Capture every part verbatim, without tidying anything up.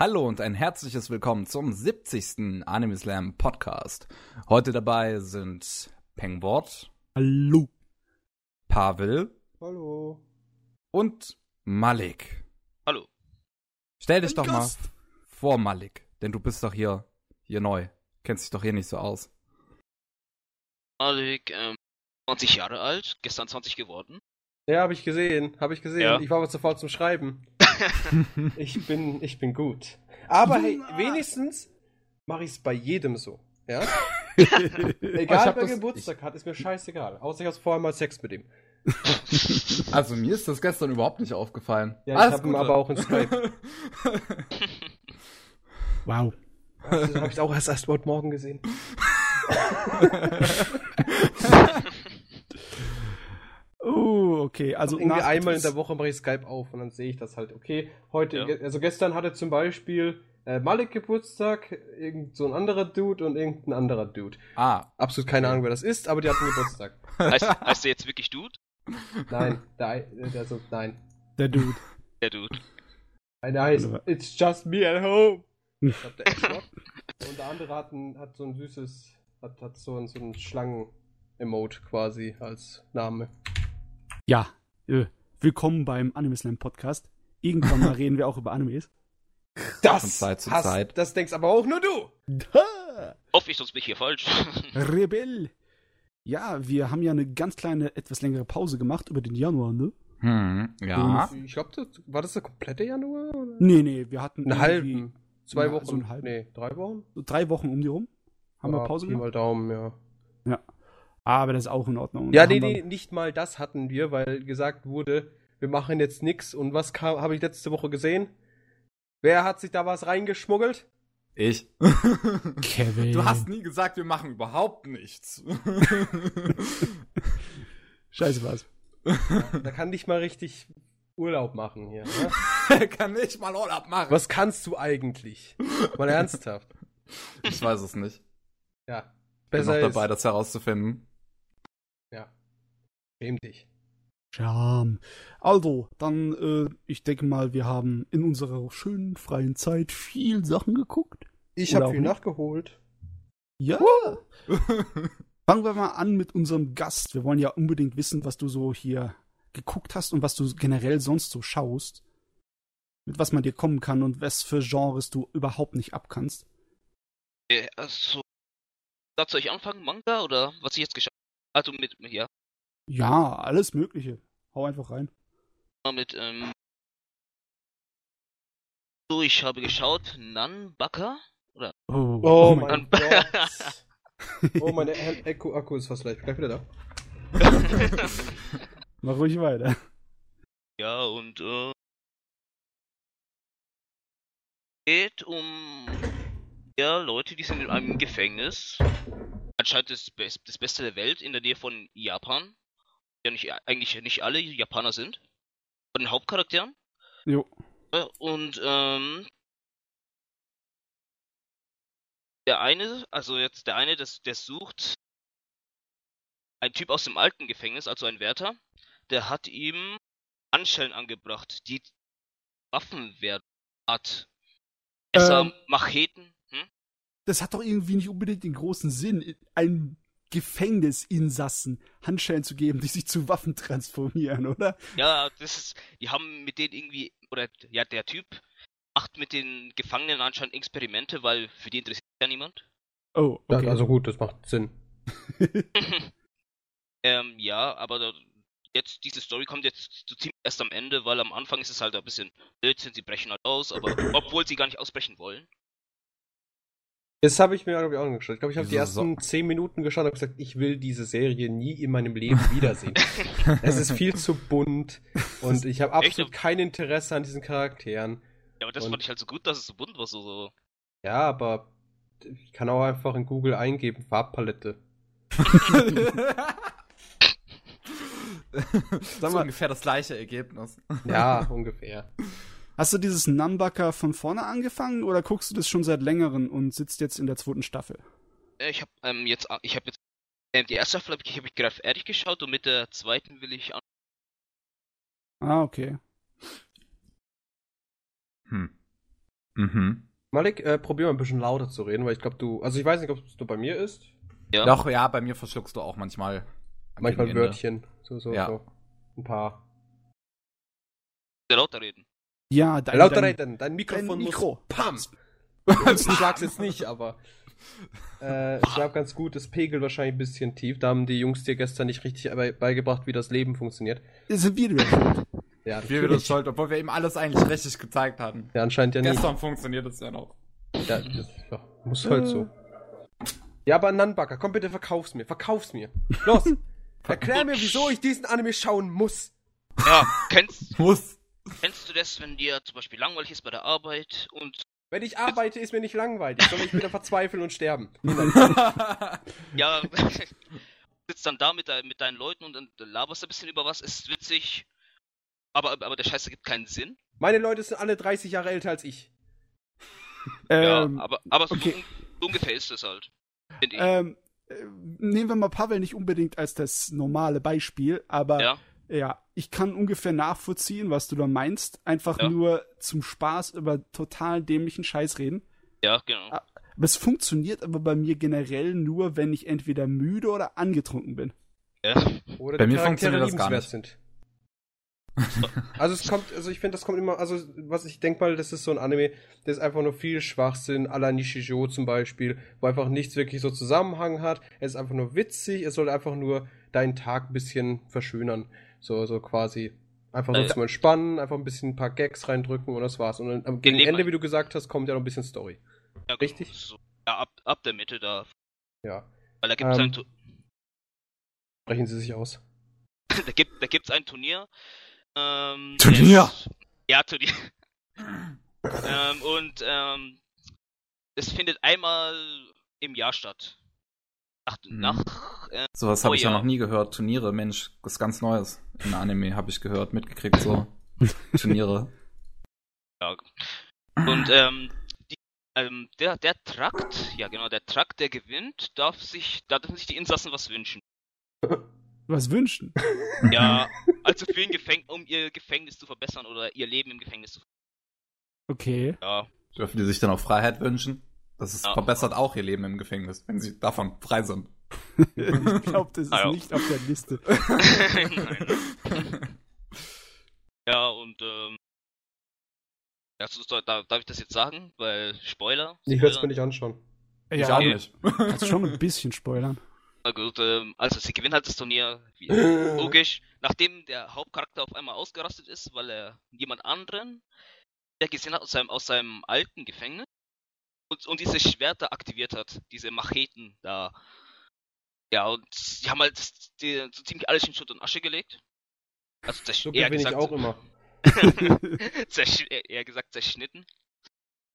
Hallo und ein herzliches Willkommen zum siebzigsten Anime Slam Podcast. Heute dabei sind Pengwort. Hallo. Pavel. Hallo. Und Malik. Hallo. Stell dich ein doch Gast. mal vor, Malik, denn du bist doch hier, hier neu. Kennst dich doch hier nicht so aus. Malik, ähm, zwanzig Jahre alt, gestern zwanzig geworden. Ja, hab ich gesehen, hab ich gesehen. Ja. Ich war aber sofort zum Schreiben. ich bin, ich bin gut. Aber hey, wenigstens mache ich es bei jedem so. Ja? Egal, wer Geburtstag ich... hat, ist mir scheißegal. Außer ich habe vorher mal Sex mit ihm. Also mir ist das gestern überhaupt nicht aufgefallen. Ja, ich habe ihn aber auch in Skype. Wow. Das habe ich auch erst erst heute Morgen gesehen. Oh, okay. Also irgendwie einmal in der Woche mache ich Skype auf und dann sehe ich das halt. Okay, heute, ja. ge- also gestern hatte zum Beispiel äh, Malik Geburtstag, irgend so ein anderer Dude und irgendein anderer Dude. Ah. Absolut keine Ahnung, wer das ist, aber die hatten Geburtstag. Heißt, heißt der jetzt wirklich Dude? Nein, der, der, also, nein. Der Dude. Der Dude. Einer heißt, it's just me at home. Ich glaub, der und der andere hat, ein, hat so ein süßes, hat, hat so ein, so ein Schlangen-Emote quasi als Name. Ja, äh, willkommen beim Anime Slam Podcast. Irgendwann mal reden wir auch über Animes. Das Von Zeit zu hast, Zeit. Das denkst aber auch nur du. Hoffe ich, sonst bin ich hier falsch. Rebell. Ja, wir haben ja eine ganz kleine, etwas längere Pause gemacht über den Januar, ne? Hm, ja. Und ich glaube, war das der komplette Januar? Oder? Nee, nee, wir hatten einen halben. Zwei na, Wochen? So einen halben. Nee, drei Wochen? So drei Wochen um die rum. Haben ja, wir Pause gemacht? Mal Daumen, ja. Ja. Aber das ist auch in Ordnung. Und ja, nee, nee, nicht mal das hatten wir, weil gesagt wurde, wir machen jetzt nichts. Und was kam, habe ich letzte Woche gesehen? Wer hat sich da was reingeschmuggelt? Ich. Kevin. Du hast nie gesagt, wir machen überhaupt nichts. Scheiße was. Ja, da kann ich mal richtig Urlaub machen hier. Ne? Kann nicht mal Urlaub machen. Was kannst du eigentlich? Mal ernsthaft. Ich weiß es nicht. Ja. Besser bin noch dabei, ist. Das herauszufinden. Ja. Schäm dich. Scham. Also, dann, äh, ich denke mal, wir haben in unserer schönen, freien Zeit viel Sachen geguckt. Ich habe viel nicht. nachgeholt. Ja. Uh. Fangen wir mal an mit unserem Gast. Wir wollen ja unbedingt wissen, was du so hier geguckt hast und was du generell sonst so schaust. Mit was man dir kommen kann und was für Genres du überhaupt nicht abkannst. Ja, so. Darfst du euch anfangen, Manga oder was ich jetzt geschaut habe? Also mit mir, ja. Ja, alles Mögliche. Hau einfach rein. Mit, ähm. So, ich habe geschaut, Nanbaka? Oder? Oh, oh mein Nan- Gott. Oh, meine Akku ist fast gleich. Gleich wieder da. Mach ruhig weiter. Ja, und, äh. Geht um. Ja, Leute, die sind in einem Gefängnis. Anscheinend das, Be- das Beste der Welt in der Nähe von Japan. Ja, nicht, eigentlich nicht alle Japaner sind. Von den Hauptcharakteren. Jo. Und, ähm... Der eine, also jetzt der eine, das, der sucht... Ein Typ aus dem alten Gefängnis, also ein Wärter. Der hat ihm Handschellen angebracht, die Waffenwert hat. Messer, ähm. Macheten... Das hat doch irgendwie nicht unbedingt den großen Sinn, einem Gefängnisinsassen Handschellen zu geben, die sich zu Waffen transformieren, oder? Ja, das ist, die haben mit denen irgendwie, oder ja, der Typ macht mit den Gefangenen anscheinend Experimente, weil für die interessiert ja niemand. Oh, okay. Ja, also gut, das macht Sinn. ähm, ja, aber da, jetzt, diese Story kommt jetzt so ziemlich erst am Ende, weil am Anfang ist es halt ein bisschen Blödsinn, sie brechen halt aus, aber obwohl sie gar nicht ausbrechen wollen. Das habe ich mir, glaube ich, auch angeschaut. Ich glaube, ich habe die ersten zehn Minuten geschaut und habe gesagt, ich will diese Serie nie in meinem Leben wiedersehen. Es ist viel zu bunt und ich habe absolut kein Interesse an diesen Charakteren. Ja, aber das und fand ich halt so gut, dass es so bunt war. So, so. Ja, aber ich kann auch einfach in Google eingeben, Farbpalette. Sag mal, ungefähr das gleiche Ergebnis. Ja, ungefähr. Hast du dieses Nanbaka von vorne angefangen oder guckst du das schon seit längerem und sitzt jetzt in der zweiten Staffel? Ich habe ähm, jetzt, ich habe jetzt äh, die erste Staffel habe ich, hab ich gerade fertig geschaut und mit der zweiten will ich an. Ah, okay. Hm. Mhm. Malik, äh, probier mal ein bisschen lauter zu reden, weil ich glaube, du. Also, ich weiß nicht, ob es bei mir ist. Ja. Doch, ja, bei mir verschluckst du auch manchmal. Manchmal Wörtchen. So, so, ja. so. Ein paar. Lauter reden. Ja, dein, lauter dein, reden. Dein Mikrofon dein Mikro. muss. Pam! Ich sag's jetzt nicht, aber. Äh, ich glaube ganz gut, das pegelt wahrscheinlich ein bisschen tief. Da haben die Jungs dir gestern nicht richtig beigebracht, wie das Leben funktioniert. Sind wir wieder schuld? Ja, wir wieder schuld, obwohl wir eben alles eigentlich richtig gezeigt hatten. Ja, anscheinend ja nicht. Gestern funktioniert das ja noch. Ja, das, ja muss äh. halt so. Ja, aber Nanbaka, komm bitte, verkauf's mir, verkauf's mir. Los! Erklär mir, wieso ich diesen Anime schauen muss. Ja, kennst, muss. kennst du das, wenn dir zum Beispiel langweilig ist bei der Arbeit und... Wenn ich arbeite, ist mir nicht langweilig, sondern ich wieder verzweifeln und sterben. Ja, sitzt dann da mit, de- mit deinen Leuten und dann laberst ein bisschen über was, ist witzig, aber, aber der Scheiße gibt keinen Sinn. Meine Leute sind alle dreißig Jahre älter als ich. Ja, ähm, aber, aber so, okay. un- so ungefähr ist es halt. Find ich. Ähm, nehmen wir mal Pavel nicht unbedingt als das normale Beispiel, aber... Ja. Ja, ich kann ungefähr nachvollziehen, was du da meinst. Einfach ja. nur zum Spaß über total dämlichen Scheiß reden. Ja, genau. Aber es funktioniert aber bei mir generell nur, wenn ich entweder müde oder angetrunken bin. Ja. Oder bei mir funktioniert das gar nicht. Sind. Also es kommt, also ich finde, das kommt immer, also was ich denke mal, das ist so ein Anime, der ist einfach nur viel Schwachsinn, à la Nishijo zum Beispiel, wo einfach nichts wirklich so Zusammenhang hat. Es ist einfach nur witzig, es soll einfach nur deinen Tag ein bisschen verschönern. So, so quasi einfach nur zum Entspannen, einfach ein bisschen ein paar Gags reindrücken und das war's. Und dann am gegen Ende, wie du gesagt hast, kommt ja noch ein bisschen Story. Ja, richtig? So, ja, ab, ab der Mitte da. Ja. Weil da gibt's ähm, ein Turnier. Sprechen Sie sich aus. da, gibt, da gibt's ein Turnier. Ähm, Turnier! Es, ja, Turnier. ähm, und ähm, es findet einmal im Jahr statt. Nach, hm. nach äh, sowas habe oh, ich ja noch nie gehört. Turniere, Mensch, das ist ganz Neues in Anime, habe ich gehört, mitgekriegt, so Turniere. Ja. Und ähm, die, ähm, der, der Trakt, ja genau, der Trakt, der gewinnt, darf sich, da dürfen sich die Insassen was wünschen. Was wünschen? Ja, also für ihn Gefäng- um ihr Gefängnis zu verbessern oder ihr Leben im Gefängnis zu verbessern. Okay. Ja. Dürfen die sich dann auch Freiheit wünschen? Das ist, ja. verbessert auch ihr Leben im Gefängnis, wenn sie davon frei sind. Ich glaube, das ist ah, ja. nicht auf der Liste. Nein. Ja, und ähm... Ja, darf, darf ich das jetzt sagen? Weil Spoiler... Ich würde es mir nicht anschauen. Ich ja, auch nicht. Kannst schon ein bisschen spoilern. Na gut, ähm, also sie gewinnt halt das Turnier, wie logisch. Nachdem der Hauptcharakter auf einmal ausgerastet ist, weil er jemand anderen, der gesehen hat aus seinem, aus seinem alten Gefängnis, Und, und diese Schwerter aktiviert hat, diese Macheten da. Ja, und die haben halt die, so ziemlich alles in Schutt und Asche gelegt. Also zersch- so eher bin gesagt, ich auch immer. zersch- eher gesagt zerschnitten.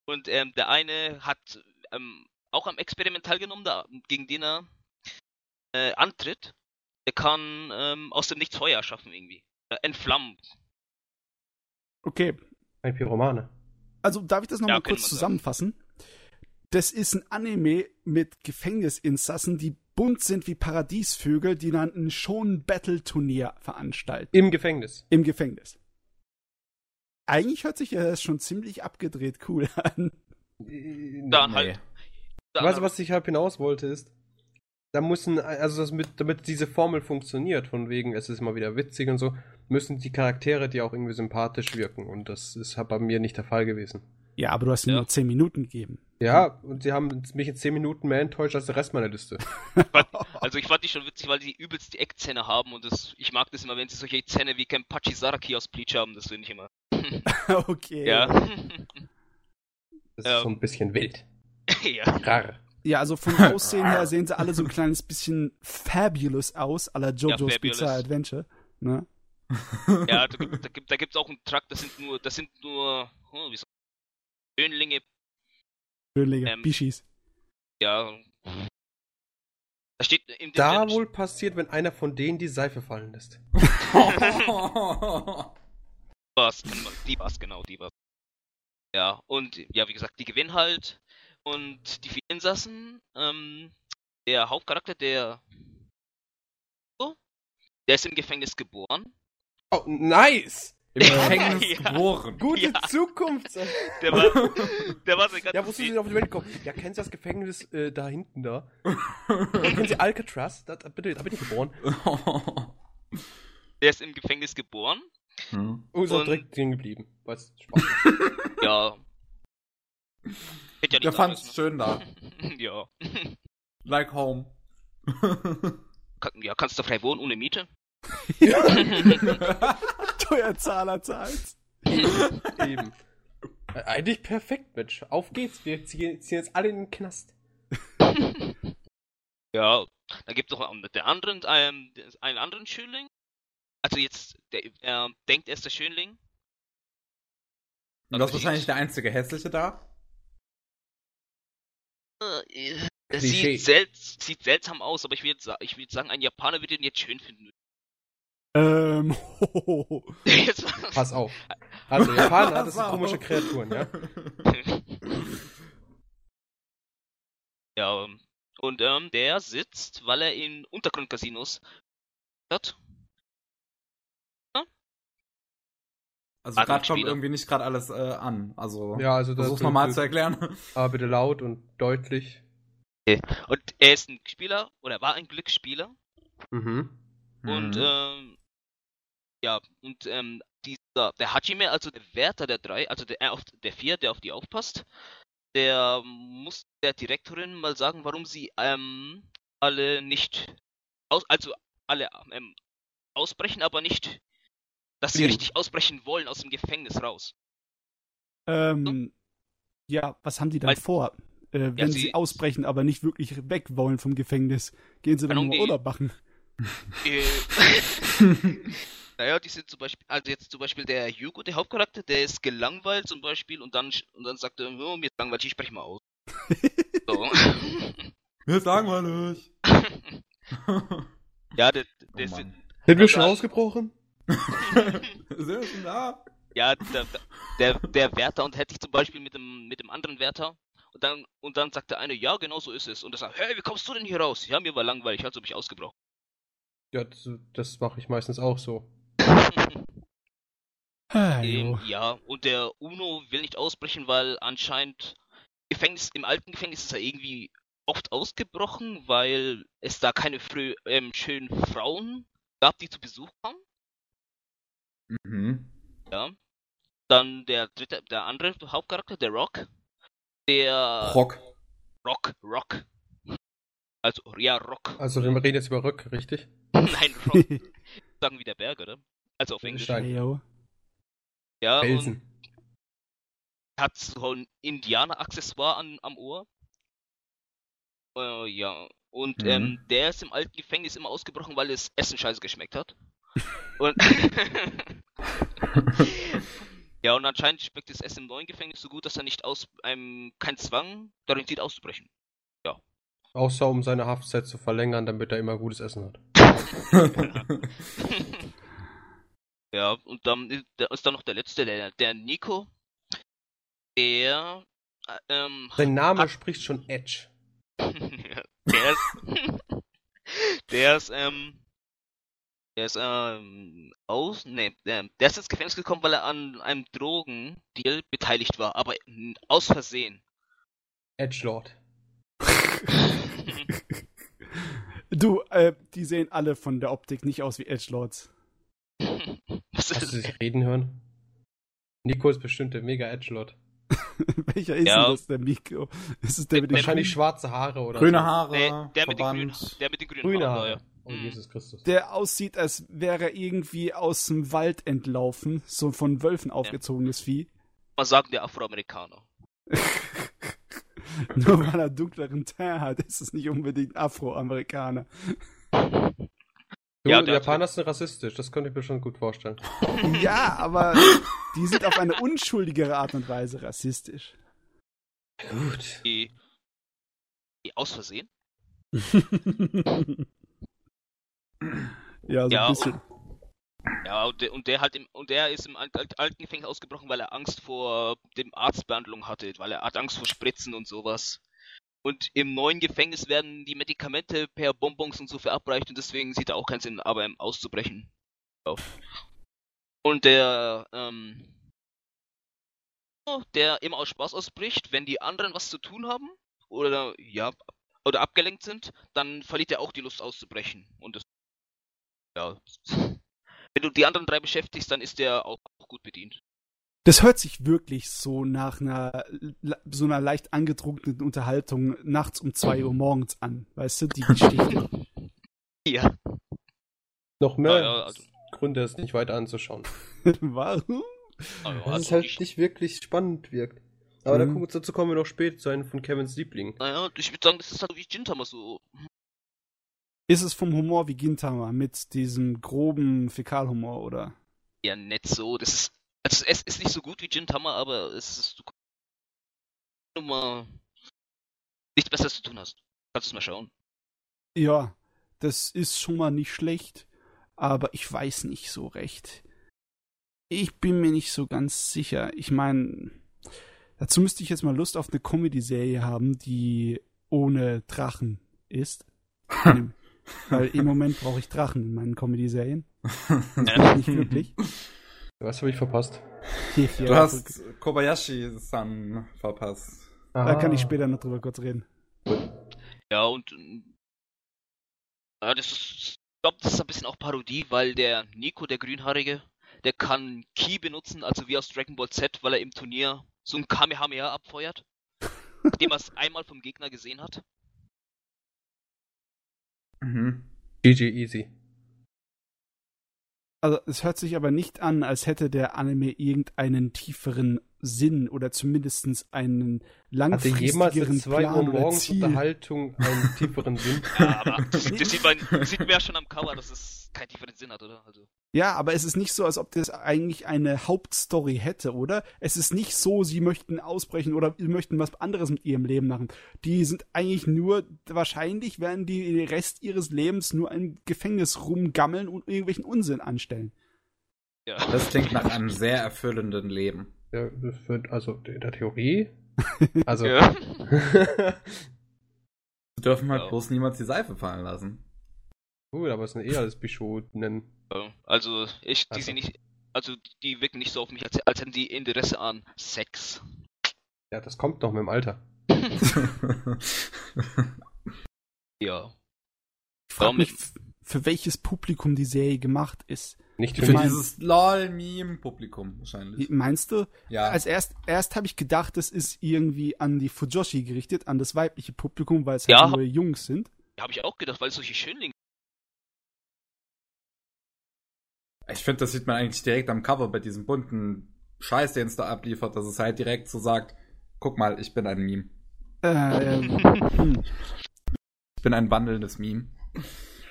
Und ähm, der eine hat ähm, auch am Experiment teilgenommen, da, gegen den er äh, antritt. Der kann ähm, aus dem Nichts Feuer erschaffen irgendwie. Äh, entflammen. Okay. Ein Pyromane. Also darf ich das nochmal ja, kurz zusammenfassen? Sagen. Das ist ein Anime mit Gefängnisinsassen, die bunt sind wie Paradiesvögel, die dann ein Shonen-Battle-Turnier veranstalten. Im Gefängnis? Im Gefängnis. Eigentlich hört sich ja das schon ziemlich abgedreht cool an. Dann nee. halt. Dann weißt du, was ich halt hinaus wollte, ist, da müssen, also das mit, damit diese Formel funktioniert, von wegen, es ist mal wieder witzig und so, müssen die Charaktere dir auch irgendwie sympathisch wirken. Und das ist halt bei mir nicht der Fall gewesen. Ja, aber du hast ja. nur zehn Minuten gegeben. Ja, und sie haben mich in zehn Minuten mehr enttäuscht als der Rest meiner Liste. Also ich fand die schon witzig, weil die übelst die Eckzähne haben und das, ich mag das immer, wenn sie solche Zähne wie Kenpachi Saraki aus Bleach haben, das finde ich immer. Okay. Ja. Das ja. ist so ein bisschen wild. Ja. Rar. Ja, also vom Aussehen her sehen sie alle so ein kleines bisschen fabulous aus, à la JoJo's ja, Bizarre Adventure. Ne? Ja, da gibt es da gibt, da gibt's auch einen Track, das sind nur, das sind nur, oh, wie soll ich sagen, Schönlinge, Schönlinge, ähm, Bischis. Ja. Da steht im Da wohl passiert, wenn einer von denen die Seife fallen lässt. Was? Die war's, genau, die war's. Ja, und ja, wie gesagt, die gewinnen halt. Und die vier Insassen, ähm, der Hauptcharakter, der. Der ist im Gefängnis geboren. Oh, nice! Im Gefängnis ja, geboren. Gute ja. Zukunft. Der war, der war so ganz. Ja, wo sind Sie denn auf die Welt gekommen? Ja, kennen Sie das Gefängnis äh, da hinten da? Kennen Sie Alcatraz? Da, bitte, da bin ich geboren. Der ist im Gefängnis geboren. Hm. Und ist auch direkt drin geblieben. Weil's Spaß macht. Ja. Ja, der fand's ne? schön da. Ja. Like home. Ja, kannst du frei wohnen ohne Miete? Ja. Teuer Zahler zahlt. Eben. Eigentlich perfekt, Mensch. Auf geht's. Wir ziehen jetzt alle in den Knast. Ja. Da gibt's noch mit der anderen, ähm, einen anderen Schönling. Also jetzt, der, äh, denkt er ist der Schönling. Und das ist wahrscheinlich der einzige Hässliche da. Das sieht, sel- sieht seltsam aus, aber ich würde sa- würd sagen, ein Japaner würde ihn jetzt schön finden. Ähm, hohoho. Pass auf. Also Japaner, das sind komische Kreaturen, ja? Ja, und ähm, der sitzt, weil er in Untergrundcasinos hat. Also gerade kommt irgendwie nicht gerade alles äh, an. Also, ja, also versuch's normal zu erklären. Aber bitte laut und deutlich. Okay. Und er ist ein Spieler, oder war ein Glücksspieler. Mhm. Und, mhm. ähm, ja, und, ähm, dieser, der Hajime, also der Wärter der drei, also der, auf, der vier, der auf die aufpasst, der muss der Direktorin mal sagen, warum sie, ähm, alle nicht, aus, also alle, ähm, ausbrechen, aber nicht, dass sie richtig ausbrechen wollen aus dem Gefängnis raus. Ähm, so? Ja, was haben die dann Weil, vor? Äh, wenn ja, sie, sie ausbrechen, aber nicht wirklich weg wollen vom Gefängnis, gehen sie dann nur Urlaub machen. Naja, die sind zum Beispiel, also jetzt zum Beispiel der Yugo, der Hauptcharakter, der ist gelangweilt zum Beispiel und dann, und dann sagt er, oh, mir ist langweilig, ich sprech mal aus. So. Mir ist langweilig. Ja, der, der oh, sind... Sind wir schon also, ausgebrochen? Sind wir schon da? Ja, der, der, der Wärter und hätte sich zum Beispiel mit dem, mit dem anderen Wärter und dann, und dann sagt der eine, ja, genau so ist es. Und er sagt, hey, wie kommst du denn hier raus? Ja, mir war langweilig, also hab ich ausgebrochen. Ja, das, das mache ich meistens auch so. ähm, ja, und der Uno will nicht ausbrechen, weil anscheinend Gefängnis, im alten Gefängnis ist er irgendwie oft ausgebrochen, weil es da keine frö- ähm, schönen Frauen gab, die zu Besuch kamen. Mhm. Ja. Dann der dritte, der andere Hauptcharakter, der Rock. Der... Rock. Rock, Rock. Also, ja, Rock. Also, wir reden jetzt über Rock, richtig? Nein, Rock. Sagen wie der Berg, oder? Also auf Englisch. Stein. Ja, Felsen. Und hat so ein Indianer-Accessoire an, am Ohr. Äh, ja. Und mhm. ähm, der ist im alten Gefängnis immer ausgebrochen, weil es Essen scheiße geschmeckt hat. Und ja, und anscheinend schmeckt das Essen im neuen Gefängnis so gut, dass er nicht aus einem kein Zwang darin zieht, auszubrechen. Ja. Außer um seine Haftzeit zu verlängern, damit er immer gutes Essen hat. Ja, und dann ist dann noch der letzte, der, der Nico. Der ähm, Sein Name hat, spricht schon Edge. Der ist Der ist ähm Der ist ähm aus ne, der ist ins Gefängnis gekommen, weil er an einem Drogendeal beteiligt war, aber aus Versehen. Edgelord. Du, äh, die sehen alle von der Optik nicht aus wie Edgelords. Was ist Hast du dich reden hören? Nico ist bestimmt der Mega-Edgelord. Welcher ist ja. denn das, der Nico? Ist es der mit, mit den wahrscheinlich grün- schwarze Haare oder grüne so? Haare. Nee, der, mit grün, der mit den grünen grüne Haaren. Haare. Oh, Jesus Christus. Der aussieht, als wäre er irgendwie aus dem Wald entlaufen. So von Wölfen ja. aufgezogenes Vieh. Was sagen der Afroamerikaner? Nur weil er dunkleren Teint hat, ist es nicht unbedingt Afroamerikaner. Du, ja, die Japaner sind rassistisch, das könnte ich mir schon gut vorstellen. Ja, aber die sind auf eine unschuldigere Art und Weise rassistisch. Gut. Die, die aus Versehen? Ja, so ja, ein bisschen. Und, ja, und der, und der halt im, und der ist im alten Gefängnis ausgebrochen, weil er Angst vor dem Arztbehandlung hatte, weil er hat Angst vor Spritzen und sowas. Und im neuen Gefängnis werden die Medikamente per Bonbons und so verabreicht und deswegen sieht er auch keinen Sinn, aber auszubrechen. Ja. Und der, ähm, der immer aus Spaß ausbricht, wenn die anderen was zu tun haben oder, ja, oder abgelenkt sind, dann verliert er auch die Lust auszubrechen. Und das, ja, wenn du die anderen drei beschäftigst, dann ist der auch gut bedient. Das hört sich wirklich so nach einer so einer leicht angetrunkenen Unterhaltung nachts um zwei Uhr morgens an, weißt du, die Geschichte. Ja. Noch mehr ja, ja, also. Gründe, es nicht weiter anzuschauen. Warum? Also, Weil also es halt ich... nicht wirklich spannend wirkt. Aber mhm. da, dazu kommen wir noch später zu einem von Kevins Lieblingen. Naja, ich würde sagen, das ist halt wie Gintama so. Ist es vom Humor wie Gintama mit diesem groben Fäkalhumor, oder? Ja, nicht so. Das ist, also es ist nicht so gut wie Gintama, aber es ist, du kannst mal nichts Besseres zu tun hast. Kannst du mal schauen. Ja, das ist schon mal nicht schlecht, aber ich weiß nicht so recht. Ich bin mir nicht so ganz sicher. Ich meine, dazu müsste ich jetzt mal Lust auf eine Comedy-Serie haben, die ohne Drachen ist. Weil im Moment brauche ich Drachen in meinen Comedy-Serien. Das nicht wirklich. Was habe ich verpasst? Ja, du hast okay. Kobayashi-san verpasst. Ah. Da kann ich später noch drüber kurz reden. Ja, und ja, das ist, ich glaube, das ist ein bisschen auch Parodie, weil der Nico, der Grünhaarige, der kann Ki benutzen, also wie aus Dragon Ball Z, weil er im Turnier so ein Kamehameha abfeuert, nachdem er es einmal vom Gegner gesehen hat. Mhm. G G easy. Also es hört sich aber nicht an, als hätte der Anime irgendeinen tieferen Sinn oder zumindest einen langfristigeren Plan. Hatte jemals in zwei Uhr morgens Unterhaltung einen tieferen Sinn? Ja, aber das, das sieht man, sieht man ja schon am Cover, dass es keinen tieferen Sinn hat, oder? Also. Ja, aber es ist nicht so, als ob das eigentlich eine Hauptstory hätte, oder? Es ist nicht so, sie möchten ausbrechen oder sie möchten was anderes mit ihrem Leben machen. Die sind eigentlich nur, wahrscheinlich werden die den Rest ihres Lebens nur im Gefängnis rumgammeln und irgendwelchen Unsinn anstellen. Ja. Das klingt nach einem sehr erfüllenden Leben. Ja, also in der Theorie. Also. Ja. Sie dürfen halt ja. bloß niemals die Seife fallen lassen. Gut, aber es sind eh alles Bischoten. Also, ich, die also. sind nicht. Also, die wirken nicht so auf mich, als, als hätten die Interesse an Sex. Ja, das kommt noch mit dem Alter. Ja. Ich frage mich, für welches Publikum die Serie gemacht ist. Nicht für mein, dieses LOL-Meme-Publikum wahrscheinlich. Meinst du? Ja. Als erst erst habe ich gedacht, das ist irgendwie an die Fujoshi gerichtet, an das weibliche Publikum, weil es ja, halt nur hab, Jungs sind. Ja, habe ich auch gedacht, weil es solche Schönlinge. Ich finde, das sieht man eigentlich direkt am Cover bei diesem bunten Scheiß, den es da abliefert, dass es halt direkt so sagt, guck mal, ich bin ein Meme. Äh, ähm. Ich bin ein wandelndes Meme.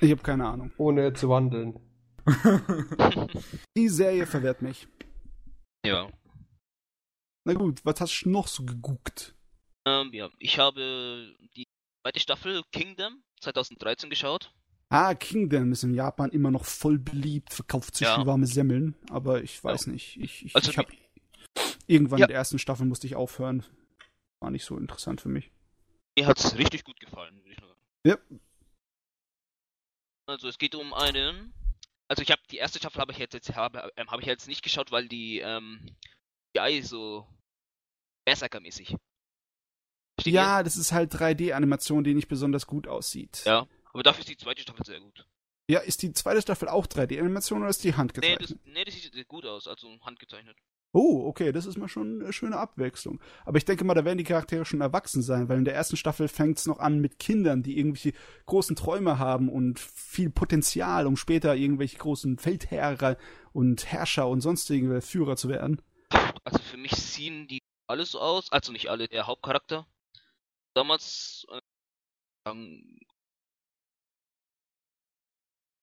Ich habe keine Ahnung. Ohne zu wandeln. Die Serie verwehrt mich. Ja. Na gut, was hast du noch so geguckt? Ähm, ja, ich habe die zweite Staffel Kingdom zwanzig dreizehn geschaut. Ah, Kingdom ist in Japan immer noch voll beliebt, verkauft sich ja. wie warme Semmeln, aber ich weiß ja. nicht. Ich, ich, also, ich hab... Irgendwann ja. in der ersten Staffel musste ich aufhören. War nicht so interessant für mich. Mir hat's richtig gut gefallen, würde ich sagen. Ja. Also es geht um einen... Also ich habe die erste Staffel habe ich jetzt habe, ähm, habe ich jetzt nicht geschaut, weil die ähm, G I so Berserker-mäßig. Ja, hier? Das ist halt drei D-Animation, die nicht besonders gut aussieht. Ja, aber dafür ist die zweite Staffel sehr gut. Ja, ist die zweite Staffel auch drei D-Animation oder ist die handgezeichnet? Nee, das, nee, das sieht gut aus, also handgezeichnet. Oh, okay, das ist mal schon eine schöne Abwechslung. Aber ich denke mal, da werden die Charaktere schon erwachsen sein, weil in der ersten Staffel fängt es noch an mit Kindern, die irgendwelche großen Träume haben und viel Potenzial, um später irgendwelche großen Feldherrer und Herrscher und sonstige Führer zu werden. Also für mich sehen die alle so aus, also nicht alle, der Hauptcharakter. Damals äh,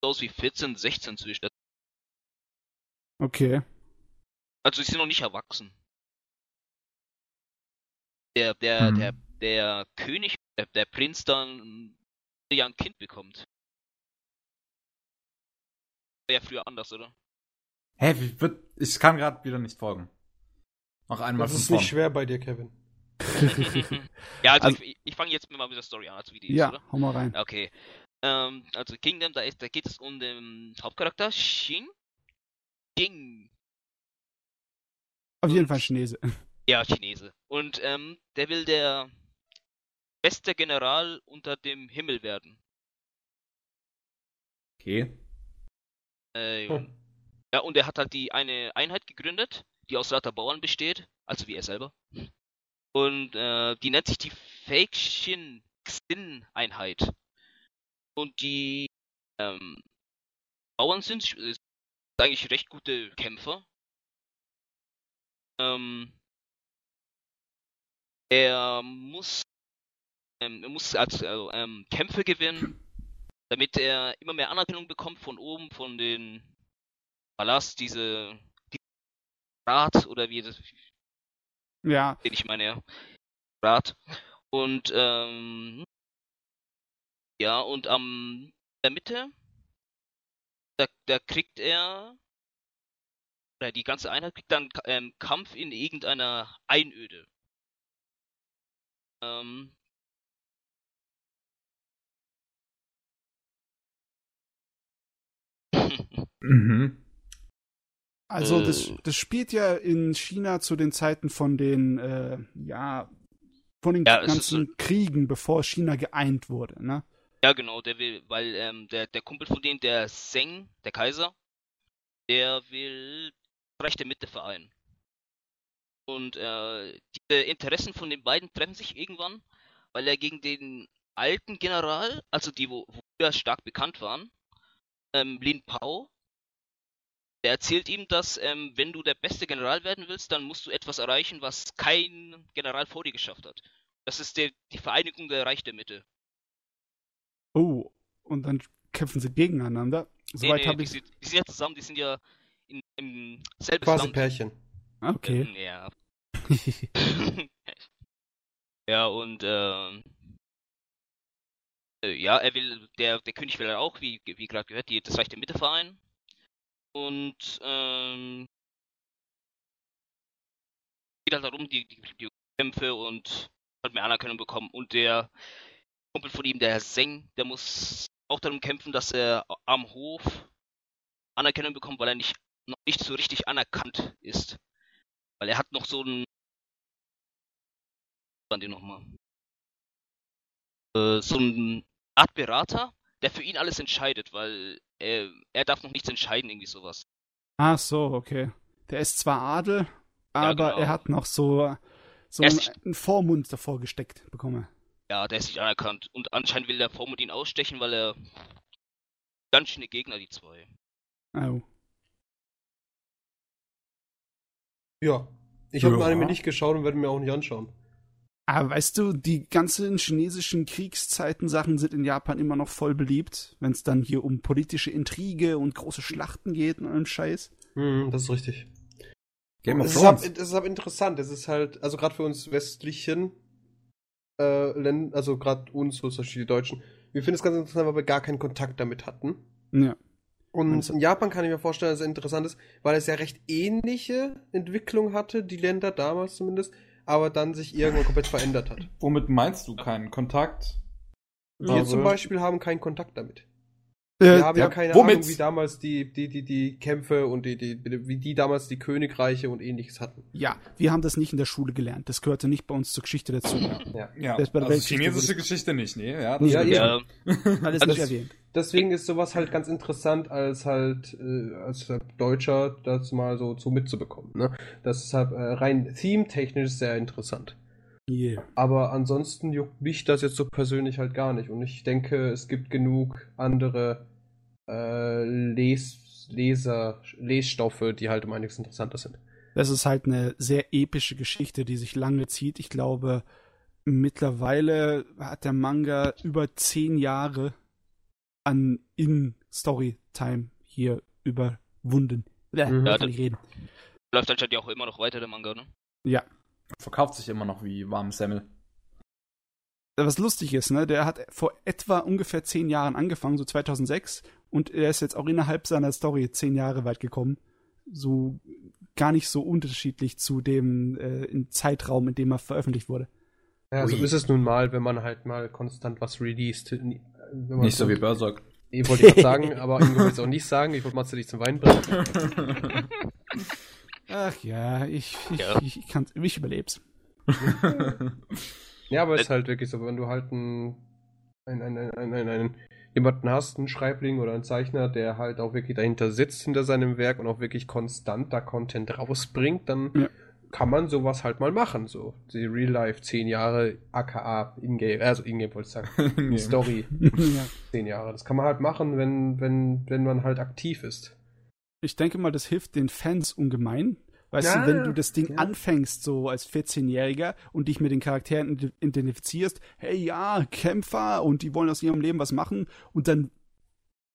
so aus wie vierzehn, sechzehn zwischen. Okay. Also, sie sind noch nicht erwachsen. Der, der, hm. der, der König, der, der Prinz dann ja ein Kind bekommt. War ja früher anders, oder? Hä, hey, ich kann gerade wieder nicht folgen. Noch einmal. Das ist nicht schwer bei dir, Kevin. Ja, also, also ich, ich fange jetzt mal mit der Story an, also wie die ja, ist, oder? Ja, hau mal rein. Okay. Ähm, also Kingdom, da, ist, da geht es um den Hauptcharakter Shin. Ding. Auf jeden Fall Chinese. Ja, Chinese. Und ähm, der will der beste General unter dem Himmel werden. Okay. Äh, ja. Oh. Ja, und er hat halt die eine Einheit gegründet, die aus lauter Bauern besteht, also wie er selber. Und äh, die nennt sich die Fake Shin Xin Einheit. Und die ähm, Bauern sind, sind eigentlich recht gute Kämpfer. Ähm, er muss, ähm, er muss also, ähm, Kämpfe gewinnen, damit er immer mehr Anerkennung bekommt von oben, von den Palast, diese, diese Rat oder wie das, ja, den ich meine, ja, Rat. Und ähm, ja, und am der Mitte, da, da kriegt er, oder die ganze Einheit kriegt dann ähm, Kampf in irgendeiner Einöde. Ähm, mhm. Also äh. das, das spielt ja in China zu den Zeiten von den äh, ja von den ja, ganzen so Kriegen, bevor China geeint wurde, ne? Ja, genau, der will, weil ähm, der, der Kumpel von denen, der Zeng, der Kaiser, der will Reich der Mitte vereinen. Und äh, diese Interessen von den beiden treffen sich irgendwann, weil er gegen den alten General, also die, wo, wo wir stark bekannt waren, ähm, Lin Pao, der erzählt ihm, dass ähm, wenn du der beste General werden willst, dann musst du etwas erreichen, was kein General vor dir geschafft hat. Das ist der, die Vereinigung der Reich der Mitte. Oh, und dann kämpfen sie gegeneinander. Soweit nee, nee, habe ich. Die, die sind ja zusammen, die sind ja in, im selben Land. Quasi Pärchen. Okay. Ähm, ja. Ja, und äh, äh, ja, er will, der, der König will er auch, wie, wie gerade gehört, die, das Reich der Mitte vereinen. Und ähm, geht halt darum, die, die, die Kämpfe und halt mehr Anerkennung bekommen. Und der Kumpel von ihm, der Herr Zeng, der muss auch darum kämpfen, dass er am Hof Anerkennung bekommt, weil er nicht noch nicht so richtig anerkannt ist. Weil er hat noch so einen nochmal äh, so einen Art Berater, der für ihn alles entscheidet, weil er, er darf noch nichts entscheiden, irgendwie sowas. Ach so, okay. Der ist zwar Adel, aber ja, genau, er hat noch so, so einen, nicht... einen Vormund davor gesteckt bekommen. Ja, der ist nicht anerkannt. Und anscheinend will der Vormund ihn ausstechen, weil er ganz schöne Gegner, die zwei. Oh. Ja, ich habe ja. den Anime nicht geschaut und werde mir auch nicht anschauen. Aber weißt du, die ganzen chinesischen Kriegszeiten-Sachen sind in Japan immer noch voll beliebt, wenn es dann hier um politische Intrige und große Schlachten geht und allem Scheiß. Mhm, das ist richtig. Game of Thrones. Das ist aber interessant. Das ist halt, also gerade für uns westlichen äh, Länder, also gerade uns, zum Beispiel die Deutschen, wir finden es ganz interessant, weil wir gar keinen Kontakt damit hatten. Ja. Und also in Japan kann ich mir vorstellen, dass es interessant ist, weil es ja recht ähnliche Entwicklung hatte, die Länder damals zumindest, aber dann sich irgendwann komplett verändert hat. Womit meinst du keinen Kontakt? Wir also zum Beispiel haben keinen Kontakt damit. Wir äh, haben ja, ja keine womit? Ahnung, wie damals die, die, die, die Kämpfe und die, die, wie die damals die Königreiche und ähnliches hatten. Ja, wir haben das nicht in der Schule gelernt. Das gehörte nicht bei uns zur Geschichte dazu. Ja, ja. Das also chinesische Geschichte nicht, nee. Ja, das ja, ja. Alles nicht erwähnt. Deswegen ist sowas halt ganz interessant, als halt äh, als Deutscher das mal so, so mitzubekommen. Ne? Das ist halt äh, rein theme-technisch sehr interessant. Yeah. Aber ansonsten juckt mich das jetzt so persönlich halt gar nicht. Und ich denke, es gibt genug andere äh, Les- Leser- Lesstoffe, die halt um einiges interessanter sind. Das ist halt eine sehr epische Geschichte, die sich lange zieht. Ich glaube, mittlerweile hat der Manga über zehn Jahre an In-Story-Time hier überwunden. Ja, mhm. kann ich reden. Läuft anscheinend ja auch immer noch weiter, der Manga, ne? Ja. Verkauft sich immer noch wie warmes Semmel. Was lustig ist, ne? Der hat vor etwa ungefähr zehn Jahren angefangen, so zweitausendsechs, und er ist jetzt auch innerhalb seiner Story zehn Jahre weit gekommen. So gar nicht so unterschiedlich zu dem äh, im Zeitraum, in dem er veröffentlicht wurde. Ja, so also ist es nun mal, wenn man halt mal konstant was released. Wenn man nicht so wie Berserk. Ich wollte gerade sagen, aber ich wollte es auch nicht sagen. Ich wollte Matze dich zum Weinen bringen. Ach ja, ich, ich, ja. ich, ich, kann's, ich überleb's. Ja, aber es ist halt wirklich so, wenn du halt einen, einen, einen, einen, einen, einen jemanden hast, einen Schreibling oder einen Zeichner, der halt auch wirklich dahinter sitzt, hinter seinem Werk und auch wirklich konstant da Content rausbringt, dann ja. kann man sowas halt mal machen, so. Die Real Life zehn Jahre, aka Ingame, also Ingame wollte ich sagen, Story. Ja. zehn Jahre, das kann man halt machen, wenn, wenn, wenn man halt aktiv ist. Ich denke mal, das hilft den Fans ungemein. Weißt ja, du, wenn du das Ding ja. anfängst, so als vierzehnjähriger und dich mit den Charakteren identifizierst, hey, ja, Kämpfer und die wollen aus ihrem Leben was machen und dann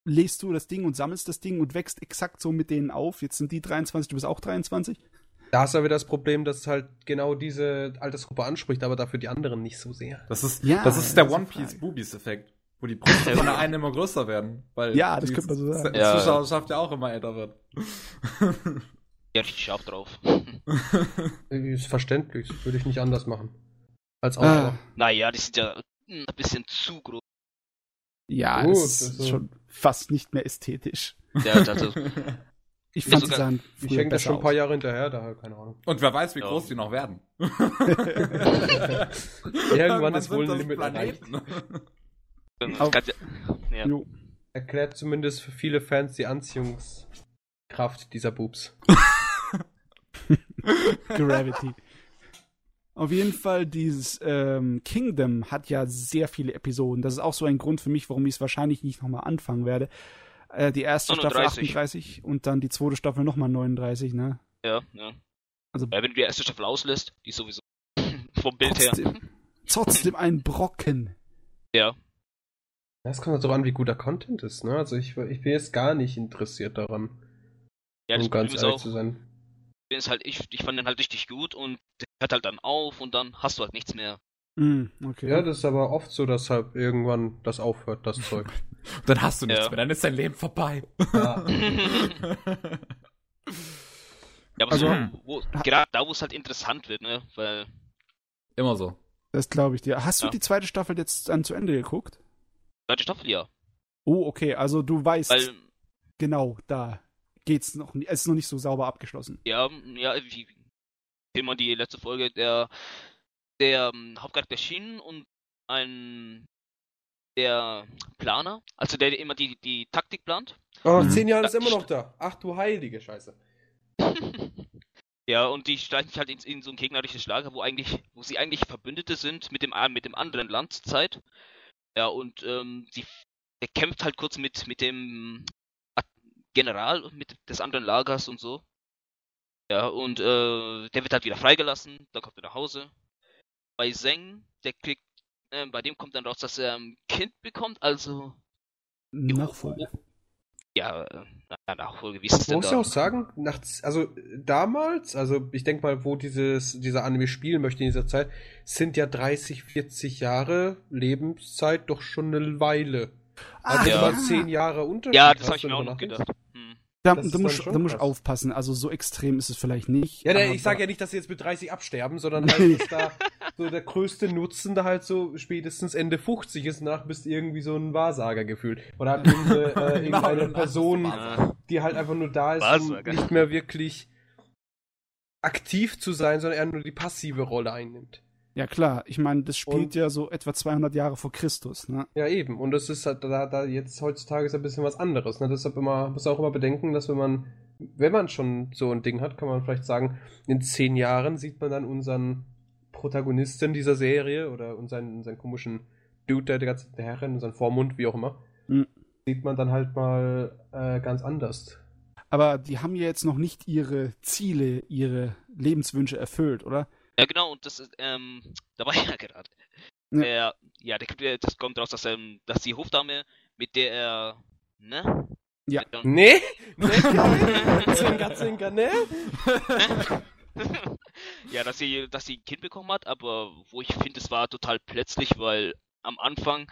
lest du das Ding und sammelst das Ding und wächst exakt so mit denen auf. Jetzt sind die dreiundzwanzig, du bist auch dreiundzwanzig. Da hast du aber das Problem, dass es halt genau diese Altersgruppe anspricht, aber dafür die anderen nicht so sehr. Das ist, ja, das ist der One-Piece-Boobies-Effekt, wo die Brüste von der einen immer größer werden. Weil ja, das könnte man so sagen. Die Zuschauerschaft ja auch immer älter wird. Ja, richtig scharf drauf. Ist verständlich, das würde ich nicht anders machen. Als Autor. Ah. Naja, die sind ja ein bisschen zu groß. Ja, gut, das ist also schon fast nicht mehr ästhetisch. Ja, das ist... Ich fand sogar, die Sachen Ich hänge das schon ein paar Jahre hinterher, da keine Ahnung. Und wer weiß, wie ja. groß die noch werden. Irgendwann ist wohl ein Limit erreicht. Ja. Ja. Erklärt zumindest für viele Fans die Anziehungskraft dieser Boobs. Gravity. Auf jeden Fall, dieses ähm, Kingdom hat ja sehr viele Episoden. Das ist auch so ein Grund für mich, warum ich es wahrscheinlich nicht nochmal anfangen werde. Äh, die erste neununddreißig. Staffel achtunddreißig und dann die zweite Staffel nochmal neununddreißig, ne? Ja, ja. Also, ja, wenn du die erste Staffel auslässt, die ist sowieso vom Bild trotzdem, her. Trotzdem ein Brocken. Ja. Das kommt also an, wie guter Content ist, ne? Also ich, ich bin jetzt gar nicht interessiert daran. Ja, das um ganz ehrlich auch, zu sein. Ist halt, ich, ich fand den halt richtig gut und der hört halt dann auf und dann hast du halt nichts mehr. Mm, okay. Ja, das ist aber oft so, dass halt irgendwann das aufhört, das Zeug. Dann hast du nichts ja. mehr, dann ist dein Leben vorbei. Ja, ja aber also, so, wo, gerade da, wo es halt interessant wird, ne? Weil immer so. Das glaube ich dir. Hast ja. du die zweite Staffel jetzt dann zu Ende geguckt? Zweite Staffel, ja. Oh, okay, also du weißt, weil, genau, da geht's noch nicht, es ist noch nicht so sauber abgeschlossen. Ja, ja, wie immer die letzte Folge, der der um, Hauptcharakter Shin und ein der Planer, also der, der immer die, die Taktik plant. Oh, nach zehn Jahren da, ist immer noch da. Ach du heilige Scheiße. Ja, und die steigen sich halt in, in so ein gegnerisches Lager, wo eigentlich, wo sie eigentlich Verbündete sind mit dem mit dem anderen Land zur Zeit. Ja, und ähm, die, der kämpft halt kurz mit, mit dem General mit des anderen Lagers und so. Ja, und äh, der wird halt wieder freigelassen, dann kommt er nach Hause. Bei Zeng, der kriegt, äh, bei dem kommt dann raus, dass er ein Kind bekommt, also... Nachfolge. Ja, na, Nachfolge, wie ist es denn da? Muss ich auch sagen, nach, also damals, also ich denke mal, wo dieses, dieser Anime spielen möchte in dieser Zeit, sind ja dreißig, vierzig Jahre Lebenszeit doch schon eine Weile. Also ah, ja. mal zehn Jahre Unterschied. Ja, das habe ich mir auch noch gedacht. Hm. Da, da musst du aufpassen, also so extrem ist es vielleicht nicht. Ja, der, ich sage ja nicht, dass sie jetzt mit dreißig absterben, sondern halt, dass da so der größte Nutzen da halt so spätestens Ende fünfzig ist, danach bist du irgendwie so ein Wahrsager gefühlt. Oder halt diese, äh, irgendeine Person, die halt einfach nur da ist, um nicht mehr wirklich aktiv zu sein, sondern eher nur die passive Rolle einnimmt. Ja klar, ich meine, das spielt und, ja so etwa zweihundert Jahre vor Christus, ne? Ja eben, und das ist halt, da, da jetzt heutzutage ist ein bisschen was anderes, ne? Deshalb immer, muss auch immer bedenken, dass wenn man, wenn man schon so ein Ding hat, kann man vielleicht sagen, in zehn Jahren sieht man dann unseren Protagonisten dieser Serie oder unseren, unseren komischen Dude, der die ganze Herrin, unseren Vormund, wie auch immer, mhm. sieht man dann halt mal äh, ganz anders. Aber die haben ja jetzt noch nicht ihre Ziele, ihre Lebenswünsche erfüllt, oder? Ja, genau, und das ist, ähm, da war ich ja gerade. Ja, äh, ja der, das kommt raus, dass, ähm, dass die Hofdame, mit der er, äh, ne? Ja. Nee? Nee? Zinker, zinker, ne? Ja, dass sie, dass sie ein Kind bekommen hat, aber wo ich finde, es war total plötzlich, weil am Anfang...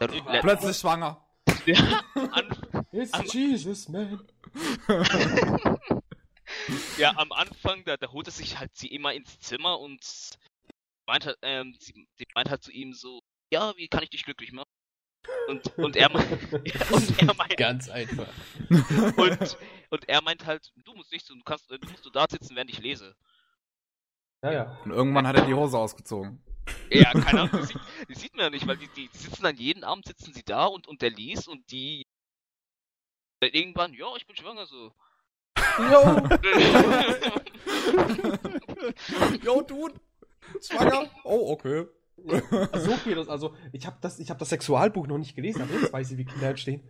Plötzlich, äh, plötzlich schwanger. Ja, an, It's an, Jesus, man. Ja, am Anfang, da, da holt er sich halt sie immer ins Zimmer und meint halt, ähm, sie, sie meint halt zu ihm so, ja, wie kann ich dich glücklich machen? Und, und, er, meint, und er meint... Ganz einfach. Und, und er meint halt, du musst nicht so, du kannst, du musst so da sitzen, während ich lese. Ja, ja. Und irgendwann hat er die Hose ausgezogen. Ja, keine Ahnung, das sieht, das sieht man ja nicht, weil die, die sitzen dann jeden Abend, sitzen sie da und, und der liest und die... Dann irgendwann, ja, ich bin schwanger, so. Jo! Jo, du! Schwanger! Oh, okay. Ja, so geht das, also ich habe das, hab das Sexualbuch noch nicht gelesen, aber jetzt weiß ich, wie Kinder entstehen.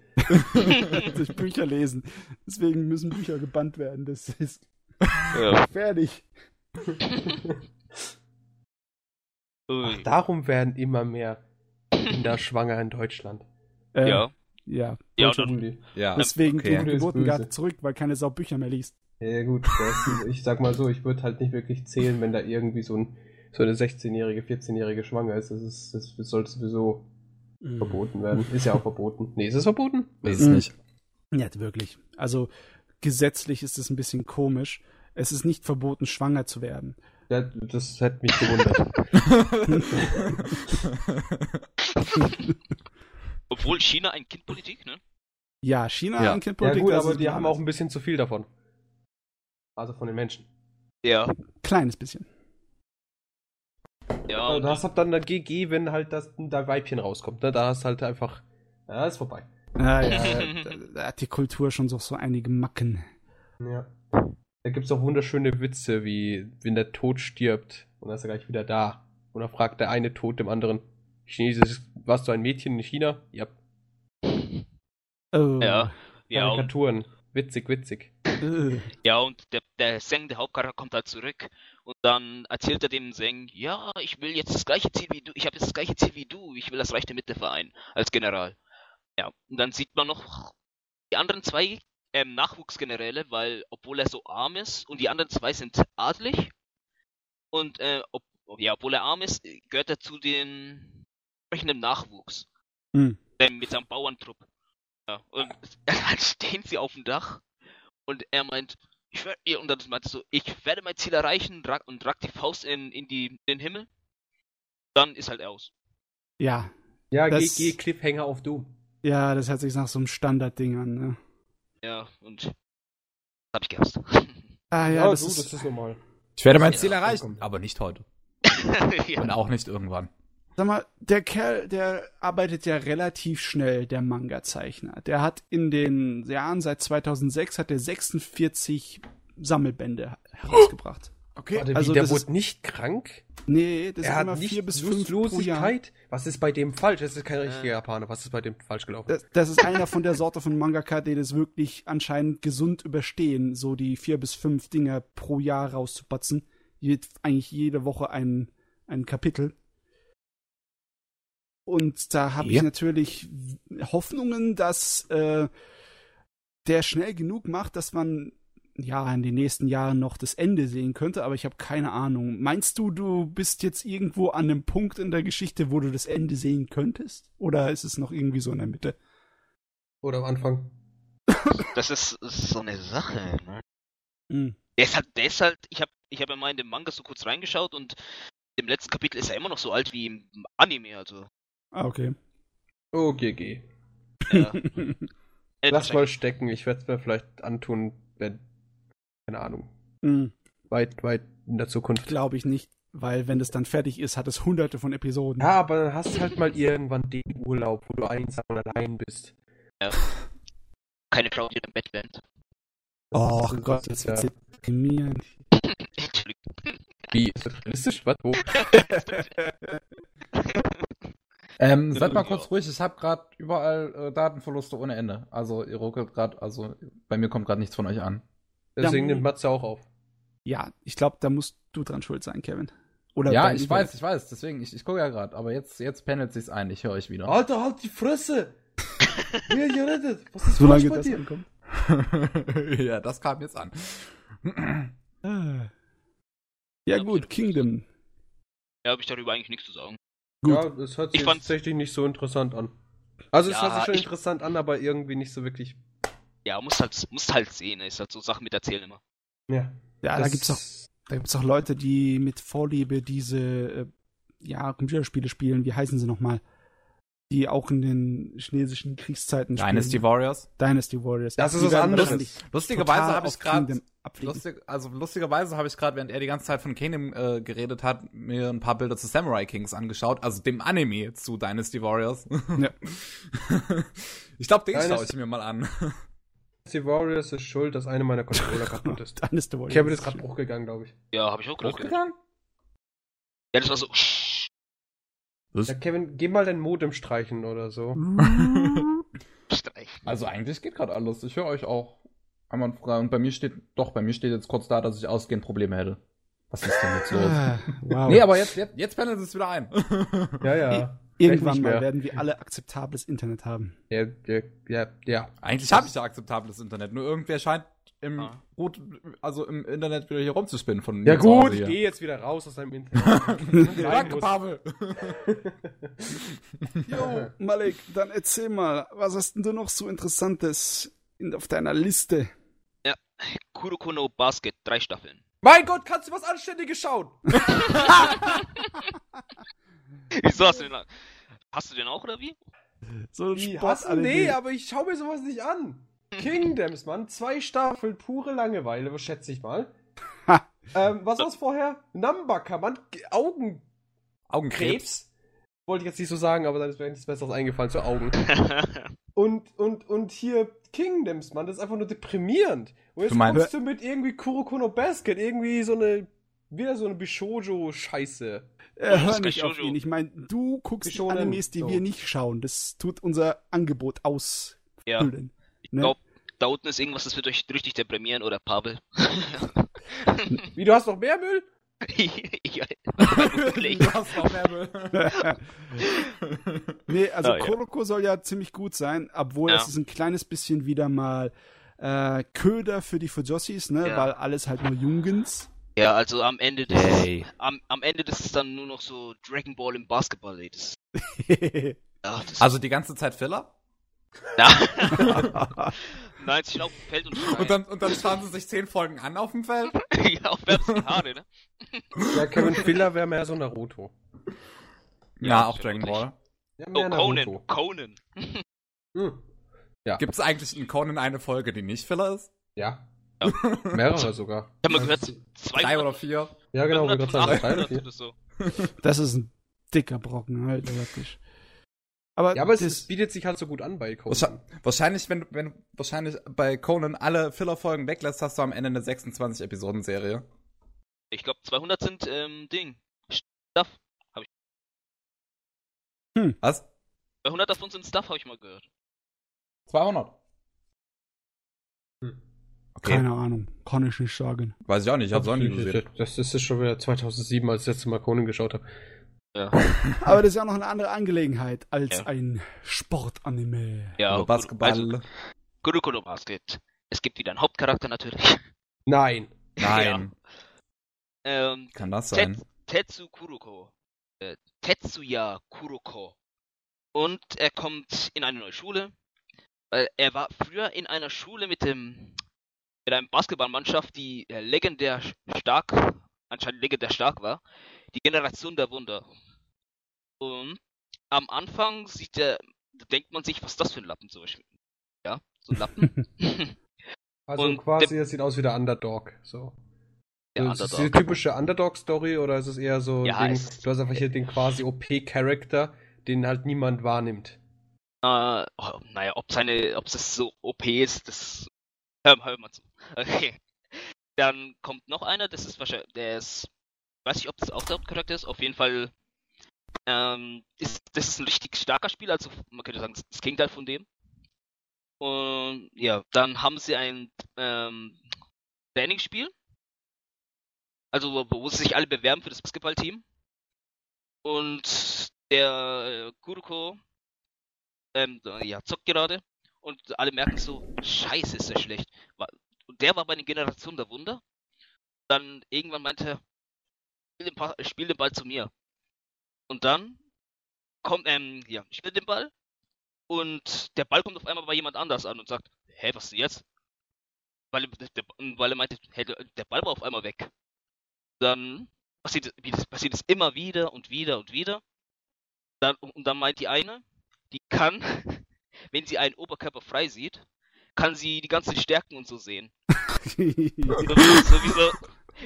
Durch Bücher lesen. Deswegen müssen Bücher gebannt werden, das ist ja. Fertig. Ach, darum werden immer mehr Kinder schwanger in Deutschland. Ähm, ja. Ja. Ja, dann, ja. Deswegen okay. gehen die Geburtengarten zurück, weil keine Sau Bücher mehr liest. Ja gut, das, ich sag mal so, ich würde halt nicht wirklich zählen, wenn da irgendwie so ein so eine sechzehnjährige, vierzehnjährige schwanger ist. Das, ist, das sollte sowieso mm. verboten werden. Ist ja auch verboten. Nee, ist es verboten? Nee, ist es mm. nicht. Ja, wirklich. Also gesetzlich ist es ein bisschen komisch. Es ist nicht verboten, schwanger zu werden. Ja, das hat mich gewundert. Obwohl China ein Kindpolitik, ne? Ja, China ja. ein Kindpolitik. Ja gut, aber die haben auch ein bisschen zu viel davon. Also von den Menschen. Ja. Kleines bisschen. Ja. Also das hat dann der G G, wenn halt das da Weibchen rauskommt. Ne? Da ist halt einfach, ja, ist vorbei. Ah, ja, da, da hat die Kultur schon so, so einige Macken. Ja. Da gibt's auch wunderschöne Witze, wie wenn der Tod stirbt und dann ist er gleich wieder da. Und dann fragt der eine Tod dem anderen, Chinesisch, warst du ein Mädchen in China? Ja. Oh. Ja. Ja. Karikaturen. Witzig, witzig. Ja, und der, der Seng, der Hauptcharakter, kommt halt zurück und dann erzählt er dem Seng, ja, ich will jetzt das gleiche Ziel wie du, ich habe jetzt das gleiche Ziel wie du, ich will das Reich der Mitte vereinen, als General. Ja, und dann sieht man noch die anderen zwei ähm, Nachwuchsgeneräle, weil, obwohl er so arm ist und die anderen zwei sind adlig und, äh, ob, ja, obwohl er arm ist, gehört er zu den entsprechenden Nachwuchs. Mhm. Mit seinem Bauerntrupp. Ja, und dann stehen sie auf dem Dach. Und er meint, ich werde, und dann meinte so, ich werde mein Ziel erreichen und ragt die Faust in, in, die, in den Himmel. Dann ist halt er aus. Ja. Ja, das, G G Cliffhanger auf Doom. Ja, das hört sich nach so einem Standardding an, ne? Ja, und das hab ich gehasst. Ah ja, ja das, so, ist, das ist normal. Ich werde mein ja, Ziel erreichen, aber nicht heute. Ja. Und auch nicht irgendwann. Sag mal, der Kerl, der arbeitet ja relativ schnell, der Manga-Zeichner. Der hat in den Jahren seit zweitausendsechs hat er sechsundvierzig Sammelbände herausgebracht. Okay, warte, also wie, der wurde ist, nicht krank? Nee, das er ist immer vier bis fünf pro Jahr. Was ist bei dem falsch? Das ist kein richtiger Japaner. Was ist bei dem falsch gelaufen? Das, das ist einer von der Sorte von Mangaka, die das wirklich anscheinend gesund überstehen, so die vier bis fünf Dinger pro Jahr rauszupatzen. Je, eigentlich jede Woche ein, ein Kapitel. Und da habe ja. ich natürlich Hoffnungen, dass äh, der schnell genug macht, dass man ja in den nächsten Jahren noch das Ende sehen könnte, aber ich habe keine Ahnung. Meinst du, du bist jetzt irgendwo an einem Punkt in der Geschichte, wo du das Ende sehen könntest? Oder ist es noch irgendwie so in der Mitte? Oder am Anfang? Das ist, ist so eine Sache, ne? Mhm. Der ist halt, der ist halt, ich habe ich hab ja mal in den Manga so kurz reingeschaut und im letzten Kapitel ist er immer noch so alt wie im Anime, also. Ah, okay. Oh, G G. Ja. Lass mal stecken, ich werde es mir vielleicht antun, wenn... Keine Ahnung. Mhm. Weit, weit in der Zukunft. Glaube ich nicht, weil wenn es dann fertig ist, hat es hunderte von Episoden. Ja, aber dann hast du halt mal irgendwann den Urlaub, wo du einsam und allein bist. Ja. Keine Frau, die im Bett brennt. Oh Gott, das ist ja... deprimierend. Wie, ist das realistisch? Was? Wo? Ähm, seid mal kurz ruhig, ich habe gerade überall äh, Datenverluste ohne Ende. Also ihr ruckelt gerade, also bei mir kommt gerade nichts von euch an. Deswegen ja, nimmt Matze auch auf. Ja, ich glaube, da musst du dran schuld sein, Kevin. Oder ja, ich weiß, ich weiß, deswegen, ich, ich gucke ja gerade, aber jetzt, jetzt pendelt sich's ein, ich höre euch wieder. Alter, halt die Fresse! Wer hier redet? Was ist so lange bei das dir? Ankommt? Ja, das kam jetzt an. Ja gut, Kingdom. Ja, habe ich darüber eigentlich nichts zu sagen. Gut. Ja, das hört sich tatsächlich nicht so interessant an. Also es ja, hört sich schon ich, interessant an, aber irgendwie nicht so wirklich. Ja, muss halt, muss halt sehen, ist halt so Sachen mit erzählen immer. Ja, ja da gibt's auch, da gibt's auch Leute, die mit Vorliebe diese äh, ja, Computerspiele spielen, wie heißen sie nochmal? die auch in den chinesischen Kriegszeiten spielen. Dynasty Warriors? Dynasty Warriors. Das ist was anderes. Lustigerweise habe ich gerade, lustig, also lustigerweise habe ich gerade, während er die ganze Zeit von Kingdom äh, geredet hat, mir ein paar Bilder zu Samurai Kings angeschaut, also dem Anime zu Dynasty Warriors. Ja. Ich glaube, den schaue ich mir mal an. Dynasty Warriors ist schuld, dass eine meiner Controller kaputt ist. Dynasty Warriors. Kevin ist gerade hochgegangen, glaube ich. Ja, habe ich auch hochgegangen. Ja, das war so. Ja, Kevin, geh mal dein Modem streichen oder so. Streichen. Also eigentlich geht gerade alles. Ich höre euch auch. Einmal frei. Und bei mir steht, doch, bei mir steht jetzt kurz da, dass ich ausgehend Probleme hätte. Was ist denn jetzt los? Wow. Nee, aber jetzt, jetzt, jetzt pendelt es wieder ein. Ja, ja. Irgendwann mal werden wir alle akzeptables Internet haben. Ja, ja, ja. ja. Eigentlich habe ich ja akzeptables Internet. Nur irgendwer scheint im, ah. gut, also im Internet wieder hier rumzuspinnen. Von ja gut, ich gehe jetzt wieder raus aus deinem Internet. Danke, Pavel. Jo, Malik, dann erzähl mal, was hast denn du noch so Interessantes in, auf deiner Liste? Ja, Kuroko no Basket, drei Staffeln. Mein Gott, kannst du was Anständiges schauen? Wieso hast du den, hast du den auch, oder wie? So ein Spaß, hast, nee, aber ich schaue mir sowas nicht an. Kingdoms, Mann. Zwei Staffeln pure Langeweile, schätze ich mal. ähm, was war's vorher? Nanbaka, Mann. Augen... Augenkrebs? Wollte ich jetzt nicht so sagen, aber dann ist mir eigentlich nichts Besseres eingefallen zu Augen. und, und, und hier Kingdoms, Mann. Das ist einfach nur deprimierend. Und jetzt kommst du mit irgendwie Kuroko no Basket, irgendwie so eine... Wieder so eine Bishojo-Scheiße. Äh, hör nicht auf ihn. Ich meine, du guckst die Animes, die so. wir nicht schauen. Das tut unser Angebot ausfüllen. Ja. Ich ne? glaube, da unten ist irgendwas, das wird euch richtig deprimieren, oder Pavel. Wie, du hast noch mehr Müll? ja, du hast noch mehr Müll. Nee, also oh, Kuroko ja. soll ja ziemlich gut sein, obwohl ja. es ist ein kleines bisschen wieder mal äh, Köder für die Fujoshis, ne? Ja. Weil alles halt nur Jungens. Ja, also am Ende des hey. am, am Ende des ist dann nur noch so Dragon Ball im Basketball, ey. Das, ja, das also die ganze Zeit Filler? Nein, sie laufen Feld und Stein. Und dann, und dann schauen sie sich zehn Folgen an auf dem Feld? Ja, auf wärmsten Haare, ne? Ja, Kevin Filler wäre mehr so Naruto. Ja, ja auch Dragon Ball. Ja, oh, Conan, Conan. Hm. Ja. Gibt's eigentlich in Conan eine Folge, die nicht Filler ist? Ja. ja. Mehrere sogar. Ich hab mal gehört, zwei drei oder vier. Ja, genau, wir gerade das so. Das ist ein dicker Brocken, halt, wirklich. Aber, ja, aber es das bietet sich halt so gut an bei Conan. Wahrscheinlich, wenn du wenn, wahrscheinlich bei Conan alle Filler-Folgen weglässt, hast du am Ende eine sechsundzwanzig-Episoden-Serie. Ich glaube, zweihundert sind ähm, Ding. Stuff. Hab ich. Hm, was? zweihundert davon sind Stuff, habe ich mal gehört. zweihundert? Hm. Okay. Keine Ahnung. Kann ich nicht sagen. Weiß ich auch nicht, ich hab's auch nie gesehen. Das ist schon wieder zweitausendsieben, als ich das letzte Mal Conan geschaut habe. Ja. Aber das ist ja noch eine andere Angelegenheit als ja. ein Sportanime. Ja, oder Basketball. Also, Kuroko no Basket. Es gibt wieder einen Hauptcharakter natürlich. Nein. Nein. Ja. Ähm, Kann das sein? Tet, Tetsu Kuroko. Äh, Tetsuya Kuroko. Und er kommt in eine neue Schule. Weil er war früher in einer Schule mit dem mit einer Basketballmannschaft, die legendär stark, anscheinend legendär stark war. Die Generation der Wunder. Und am Anfang sieht der, denkt man sich, was ist das für ein Lappen? So, ja, so ein Lappen. Also und quasi, es sieht aus wie der Underdog. So. Der also, Underdog. Ist es die typische Underdog-Story oder ist es eher so, ja, Ding, es du hast einfach hier den quasi O P-Charakter, den halt niemand wahrnimmt? Uh, oh, naja, ob seine, ob das so O P ist, das hör, hör mal zu. Okay. Dann kommt noch einer, das ist wahrscheinlich, der ist ich weiß nicht, ob das auch der Hauptcharakter ist. Auf jeden Fall ähm, ist das ist ein richtig starker Spieler. Also man könnte sagen, das Gegenteil von dem. Und ja, dann haben sie ein ähm, Trainingsspiel. Also wo, wo sich alle bewerben für das Basketballteam. Und der äh, Kuroko ähm, ja, zockt gerade. Und alle merken so, scheiße, ist der schlecht. Und der war bei den Generationen der Wunder. Dann irgendwann meinte er, Den pa- spiel den Ball zu mir. Und dann kommt, ähm, ja, spielt den Ball und der Ball kommt auf einmal bei jemand anders an und sagt, hä, was ist denn jetzt? Weil, der, weil er meinte, hey, der Ball war auf einmal weg. Dann passiert es passiert immer wieder und wieder und wieder. Dann, und dann meint die eine, die kann, wenn sie einen Oberkörper frei sieht, kann sie die ganzen Stärken und so sehen. so, wie so,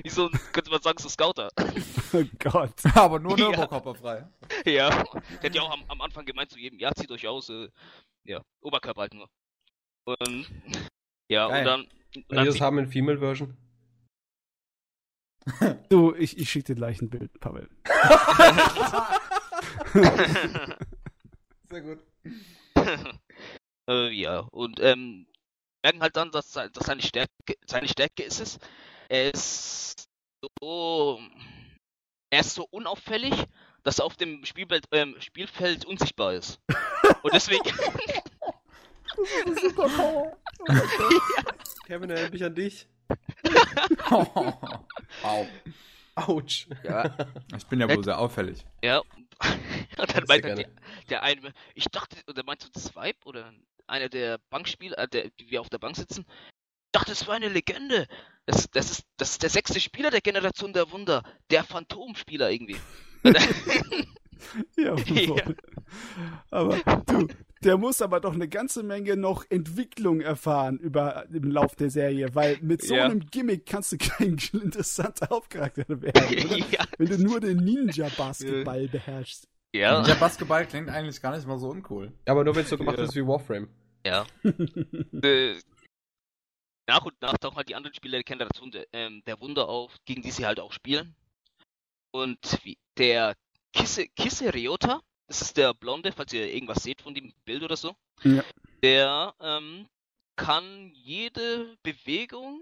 wie so, könnte man sagen, so Scouter. Oh Gott. Aber nur der ja. Oberkörper frei. Ja. Der hat ja auch am, am Anfang gemeint zu jedem, ja, zieht euch aus, äh, ja, Oberkörper halt nur. Und, ja, geil. Und dann... Und dann wir das haben in Female-Version. Du, ich, ich schicke dir gleich ein Bild, Pavel. Sehr gut. äh, ja, und ähm, merken halt dann, dass, dass seine Stärke, seine Stärke ist es. Er ist so, er ist so unauffällig, dass er auf dem Spielbild, ähm, Spielfeld unsichtbar ist. Und deswegen... Das ist eine super Power. Oh ja. Kevin, erinnere mich an dich. Oh. Au. Autsch. Ja. Ich bin ja wohl sehr auffällig. Ja. Und dann meinte der, der eine, ich dachte, oder meinst du das Vibe? Oder einer der Bankspieler, der, die wir auf der Bank sitzen? Ich dachte, es war eine Legende. Das, das, ist, das ist der sechste Spieler der Generation der Wunder. Der Phantomspieler irgendwie. Ja, ja. Aber du, der muss aber doch eine ganze Menge noch Entwicklung erfahren über im Lauf der Serie, weil mit so ja. einem Gimmick kannst du kein interessanter Hauptcharakter werden, oder? Ja. Wenn du nur den Ninja-Basketball beherrschst. Ja. Ninja-Basketball klingt eigentlich gar nicht mal so uncool. Aber nur wenn es so gemacht ja. ist wie Warframe. Ja. äh, nach und nach tauchen halt die anderen Spieler, die kennen dazu ähm, der Wunder auf, gegen die sie halt auch spielen. Und wie der Kisse, Kisse Ryota, das ist der Blonde, falls ihr irgendwas seht von dem Bild oder so, ja. der ähm, kann jede Bewegung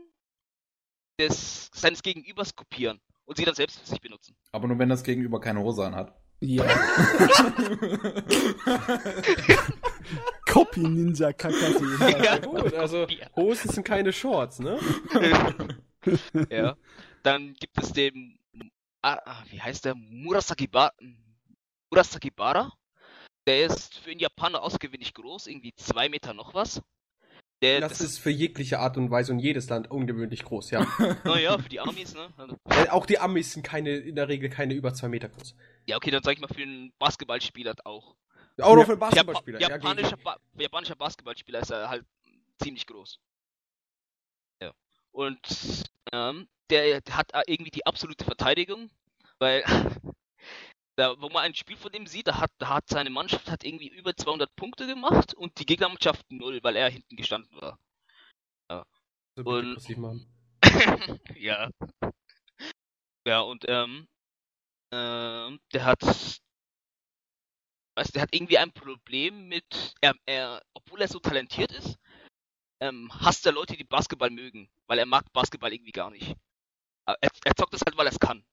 des, seines Gegenübers kopieren und sie dann selbst für sich benutzen. Aber nur wenn das Gegenüber keine Hose anhat. Ja. Copy Ninja Kakati. Ja, gut, also Hosen sind keine Shorts, ne? Ja. Dann gibt es den... Ah, wie heißt der? Murasakibara. Murasakibara. Der ist für einen Japaner ausgewöhnlich groß, irgendwie zwei Meter noch was. Der, das, das ist für jegliche Art und Weise und jedes Land ungewöhnlich groß, ja. Naja, für die Amis, ne? Also. Auch die Amis sind keine, in der Regel keine über zwei Meter groß. Ja, okay, dann sag ich mal für einen Basketballspieler auch. Auch noch für einen Basketballspieler. Jap- japanischer, ba- japanischer Basketballspieler ist er halt ziemlich groß. Ja. Und ähm, der hat irgendwie die absolute Verteidigung, weil da, wo man ein Spiel von dem sieht, da hat, da hat seine Mannschaft hat irgendwie über zweihundert Punkte gemacht und die Gegnermannschaft null, weil er hinten gestanden war. Ja. So und ja. Ja, und ähm, äh, der hat also der hat irgendwie ein Problem mit er, er obwohl er so talentiert ist, ähm, hasst er Leute, die Basketball mögen, weil er mag Basketball irgendwie gar nicht. Er, er zockt es halt, weil er es kann.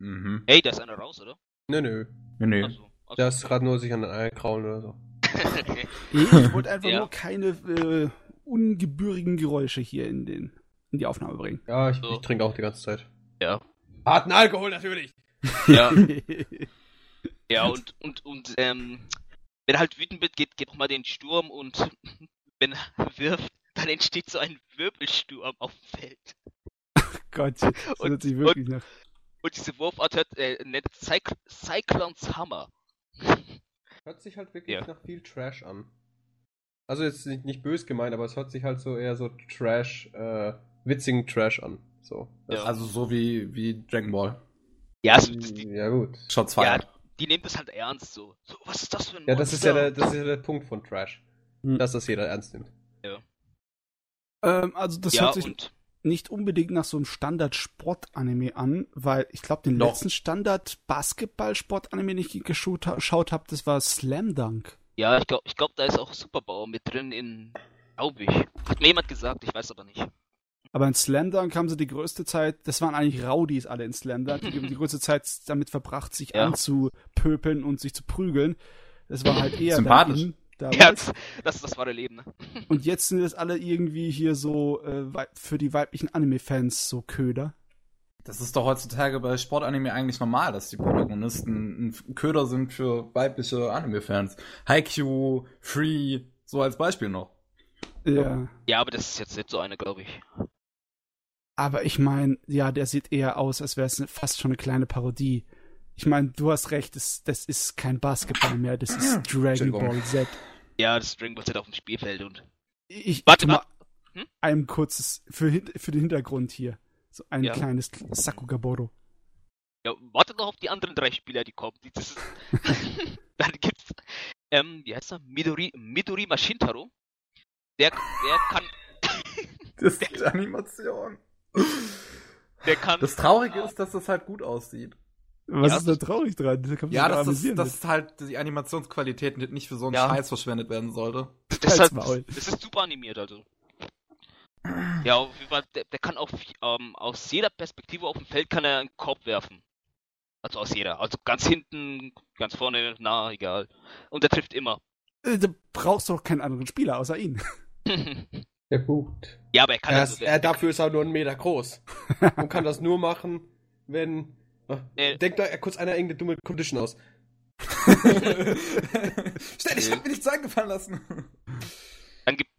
Mhm. Ey, da ist einer raus, oder? Nö, nö. Nö, nö. Ach so, ach so. Der ist gerade nur sich an den Eier kraulen oder so. Ich wollte einfach ja. nur keine äh, ungebührigen Geräusche hier in, den, in die Aufnahme bringen. Ja, ich, so. ich trinke auch die ganze Zeit. Ja. Harten Alkohol natürlich! Ja. Ja, und, und, und, ähm, wenn er halt wütend wird, geht, geht nochmal den Sturm und wenn er wirft, dann entsteht so ein Wirbelsturm auf dem Feld. Ach Gott, das und, hört sich wirklich und, nach. Und diese Wurfart hat, äh, nennt Cycl- Cyclones Hammer. Hört sich halt wirklich ja. nach viel Trash an. Also jetzt nicht, nicht böse gemeint, aber es hört sich halt so eher so Trash, äh, witzigen Trash an. So. Ja. Also so wie, wie Dragon Ball. Ja, also das, die, ja gut. Shots fired. Ja, die nehmen das halt ernst so. So, was ist das für ein Monster? Ja, das ist ja der, das ist ja der Punkt von Trash. Hm. Dass das jeder ernst nimmt. Ja. Ähm, also das ja, hört sich... Und- nicht unbedingt nach so einem Standard-Sport-Anime an, weil ich glaube, den Doch. letzten Standard-Basketball-Sport-Anime, den ich geschaut habe, das war Slam Dunk. Ja, ich glaube, ich glaub, da ist auch Superbauer mit drin in, glaube ich. Hat mir jemand gesagt, ich weiß aber nicht. Aber in Slam Dunk haben sie die größte Zeit, das waren eigentlich Rowdies alle in Slam Dunk, die haben die größte Zeit damit verbracht, sich ja. anzupöpeln und sich zu prügeln. Das war halt eher... Sympathisch. Ja, das, das war der Leben, ne? Und jetzt sind das alle irgendwie hier so äh, für die weiblichen Anime-Fans so Köder. Das ist doch heutzutage bei Sportanime eigentlich normal, dass die Protagonisten ein Köder sind für weibliche Anime-Fans. Haikyuu, Free, so als Beispiel noch. Ja, ja, aber das ist jetzt nicht so eine, glaube ich. Aber ich meine, ja, der sieht eher aus, als wäre es fast schon eine kleine Parodie. Ich meine, du hast recht, das, das ist kein Basketball mehr, das ist Dragon Ball Z. Ja, das ist Dragon Ball Z auf dem Spielfeld und... Ich, warte mal. Hm? Ein kurzes, für, für den Hintergrund hier, so ein ja. kleines Sakugaboro. Ja, warte noch auf die anderen drei Spieler, die kommen. Das ist, dann gibt's, ähm, wie heißt er? Midori, Midorima Shintaro. Der, der kann... Das ist die Animation. Der kann, das Traurige ist, dass das halt gut aussieht. Was ja, ist da traurig dran? Da kann man ja, dass das, das halt die Animationsqualität nicht für so einen ja. Scheiß verschwendet werden sollte. Das, das, halt, das ist super animiert, also. Ja, auf jeden Fall, der, der kann auch ähm, aus jeder Perspektive auf dem Feld kann er einen Korb werfen. Also aus jeder. Also ganz hinten, ganz vorne, na, egal. Und der trifft immer. Da brauchst du doch keinen anderen Spieler außer ihn. Ja, gut. Ja, aber er kann er also... Ist, er dafür ist er nur einen Meter groß. Man kann das nur machen, wenn... Oh, nee. Denkt da kurz einer irgendeine dumme Condition aus. Schnell, ich hab mir nichts eingefallen lassen. Dann gibt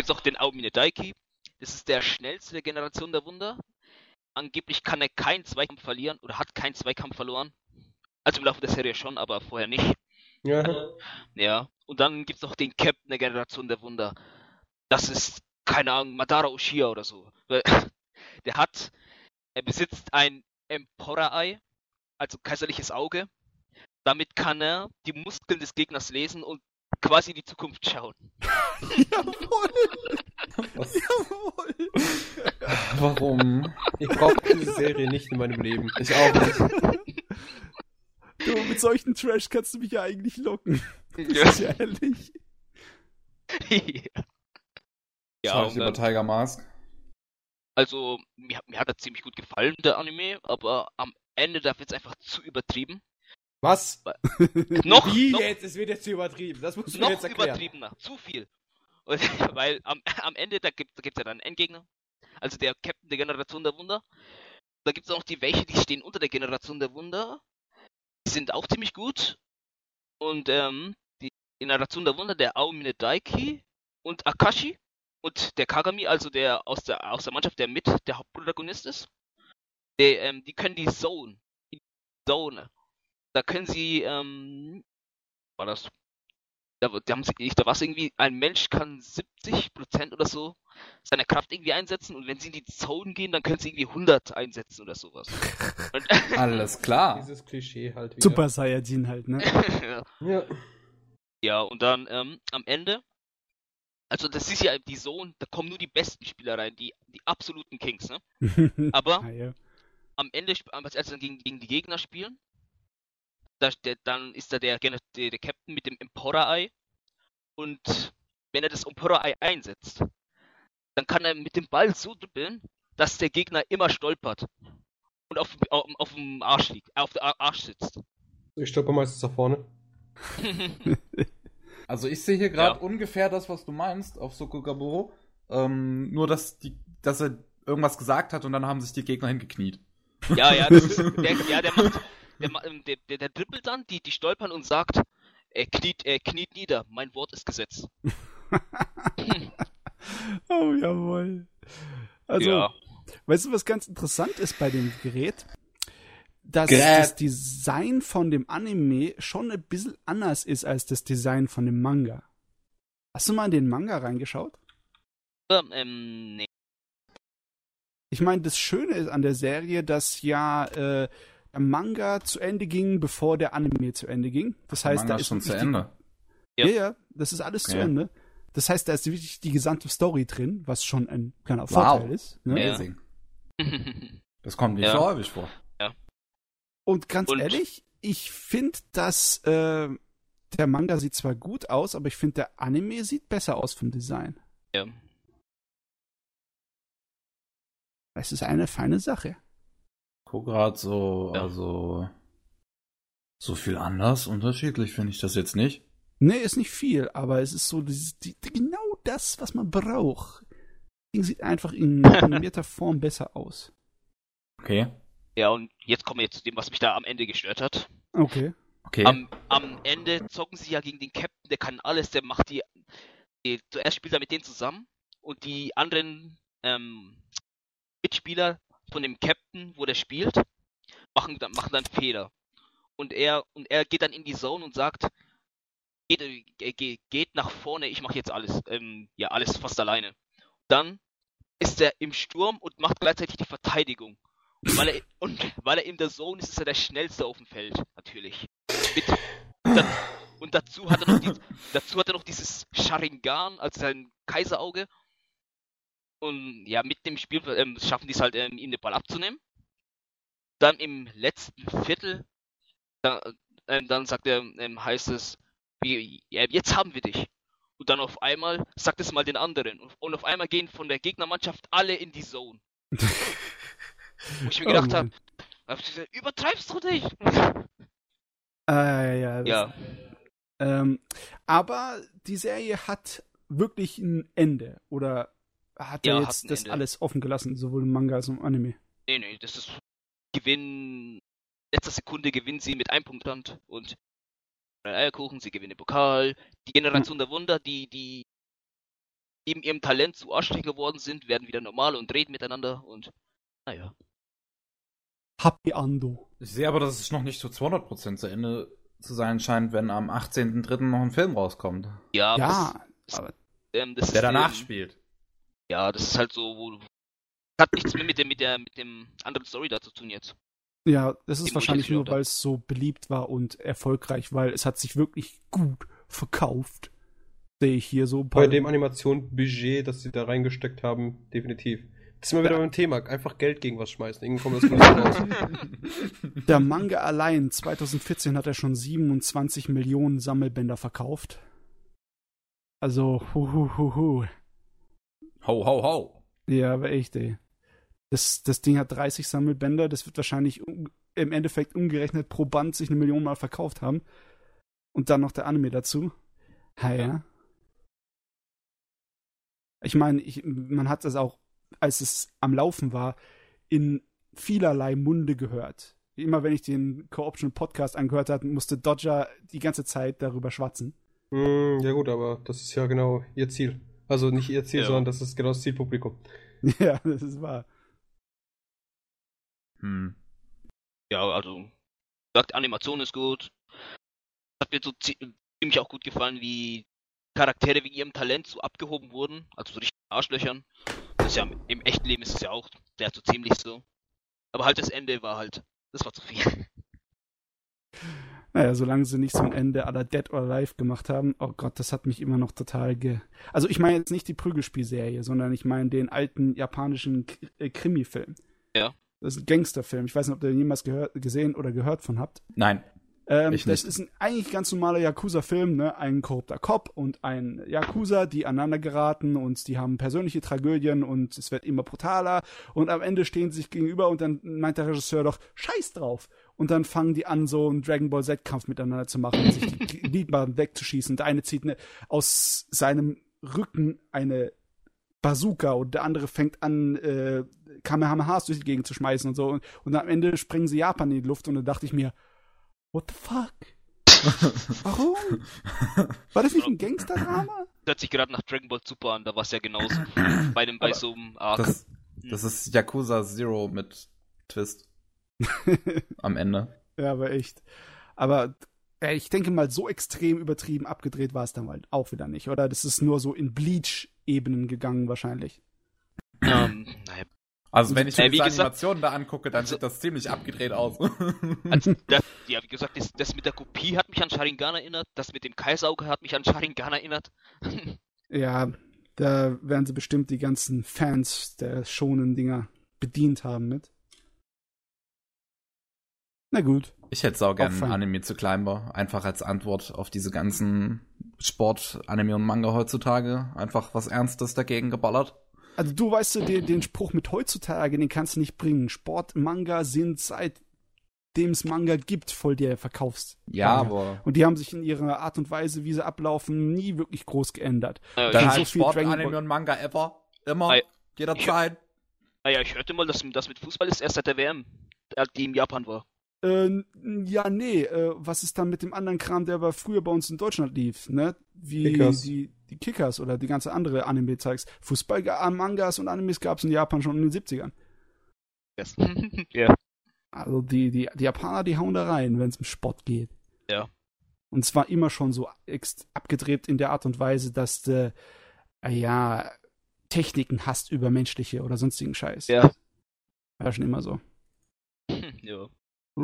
es noch den Aomine Daiki. Das ist der schnellste der Generation der Wunder. Angeblich kann er keinen Zweikampf verlieren oder hat keinen Zweikampf verloren. Also im Laufe der Serie schon, aber vorher nicht. Ja. Also, ja. Und dann gibt es noch den Captain der Generation der Wunder. Das ist, keine Ahnung, Madara Uchiha oder so. Der hat, er besitzt ein Empora-Ei, also kaiserliches Auge. Damit kann er die Muskeln des Gegners lesen und quasi in die Zukunft schauen. Jawohl! Was? Jawohl! Warum? Ich brauche diese Serie nicht in meinem Leben. Ich auch nicht. Du, mit solchen Trash kannst du mich ja eigentlich locken. Das ja. ist ja ehrlich. Ja. Ja, habe ich über Tiger Mask. Also, mir, mir hat das ziemlich gut gefallen, der Anime, aber am Ende da wird es einfach zu übertrieben. Was? Noch, Wie noch, jetzt? Es wird jetzt zu übertrieben. Das musst du mir jetzt erklären. Noch übertriebener. Zu viel. Und, weil am, am Ende, da gibt es ja dann einen Endgegner. Also der Captain der Generation der Wunder. Da gibt es auch noch die welche, die stehen unter der Generation der Wunder. Die sind auch ziemlich gut. Und ähm, die Generation der Wunder, der Aomine Daiki und Akashi. Und der Kagami, also der aus der aus der Mannschaft, der mit der Hauptprotagonist ist, die, ähm, die können die Zone, die Zone, da können sie, ähm, war das, da, da haben sie, da war es irgendwie, ein Mensch kann siebzig Prozent oder so seiner Kraft irgendwie einsetzen und wenn sie in die Zone gehen, dann können sie irgendwie hundert einsetzen oder sowas. Und, alles klar. Dieses Klischee halt wieder. Super Saiyajin halt, ne? Ja. Ja. Ja, und dann ähm, am Ende, also das ist ja die Zone, da kommen nur die besten Spieler rein, die, die absoluten Kings, ne? Aber ah, ja. am Ende, als sie dann gegen, gegen die Gegner spielen, da, der, dann ist da der, der, der Captain mit dem Empora-Ei und wenn er das Empora-Ei einsetzt, dann kann er mit dem Ball so dribbeln, dass der Gegner immer stolpert und auf, auf, auf dem Arsch liegt, auf dem Arsch sitzt. Ich stolper meistens nach vorne. Also ich sehe hier gerade ja. ungefähr das, was du meinst, auf Sakugaburo. Ähm, nur, dass, die, dass er irgendwas gesagt hat und dann haben sich die Gegner hingekniet. Ja, ja, das ist, der, ja, der macht, der, der, der dribbelt dann, die, die stolpern und sagt, er kniet, er kniet nieder, mein Wort ist Gesetz. Oh, jawohl. Also, ja. Weißt du, was ganz interessant ist bei dem Gerät? Dass das Design von dem Anime schon ein bisschen anders ist als das Design von dem Manga. Hast du mal in den Manga reingeschaut? Ähm, nee. Ich meine, das Schöne ist an der Serie, dass ja äh, der Manga zu Ende ging, bevor der Anime zu Ende ging. Das heißt, der Manga da ist schon zu Ende. Die... Ja. ja, ja, das ist alles okay. zu Ende. Das heißt, da ist wirklich die gesamte Story drin, was schon ein kleiner Vorteil wow. ist. Ne? Amazing. Das kommt nicht ja. so häufig vor. Und ganz und? ehrlich, ich finde, dass äh, der Manga sieht zwar gut aus, aber ich finde, der Anime sieht besser aus vom Design. Ja. Es ist eine feine Sache. Ich gucke gerade so, ja. also so viel anders, unterschiedlich finde ich das jetzt nicht. Nee, ist nicht viel, aber es ist so dieses, die, genau das, was man braucht. Das Ding sieht einfach in animierter Form besser aus. Okay. Ja, und jetzt kommen wir jetzt zu dem, was mich da am Ende gestört hat. Okay. okay. Am, am Ende zocken sie ja gegen den Captain, der kann alles, der macht die... die zuerst spielt er mit denen zusammen und die anderen ähm, Mitspieler von dem Captain, wo der spielt, machen, machen dann Fehler. und er und er geht dann in die Zone und sagt, geht, geht, geht nach vorne, ich mache jetzt alles, ähm, ja alles fast alleine. Dann ist er im Sturm und macht gleichzeitig die Verteidigung. Und weil er, und weil er in der Zone ist, ist er der Schnellste auf dem Feld, natürlich. Mit, das, und dazu hat er noch die, dazu hat er noch dieses Sharingan, also sein Kaiserauge. Und ja, mit dem Spiel ähm, schaffen die es halt, ähm, ihm den Ball abzunehmen. Dann im letzten Viertel, da, ähm, dann sagt er, ähm, heißt es, wie, ja, jetzt haben wir dich. Und dann auf einmal sagt es mal den anderen. Und, und auf einmal gehen von der Gegnermannschaft alle in die Zone. Wo ich mir oh, gedacht habe, hab übertreibst du dich? Ah, ja, das, ja. Ähm, aber die Serie hat wirklich ein Ende. Oder hat ja, er jetzt hat das Ende. Alles offen gelassen, sowohl im Manga als auch im Anime? Nee, nee, das ist Gewinn. Letzter Sekunde gewinnt sie mit einem Punkt Stand und einen Eierkuchen, sie gewinnen den Pokal. Die Generation ja. der Wunder, die, die eben ihrem Talent zu Arschlingen geworden sind, werden wieder normal und reden miteinander und naja. Happy Ando. Ich sehe aber, dass es noch nicht zu zweihundert Prozent zu Ende zu sein scheint, wenn am achtzehnten dritten noch ein Film rauskommt. Ja, ja das, aber ähm, das der ist, danach ähm, spielt. Ja, das ist halt so, wo du hat nichts mehr mit der, mit der, mit dem anderen Story da zu tun jetzt. Ja, das ist wahrscheinlich nur, weil es so beliebt war und erfolgreich, weil es hat sich wirklich gut verkauft. Sehe ich hier so ein paar. Bei dem Animation-Budget, das sie da reingesteckt haben, definitiv. Das ist immer wieder beim Thema. Einfach Geld gegen was schmeißen. Irgendwie kommt das raus. Der Manga allein, zwanzig vierzehn hat er schon siebenundzwanzig Millionen Sammelbänder verkauft. Also, hu hu hu hu. Ho, ho, ho. Ja, aber echt, ey. Das, das Ding hat dreißig Sammelbänder, das wird wahrscheinlich um, im Endeffekt umgerechnet pro Band sich eine Million Mal verkauft haben. Und dann noch der Anime dazu. Ha, ja. Ich meine, ich, man hat das auch, als es am Laufen war, in vielerlei Munde gehört. Immer wenn ich den Co-Option-Podcast angehört habe, musste Dodger die ganze Zeit darüber schwatzen. Mm, ja gut, aber das ist ja genau ihr Ziel. Also nicht ihr Ziel, ja. sondern das ist genau das Zielpublikum. Ja, das ist wahr. Hm. Ja, also, sagt Animation ist gut. Hat mir so ziemlich auch gut gefallen, wie Charaktere wegen ihrem Talent so abgehoben wurden, also so richtig Arschlöchern. Das ist ja im echten Leben ist es ja auch, der so ziemlich so. Aber halt das Ende war halt, das war zu viel. Naja, solange sie nicht so ein Ende à la Dead or Alive gemacht haben, oh Gott, das hat mich immer noch total ge... Also ich meine jetzt nicht die Prügelspielserie, sondern ich meine den alten japanischen Krimi-Film. Ja. Das ist ein Gangsterfilm. Ich weiß nicht, ob ihr den jemals gehört, gesehen oder gehört von habt. Nein. Ähm, ich das nicht. Ist ein eigentlich ganz normaler Yakuza-Film, ne? Ein korrupter Cop und ein Yakuza, die aneinander geraten und die haben persönliche Tragödien und es wird immer brutaler und am Ende stehen sie sich gegenüber und dann meint der Regisseur doch, scheiß drauf. Und dann fangen die an, so einen Dragon Ball Z-Kampf miteinander zu machen, sich die Gliedmaßen wegzuschießen. Der eine zieht eine, aus seinem Rücken eine Bazooka und der andere fängt an, äh, Kamehamehas durch die Gegend zu schmeißen und so. Und, und am Ende springen sie Japan in die Luft und dann dachte ich mir, what the fuck? Warum? War das nicht ein Gangster-Drama? Das hört sich gerade nach Dragon Ball Super an, da war es ja genauso. Bei dem bei so einem Arc. Das, das ist Yakuza Zero mit Twist. Am Ende. Ja, aber echt. Aber ey, ich denke mal, so extrem übertrieben abgedreht war es dann halt auch wieder nicht, oder? Das ist nur so in Bleach-Ebenen gegangen wahrscheinlich. Um, naja. Also wenn ich mir äh, die Animationen da angucke, dann also, sieht das ziemlich abgedreht aus. Also das, ja, wie gesagt, das, das mit der Kopie hat mich an Sharingan erinnert, das mit dem Kaiserauge hat mich an Sharingan erinnert. Ja, da werden sie bestimmt die ganzen Fans der Shonen-Dinger bedient haben mit. Na gut. Ich hätte saugern einen Anime zu Climber, einfach als Antwort auf diese ganzen Sport-Anime und Manga heutzutage. Einfach was Ernstes dagegen geballert. Also du weißt du, den, den Spruch mit heutzutage, den kannst du nicht bringen. Sport-Manga sind seitdem es Manga gibt, voll der Verkaufs. Ja, aber... Und die haben sich in ihrer Art und Weise, wie sie ablaufen, nie wirklich groß geändert. Äh, Dann halt so Sport-Anime und Manga ever, immer, äh, jederzeit. Naja, ich hörte mal, dass das mit Fußball ist erst seit der W M, die in Japan war. Äh, ja, nee, äh, was ist dann mit dem anderen Kram, der aber früher bei uns in Deutschland lief, ne? Wie Kickers. Die, die Kickers oder die ganze andere Anime-Zeugs. Fußball, Mangas und Animes gab's in Japan schon in den siebzigern. Ja. Yes. Yeah. Also die, die, die Japaner, die hauen da rein, wenn es um Sport geht. Ja. Und zwar immer schon so abgedreht in der Art und Weise, dass du, äh, ja, Techniken hast über menschliche oder sonstigen Scheiß. Ja. War schon immer so. Ja.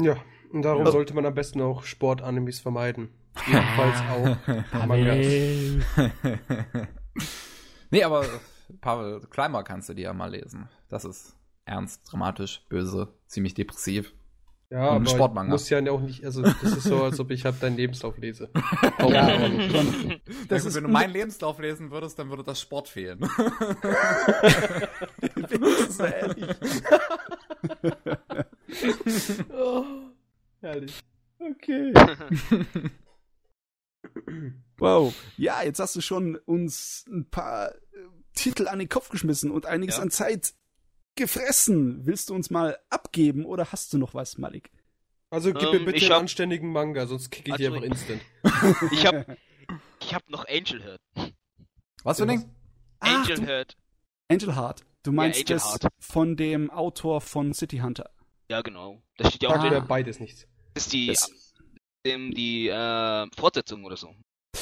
Ja, und darum ja. sollte man am besten auch Sport-Animes vermeiden. Jedenfalls auch Mangas. Nee, aber Pavel, Climber kannst du dir ja mal lesen. Das ist ernst, dramatisch, böse, ziemlich depressiv. Ja, und aber ich muss ja auch nicht, also das ist so, als ob ich halt deinen Lebenslauf lese. Oh, ja, aber schon. Das ja, gut, wenn du meinen Lebenslauf lesen würdest, dann würde das Sport fehlen. Ich bin so ehrlich. Oh, herrlich. Okay. Wow. Ja, jetzt hast du schon uns ein paar Titel an den Kopf geschmissen und einiges ja. an Zeit gefressen. Willst du uns mal abgeben oder hast du noch was, Malik? Also gib ähm, mir bitte einen hab... anständigen Manga, sonst kicke ich dir einfach instant. Ich hab, ich hab noch Angel Heart. Was für ein Ding? Angel Ach, Heart. Du, Angel Heart. Du meinst ja, das Heart. Von dem Autor von City Hunter. Ja, genau. Das steht ja auch ah. beides nichts. Das ist die, das... die, die äh, Fortsetzung oder so.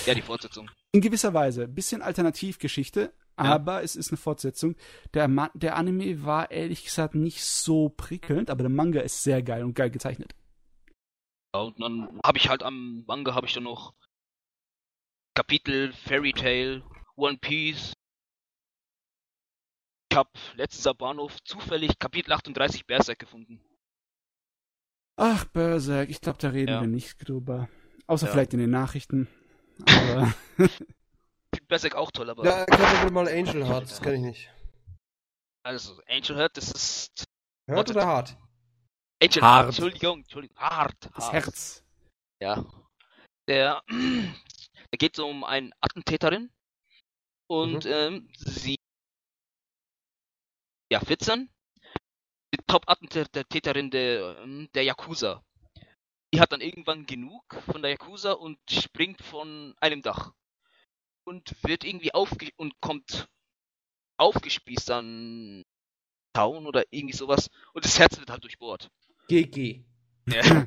Ja, die Fortsetzung. In gewisser Weise. Bisschen Alternativgeschichte. Ja. Aber es ist eine Fortsetzung. Der, Ma- der Anime war ehrlich gesagt nicht so prickelnd, aber der Manga ist sehr geil und geil gezeichnet. Ja, und dann habe ich halt am Manga habe ich dann noch Kapitel, Fairy Tail, One Piece. Ich habe letztens am Bahnhof zufällig Kapitel achtunddreißig Berserk gefunden. Ach, Berserk, ich glaube, da reden ja. wir nicht drüber. Außer ja. vielleicht in den Nachrichten. Aber... Berserk auch toll, aber... Ja, kannst du bitte mal Angel Heart, das kann ich nicht. Also, Angel Heart, das ist... Heart oder Heart? Angel Heart, Entschuldigung, Entschuldigung, Heart. Das Herz. Ja. Der... Da geht es um eine Attentäterin. Und, mhm. ähm, sie... Ja, vierzehn. Die Top-Attentäterin der, der Yakuza. Die hat dann irgendwann genug von der Yakuza und springt von einem Dach. Und wird irgendwie aufge... und kommt aufgespießt an Town oder irgendwie sowas. Und das Herz wird halt durchbohrt. G G. Ja.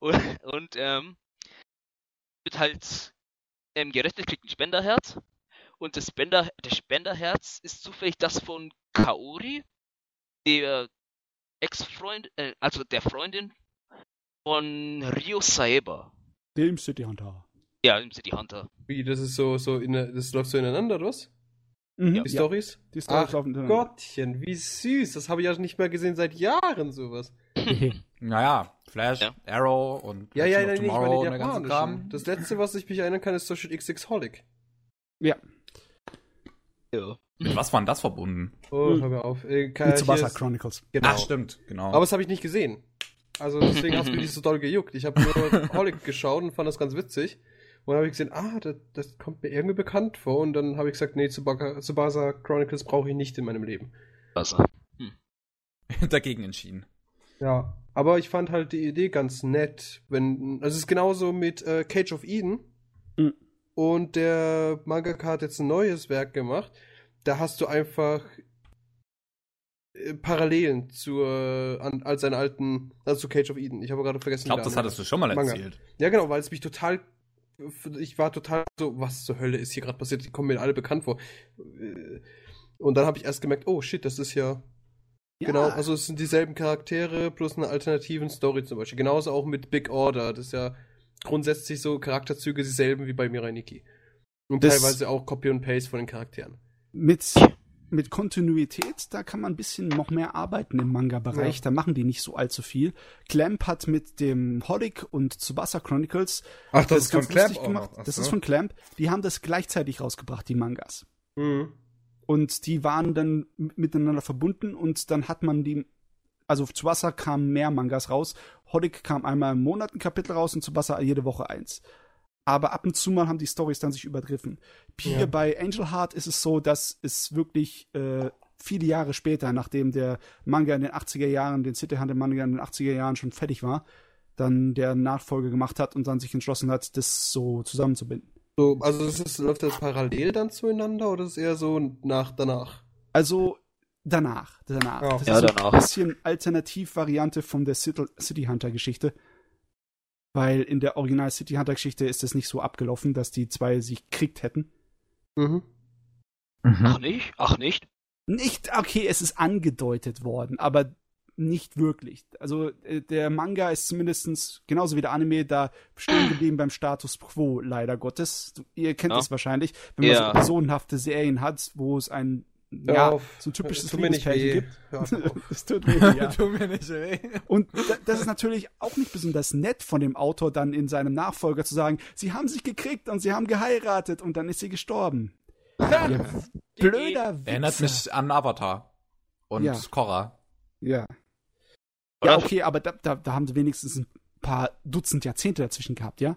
Und, und ähm... wird halt ähm, gerechnet, kriegt ein Spenderherz. Und das, Spender, das Spenderherz ist zufällig das von Kaori, der Ex-Freund, äh, also der Freundin von Ryo Saeba. Dem City Hunter. Ja, im City Hunter. Wie, das ist so, so in, das läuft so ineinander, oder was? Mhm. Die ja. Storys? Die Storys laufen ineinander. Gottchen, wie süß. Das habe ich ja nicht mehr gesehen seit Jahren, sowas. Naja, Flash, ja. Arrow und... Ja, ja, ja, nicht mal in Japan. Das letzte, was ich mich erinnern kann, ist so shit XXholic. Ja. Ja. Mit was war denn das verbunden? Oh, hm. hör mir auf. Äh, Tsubasa Chronicles. Genau. Ach, stimmt, genau. Aber das habe ich nicht gesehen. Also deswegen hast du mich nicht so doll gejuckt. Ich habe nur Holic geschaut und fand das ganz witzig. Und dann habe ich gesehen, ah, das, das kommt mir irgendwie bekannt vor. Und dann habe ich gesagt, nee, Tsubasa Chronicles brauche ich nicht in meinem Leben. Wasser. Hm. Dagegen entschieden. Ja, aber ich fand halt die Idee ganz nett. Wenn, also es ist genauso mit äh, Cage of Eden. Mhm. Und der Mangaka hat jetzt ein neues Werk gemacht. Da hast du einfach äh, Parallelen zur, an, als seinen alten, also zu Cage of Eden. Ich habe gerade vergessen. Ich glaube, das hattest du schon mal Manga. erzählt. Ja, genau, weil es mich total... Ich war total so, was zur Hölle ist hier gerade passiert? Die kommen mir alle bekannt vor. Und dann habe ich erst gemerkt, oh shit, das ist ja, ja. Genau, also es sind dieselben Charaktere plus eine alternativen Story zum Beispiel. Genauso auch mit Big Order. Das ist ja grundsätzlich so Charakterzüge dieselben wie bei Mirai Nikki. Und das teilweise auch Copy and Paste von den Charakteren. Mit, mit Kontinuität, da kann man ein bisschen noch mehr arbeiten im Manga-Bereich. Ja. Da machen die nicht so allzu viel. Clamp hat mit dem Holic und Tsubasa Chronicles... Ach, das, das ist ganz von Clamp gemacht. Das so. ist von Clamp. Die haben das gleichzeitig rausgebracht, die Mangas. Mhm. Und die waren dann miteinander verbunden und dann hat man die... Also auf Tsubasa kamen mehr Mangas raus. Holic kam einmal im Monat ein Kapitel raus und Tsubasa jede Woche eins. Aber ab und zu mal haben die Storys dann sich übergriffen. Hier ja. bei Angel Heart ist es so, dass es wirklich äh, viele Jahre später, nachdem der Manga in den achtziger Jahren, den City Hunter Manga in den achtziger Jahren schon fertig war, dann der Nachfolge gemacht hat und dann sich entschlossen hat, das so zusammenzubinden. So, also das ist, läuft das parallel dann zueinander oder ist es eher so nach danach? Also Danach, danach. Oh. Das ja, ist danach. Ein bisschen Alternativvariante von der City Hunter-Geschichte. Weil in der Original City Hunter-Geschichte ist es nicht so abgelaufen, dass die zwei sich gekriegt hätten. Mhm. Mhm. Ach nicht? Ach nicht? Nicht, okay, es ist angedeutet worden, aber nicht wirklich. Also der Manga ist zumindest, genauso wie der Anime, da stehen geblieben beim Status Quo, leider Gottes. Ihr kennt es ja. wahrscheinlich, wenn man ja. so personenhafte Serien hat, wo es ein Ja, auf. so ein typisches Lieblingspärchen gibt. Ja, das tut mir, ja. tut mir nicht weh. Und das ist natürlich auch nicht besonders nett von dem Autor, dann in seinem Nachfolger zu sagen, sie haben sich gekriegt und sie haben geheiratet und dann ist sie gestorben. Ja, blöder Witz. Erinnert mich an Avatar und ja. Korra. Ja. Ja, okay, aber da, da, da haben sie wenigstens ein paar Dutzend Jahrzehnte dazwischen gehabt, ja?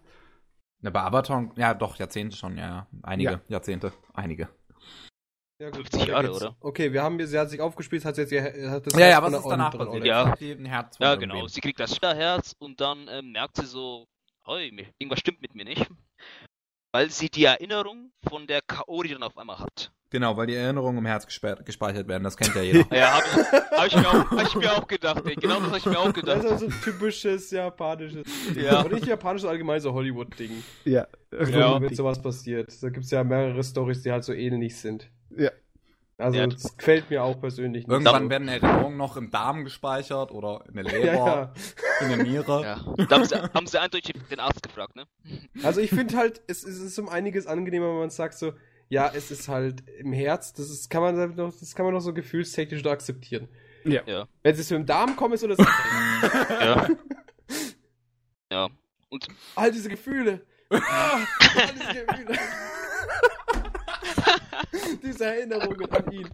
Na, bei Avatar, ja doch, Jahrzehnte schon, ja. Einige ja. Jahrzehnte, einige. Ja, gut, fünfzig Jahre, oder? Okay, wir haben hier, sie hat sich aufgespielt, hat jetzt ihr hat das Ja, Herz ja, was ist danach dran, passiert? Ja, ein Herz ja genau, Problem. Sie kriegt das Herz und dann äh, merkt sie so, oi, irgendwas stimmt mit mir nicht, weil sie die Erinnerung von der Kaori dann auf einmal hat. Genau, weil die Erinnerungen im Herz gespe- gespeichert werden, das kennt ja jeder. ja, hab, hab, ich mir auch, hab ich mir auch gedacht, ey. Genau das hab ich mir auch gedacht. Das ist also ein typisches japanisches Ding. Ja. Aber nicht japanisches, allgemein so Hollywood-Ding. Ja. Genau, wenn sowas passiert. Da gibt's ja mehrere Storys, die halt so ähnlich sind. Ja. Also, ja. das gefällt mir auch persönlich nicht. Irgendwann werden Erinnerungen noch im Darm gespeichert oder in der Leber, ja, ja. in der Niere. Ja. Da haben sie, haben sie eindeutig den Arzt gefragt, ne? Also, ich finde halt, es, es ist um einiges angenehmer, wenn man sagt so, ja, es ist halt im Herz, das ist, kann man noch, das kann man noch so gefühlstechnisch da akzeptieren. Ja. ja. Wenn es mit dem Darm kommt, ist so das. ja. ja. Und all diese Gefühle. all diese Gefühle. Diese Erinnerungen an ihn.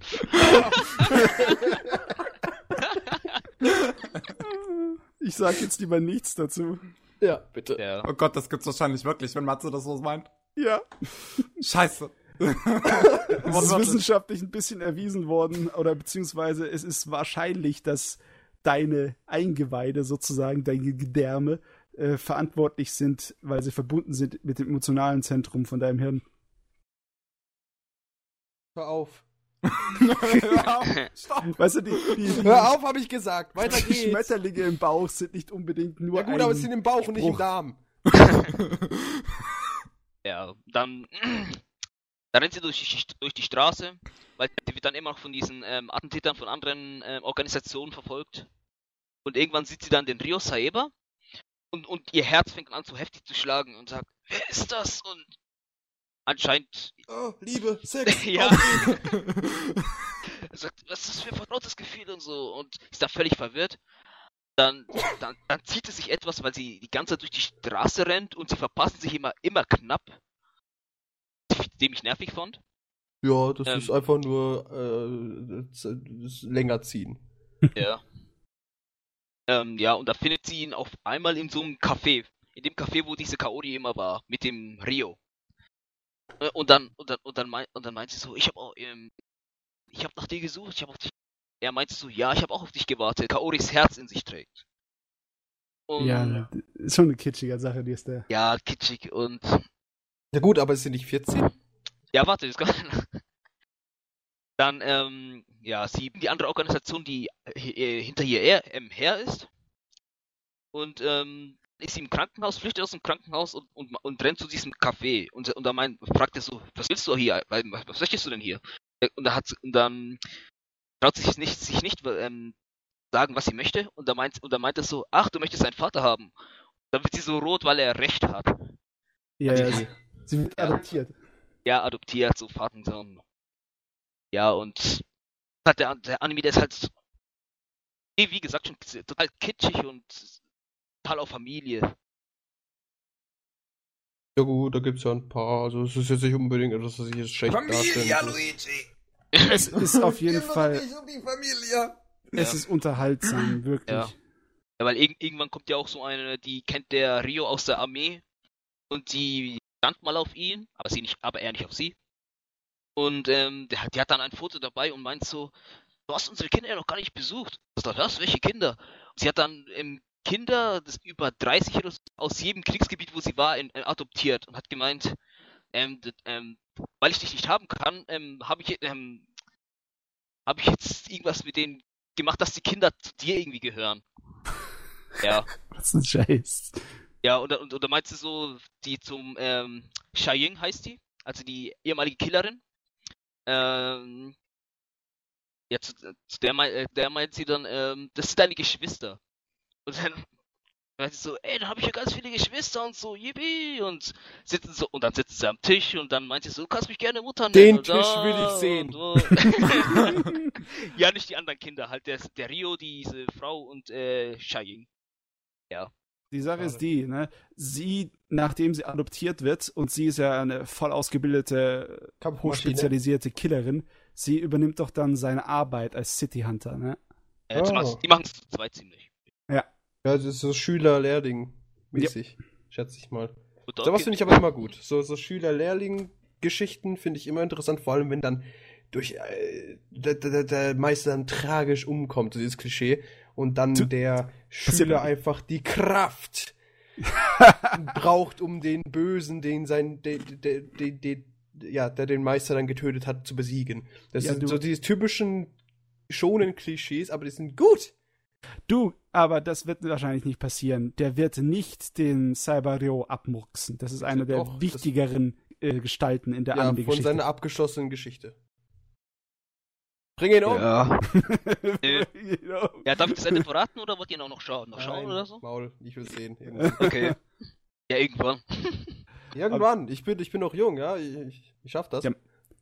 Ich sag jetzt lieber nichts dazu. Ja, bitte. Ja. Oh Gott, das gibt's wahrscheinlich wirklich, wenn Matze das so meint. Ja. Scheiße. Es ist wissenschaftlich ein bisschen erwiesen worden, oder beziehungsweise es ist wahrscheinlich, dass deine Eingeweide sozusagen, deine Gedärme, äh, verantwortlich sind, weil sie verbunden sind mit dem emotionalen Zentrum von deinem Hirn. Hör auf. Hör auf. Stopp. Weißt du, die, die, die Hör auf, habe ich gesagt. Weiter geht's. Die Schmetterlinge im Bauch sind nicht unbedingt nur. Ja gut, ein aber es sind im Bauch Spruch. Und nicht im Darm. ja, dann, dann rennt sie durch die, durch die Straße, weil die wird dann immer noch von diesen ähm, Attentätern von anderen ähm, Organisationen verfolgt. Und irgendwann sieht sie dann den Ryo Saeba und, und ihr Herz fängt an so heftig zu schlagen und sagt, wer ist das? Und anscheinend... Oh, Liebe, Sex, ja. Er sagt, was ist das für ein vertrautes Gefühl und so. Und ist da völlig verwirrt. Dann, dann, dann zieht es sich etwas, weil sie die ganze Zeit durch die Straße rennt und sie verpassen sich immer, immer knapp. Dem ich nervig fand. Ja, das ähm, ist einfach nur äh, das, das länger ziehen. Ja. ähm, ja, und da findet sie ihn auf einmal in so einem Café. In dem Café, wo diese Kaori immer war. Mit dem Ryo. Und dann, und dann, und dann, mein, und dann meint sie so, ich habe auch, ähm, ich habe nach dir gesucht, ich habe auf dich. Er meint so, ja, ich habe auch auf dich gewartet. Kaoris Herz in sich trägt. Und ja, ist schon eine kitschige Sache, die ist der. Ja, kitschig und. Ja gut, aber ist sie nicht vierzehn? Ja, warte, das kann. Dann, ähm, ja, sie die andere Organisation, die äh, hinter ihr her, ähm, her ist. Und, ähm. ist sie im Krankenhaus, flüchtet aus dem Krankenhaus und, und, und rennt zu diesem Café. Und, und da meint, fragt er so, was willst du hier? Was möchtest du denn hier? Und, da hat, und dann traut sie sich nicht, sich nicht ähm, sagen, was sie möchte. Und da meint, und da meint er so, ach, du möchtest deinen Vater haben. Und dann wird sie so rot, weil er recht hat. Ja, also, ja, sie, sie wird ja, adoptiert. Ja, adoptiert, so Vatersohn. Ja, und der, der Anime, der ist halt, wie gesagt, schon total kitschig und auf Familie. Ja gut, da gibt's ja ein paar, also es ist jetzt nicht unbedingt etwas, was ich jetzt schlecht darstellen kann. Familie, Luigi! Es ist auf jeden Fall... Es geht um die Familie! Es ja. ist unterhaltsam, wirklich. Ja, ja weil irg- irgendwann kommt ja auch so eine, die kennt der Ryo aus der Armee und die stand mal auf ihn, aber sie nicht, aber er nicht auf sie. Und ähm, der, die hat dann ein Foto dabei und meint so, du hast unsere Kinder ja noch gar nicht besucht. Was, welche Kinder? Und sie hat dann im Kinder, das über dreißig oder so, aus jedem Kriegsgebiet, wo sie war, in, in, adoptiert und hat gemeint, ähm, d- ähm, weil ich dich nicht haben kann, ähm, habe ich, ähm, habe ich jetzt irgendwas mit denen gemacht, dass die Kinder zu dir irgendwie gehören. Ja. Was ein Scheiß. Ja, und, und, und meinst du so, die zum, ähm, Shaying heißt die, also die ehemalige Killerin, ähm, ja, zu, zu der, mein, der meint sie dann, ähm, das sind deine Geschwister. Und dann meint sie so, ey, da habe ich ja ganz viele Geschwister und so, yippie, und sitzen so, und dann sitzen sie am Tisch und dann meint sie so, du kannst mich gerne Mutter nennen. Den Tisch da, will ich sehen. Und, und. Ja, nicht die anderen Kinder, halt der, der Rio, diese Frau und, äh, Shaying. Ja. Die Sache ist die, ne? Sie, nachdem sie adoptiert wird, und sie ist ja eine voll ausgebildete, hochspezialisierte Killerin, sie übernimmt doch dann seine Arbeit als City Hunter, ne? Äh, oh. Die machen es zu zweit ziemlich. Ja. Ja, das ist so Schüler-Lehrling-mäßig, ja. Schätze ich mal. Sowas finde ich aber immer gut. So, so Schüler-Lehrling-Geschichten finde ich immer interessant, vor allem wenn dann durch äh, der, der, der Meister dann tragisch umkommt, so dieses Klischee. Und dann der Schüler einfach die Kraft braucht, um den Bösen, den sein, de, de, de, de, ja, der den Meister dann getötet hat, zu besiegen. Das ja, sind du. so diese typischen schonen Klischees, aber die sind gut. Du, aber das wird wahrscheinlich nicht passieren. Der wird nicht den Cyber-Ryo abmurksen. Das ist eine das ist der auch, wichtigeren äh, Gestalten in der ja, Anime-Geschichte. Von seiner abgeschlossenen Geschichte. Bring ihn um! Ja, äh, ja darf ich das Ende verraten oder wollt ihr ihn auch noch schauen? Noch Nein, schauen oder so? Maul, ich will sehen. Irgendwann. Okay. Ja, irgendwann. Irgendwann, ich bin, ich bin noch jung, ja, ich, ich schaff das. Der,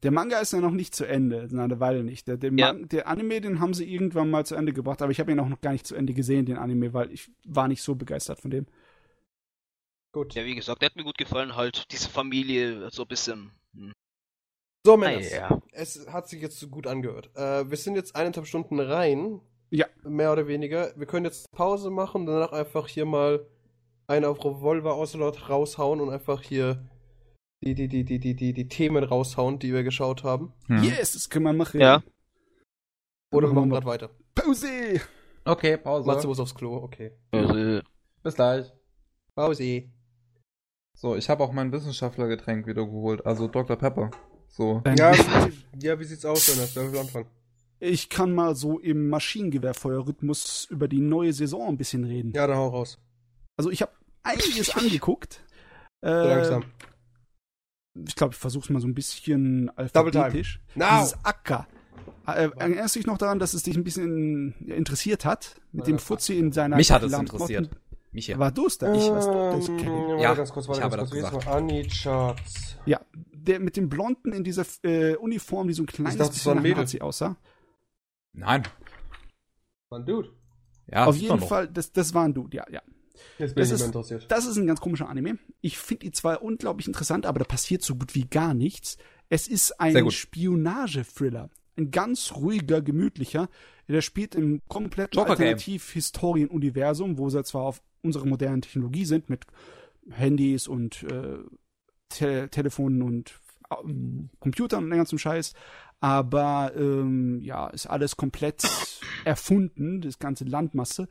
der Manga ist ja noch nicht zu Ende, na, eine Weile nicht. Der, der, ja. Man, der Anime, den haben sie irgendwann mal zu Ende gebracht, aber ich habe ihn auch noch gar nicht zu Ende gesehen, den Anime, weil ich war nicht so begeistert von dem. Gut. Ja, wie gesagt, der hat mir gut gefallen, halt diese Familie so ein bisschen... Hm. So, Männers, ah, ja. Es hat sich jetzt so gut angehört. Äh, wir sind jetzt eineinhalb Stunden rein. Ja. Mehr oder weniger. Wir können jetzt Pause machen und danach einfach hier mal einen auf Revolver Ocelot raushauen und einfach hier die, die, die, die, die, die, die Themen raushauen, die wir geschaut haben. Hm. Yes, das können wir machen. Ja. Oder wir machen gerade weiter. Pause! Okay, Pause. Matze muss aufs Klo, okay. Pause. Bis gleich. Pause. So, ich habe auch mein Wissenschaftlergetränk wieder geholt, also Doktor Pepper. So. Ja, ja, wie sieht's aus, Jonas? Darf ich anfangen? Ich kann mal so im Maschinengewehrfeuerrhythmus über die neue Saison ein bisschen reden. Ja, dann hau raus. Also ich habe einiges angeguckt. Äh, langsam. Ich glaube, ich versuche es mal so ein bisschen alphabetisch. Dieses Akka. Äh, erinnerst du dich noch daran, dass es dich ein bisschen interessiert hat? Mit ja, dem Fuzzi in seiner... Mich hat es interessiert. Mich ja. War du es da? Ich war's da. Das kenn ich. Ja, ja ganz kurz, ich habe das gesagt. Ani-Charts. Ja, der mit dem Blonden in dieser äh, Uniform, die so ein kleines dachte, bisschen nach Nazi aussah. Nein. War ein Dude. Ja, auf jeden Fall, das, das war ein Dude, ja, ja. Jetzt bin das ich ist, interessiert. Das ist ein ganz komischer Anime. Ich finde ihn zwar unglaublich interessant, aber da passiert so gut wie gar nichts. Es ist ein Spionage-Thriller. Ein ganz ruhiger, gemütlicher. Der spielt im kompletten Alternativ-Historien-Universum, wo sie zwar auf unsere modernen Technologie sind, mit Handys und äh, Te- Telefonen und ähm, Computern und den ganzen Scheiß, aber ähm, ja, ist alles komplett erfunden, das ganze Landmasse.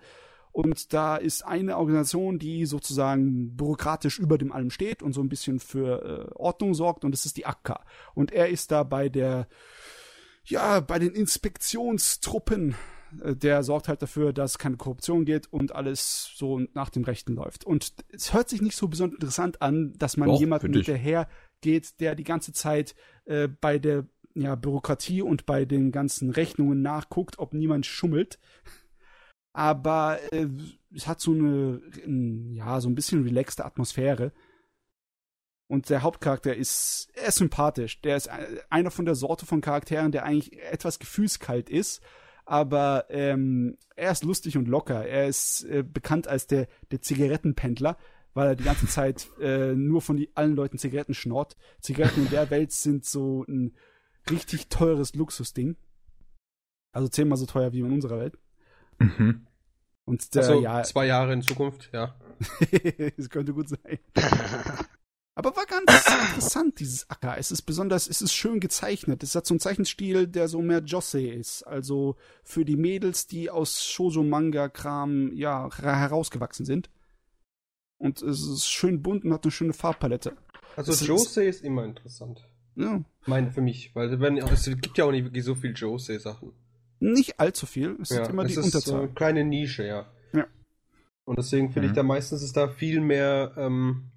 Und da ist eine Organisation, die sozusagen bürokratisch über dem allem steht und so ein bisschen für äh, Ordnung sorgt, und das ist die A K K A. Und er ist da bei der, ja, bei den Inspektionstruppen. Der sorgt halt dafür, dass keine Korruption geht und alles so nach dem Rechten läuft. Und es hört sich nicht so besonders interessant an, dass man Doch, jemanden hinterher geht, der die ganze Zeit äh, bei der ja, Bürokratie und bei den ganzen Rechnungen nachguckt, ob niemand schummelt. Aber äh, es hat so eine, ja, so ein bisschen relaxte Atmosphäre. Und der Hauptcharakter ist, er ist sympathisch. Der ist einer von der Sorte von Charakteren, der eigentlich etwas gefühlskalt ist. Aber ähm, er ist lustig und locker. Er ist äh, bekannt als der, der Zigarettenpendler, weil er die ganze Zeit äh, nur von die, allen Leuten Zigaretten schnort. Zigaretten in der Welt sind so ein richtig teures Luxusding. Also zehnmal so teuer wie in unserer Welt. Mhm. Und der, also ja, zwei Jahre in Zukunft, ja. Das könnte gut sein. Aber war ganz interessant, dieses Acker. Es ist besonders, es ist schön gezeichnet. Es hat so einen Zeichenstil, der so mehr Josei ist. Also für die Mädels, die aus Shoujo-Manga-Kram ja, herausgewachsen sind. Und es ist schön bunt und hat eine schöne Farbpalette. Also es Josei ist, ist immer interessant. Ja. Meine, für mich. Weil wenn, es gibt ja auch nicht wirklich so viel Josei-Sachen. nicht allzu viel. Es ja, ist immer es die ist Unterzahl. Äh, kleine Nische, ja. ja. Und deswegen finde mhm. ich da meistens ist da viel mehr ähm,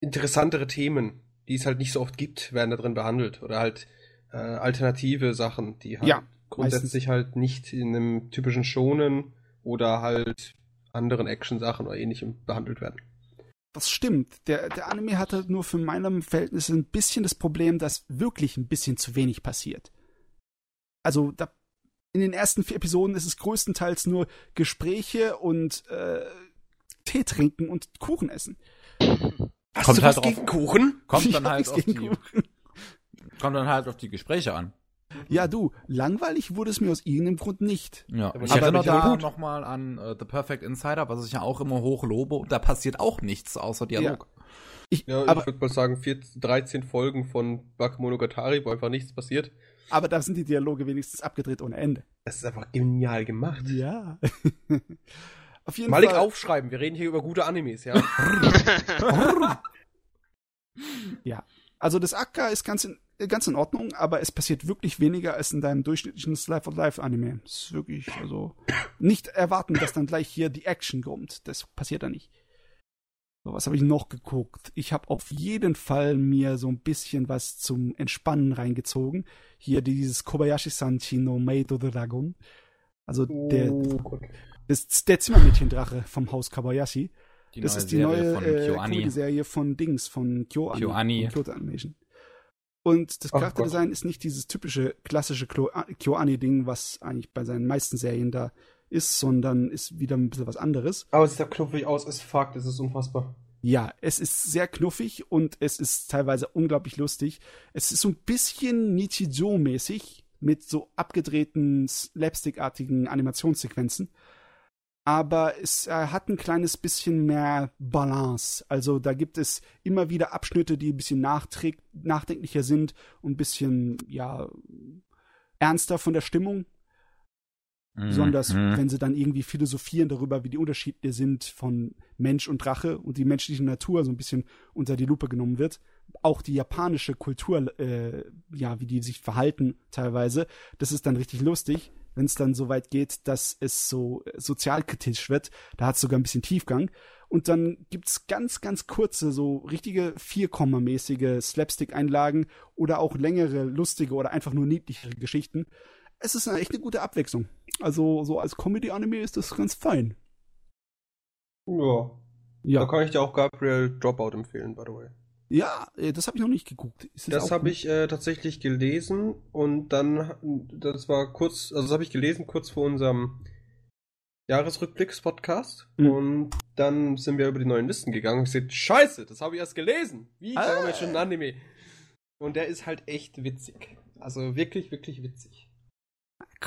interessantere Themen, die es halt nicht so oft gibt, werden da drin behandelt. Oder halt äh, alternative Sachen, die halt ja, grundsätzlich meistens. halt nicht in einem typischen Shonen oder halt anderen Action-Sachen oder ähnlichem behandelt werden. Das stimmt. Der, der Anime hatte nur für meine Verhältnisse ein bisschen das Problem, dass wirklich ein bisschen zu wenig passiert. Also da, in den ersten vier Episoden ist es größtenteils nur Gespräche und äh, Tee trinken und Kuchen essen. Hast kommt du halt was gegen Kuchen? Kommt dann, halt auf die, kommt dann halt auf die Gespräche an. Ja, du, langweilig wurde es mir aus irgendeinem Grund nicht. Ja, aber ich erinnere da nochmal an uh, The Perfect Insider, was ich ja auch immer hochlobe, und da passiert auch nichts außer Dialog. Ja, ich, ja, ich würde mal sagen, vierzehn, dreizehn Folgen von Bakemonogatari, wo einfach nichts passiert. Aber da sind die Dialoge wenigstens abgedreht ohne Ende. Das ist einfach genial gemacht. Ja. Auf jeden Malik Fall. Aufschreiben, wir reden hier über gute Animes, ja. Ja, also das Akka ist ganz in Ganz in Ordnung, aber es passiert wirklich weniger als in deinem durchschnittlichen Life-of-Life-Anime. Das ist wirklich, also, nicht erwarten, dass dann gleich hier die Action kommt. Das passiert da nicht. So, was habe ich noch geguckt? Ich habe auf jeden Fall mir so ein bisschen was zum Entspannen reingezogen. Hier dieses Kobayashi-Sanchi no Maid of the Dragon. Also, oh, der, das, der Zimmermädchendrache vom Haus Kobayashi. Die das ist die Serie neue von äh, Serie von Dings, von Kyoto Animation. Und das Charakterdesign ist nicht dieses typische, klassische KyoAni-Ding, was eigentlich bei seinen meisten Serien da ist, sondern ist wieder ein bisschen was anderes. Aber es sieht ja knuffig aus, es fuckt, es ist unfassbar. Ja, es ist sehr knuffig und es ist teilweise unglaublich lustig. Es ist so ein bisschen Nichijou-mäßig mit so abgedrehten, slapstickartigen Animationssequenzen. Aber es äh, hat ein kleines bisschen mehr Balance. Also da gibt es immer wieder Abschnitte, die ein bisschen nachdenklicher sind und ein bisschen, ja, ernster von der Stimmung. Mhm. Besonders, wenn sie dann irgendwie philosophieren darüber, wie die Unterschiede sind von Mensch und Drache und die menschliche Natur so ein bisschen unter die Lupe genommen wird. Auch die japanische Kultur, äh, ja, wie die sich verhalten teilweise, das ist dann richtig lustig. Wenn es dann so weit geht, dass es so sozialkritisch wird, da hat es sogar ein bisschen Tiefgang. Und dann gibt es ganz, ganz kurze, so richtige Vierkomma-mäßige Slapstick-Einlagen oder auch längere, lustige oder einfach nur niedlichere Geschichten. Es ist eine, echt eine gute Abwechslung. Also so als Comedy-Anime ist das ganz fein. Ja. ja. Da kann ich dir auch Gabriel Dropout empfehlen, by the way. Ja, das habe ich noch nicht geguckt. Ist das das habe ich äh, tatsächlich gelesen und dann, das war kurz, also das habe ich gelesen kurz vor unserem Jahresrückblicks-Podcast mhm. und dann sind wir über die neuen Listen gegangen und ich sehe, scheiße, das habe ich erst gelesen. Wie ah. sagen wir schon ein Anime? Und der ist halt echt witzig. Also wirklich, wirklich witzig.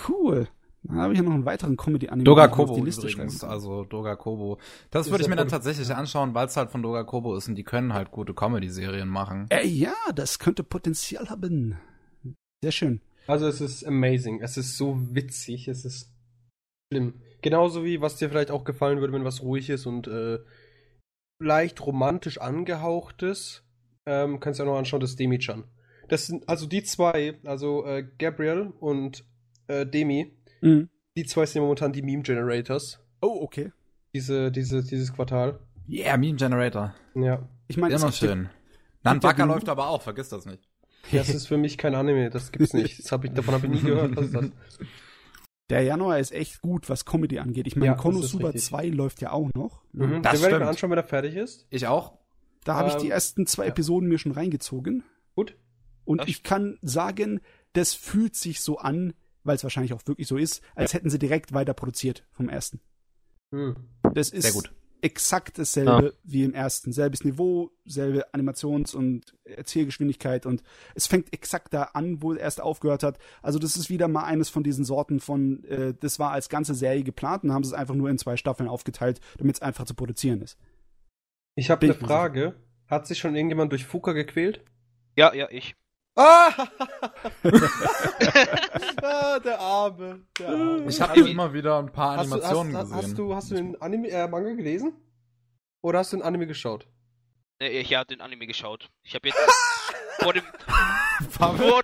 Cool. Dann habe ich ja noch einen weiteren Comedy-Anime. Dogakobo die Liste übrigens, also Dogakobo. Das würde ich mir dann tatsächlich anschauen, weil es halt von Dogakobo ist und die können halt gute Comedy-Serien machen. Äh, ja, das könnte Potenzial haben. Sehr schön. Also es ist amazing, es ist so witzig, es ist schlimm. Genauso wie, was dir vielleicht auch gefallen würde, wenn was ruhig ist und äh, leicht romantisch angehauchtes, ähm, kannst du ja noch anschauen, das Demi-chan. Das sind also die zwei, also äh, Gabriel und äh, Demi. Mhm. Die zwei sind momentan die Meme-Generators. Oh, okay. Diese, diese, dieses Quartal. Yeah, Meme-Generator. Ja. Ich meine, immer schön. Nanbaka läuft aber auch, vergiss das nicht. Das ist für mich kein Anime, das gibt's nicht. Das hab ich, davon habe ich nie gehört. Was ist das? Der Januar ist echt gut, was Comedy angeht. Ich meine, ja, Konosuba zwei läuft ja auch noch. Mhm, das den werde ich mir anschauen, wenn er fertig ist. Ich auch. Da ähm, habe ich die ersten zwei ja. Episoden mir schon reingezogen. Gut. Und das ich stimmt. kann sagen, das fühlt sich so an, weil es wahrscheinlich auch wirklich so ist, als ja. hätten sie direkt weiter produziert vom ersten. Mhm. Das ist sehr gut. Exakt dasselbe ja. wie im ersten. Selbes Niveau, selbe Animations- und Erzählgeschwindigkeit und es fängt exakt da an, wo er erst aufgehört hat. Also das ist wieder mal eines von diesen Sorten von, äh, das war als ganze Serie geplant und haben sie es einfach nur in zwei Staffeln aufgeteilt, damit es einfach zu produzieren ist. Ich habe eine Frage. Hat sich schon irgendjemand durch Fuka gequält? Ja, ja, ich. Ah! ah, der Arme. Der Arme. Ich habe also, immer wieder ein paar Animationen hast du, hast, gesehen. Hast du, hast du den Anime, äh, Manga gelesen? Oder hast du den Anime geschaut? Ich habe den Anime geschaut. Ich habe jetzt vor dem vor,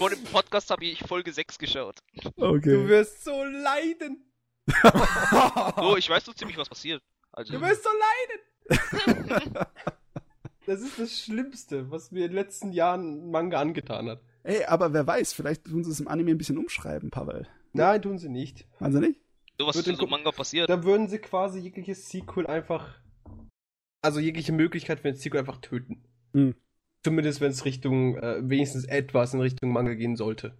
vor dem Podcast habe ich Folge sechs geschaut. Okay. Du wirst so leiden. So, ich weiß so ziemlich, was passiert. Also, du wirst so leiden. Das ist das Schlimmste, was mir in den letzten Jahren Manga angetan hat. Ey, aber wer weiß, vielleicht tun sie es im Anime ein bisschen umschreiben, Pavel. Nein, tun sie nicht. Machen sie nicht? So was ist in so einem Manga passiert. Da würden sie quasi jegliches Sequel einfach, also jegliche Möglichkeit für ein Sequel einfach töten. Hm. Zumindest wenn es Richtung, äh, wenigstens etwas in Richtung Manga gehen sollte.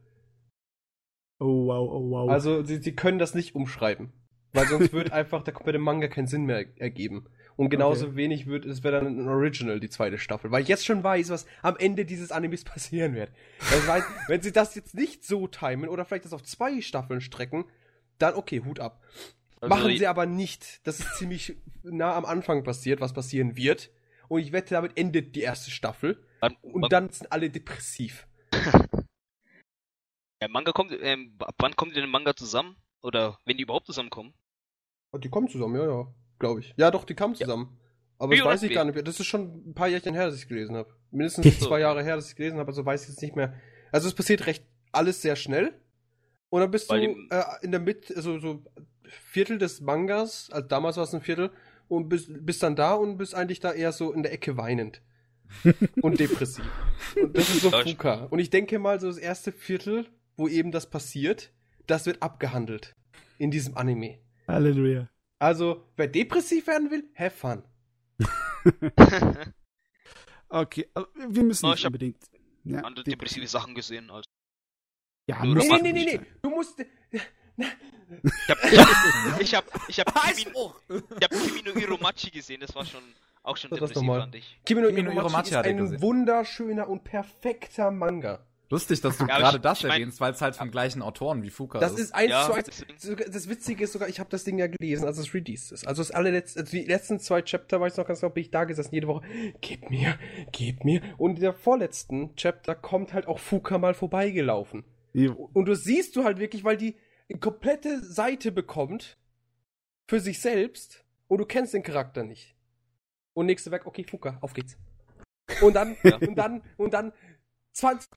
Oh wow, oh wow. Also sie, sie können das nicht umschreiben. Weil sonst wird einfach der komplette Manga keinen Sinn mehr ergeben. Und genauso okay. wenig wird, es wäre dann ein Original, die zweite Staffel. Weil ich jetzt schon weiß, was am Ende dieses Animes passieren wird. Das heißt, wenn sie das jetzt nicht so timen oder vielleicht das auf zwei Staffeln strecken, dann okay, Hut ab. Also machen sie aber nicht. Das ist ziemlich nah am Anfang passiert, was passieren wird. Und ich wette, damit endet die erste Staffel. Man, und man, dann sind alle depressiv. Der Manga kommt, ähm, ab wann kommt denn der Manga zusammen? Oder wenn die überhaupt zusammenkommen? Die kommen zusammen, ja, ja. Glaube ich. Ja, doch, die kamen zusammen. Ja. Aber ich weiß ich gar nicht. Das ist schon ein paar Jährchen her, dass ich es gelesen habe. Mindestens so. zwei Jahre her, dass ich es gelesen habe, also weiß ich jetzt nicht mehr. Also es passiert recht alles sehr schnell. Und dann bist Weil du äh, in der Mitte, also so Viertel des Mangas, also damals war es ein Viertel, und bist, bist dann da und bist eigentlich da eher so in der Ecke weinend. Und depressiv. Und das ist so Fuka. Und ich denke mal, so das erste Viertel, wo eben das passiert, das wird abgehandelt. In diesem Anime. Halleluja. Also, wer depressiv werden will, have fun. Okay, also wir müssen no, nicht ich unbedingt... Ich ja, andere depressive Dep- Sachen gesehen. Also. Ja, nee, nee, nee, nee, nee, du musst... Ich hab, ich hab, ich hab, ich hab Kimi no Iromachi gesehen, das war schon auch schon das depressiv, fand ich. Kimi no Iromachi ist ein wunderschöner und perfekter Manga. Lustig, dass du ja, gerade ich, das ich mein, erwähnst, weil es halt vom gleichen Autoren wie Fuka das ist. Das ist eins ja, zu eins. Das, das Witzige ist sogar, ich habe das Ding ja gelesen, als es released ist. Also, das allerletzte, also die letzten zwei Chapter, weiß ich noch ganz genau, bin ich da gesessen, jede Woche, gib mir, gib mir. Und in der vorletzten Chapter kommt halt auch Fuka mal vorbeigelaufen. Ja. Und du siehst du halt wirklich, weil die eine komplette Seite bekommt für sich selbst und du kennst den Charakter nicht. Und nächste Werk, okay, Fuka, auf geht's. Und dann, ja. und dann, und dann zwanzig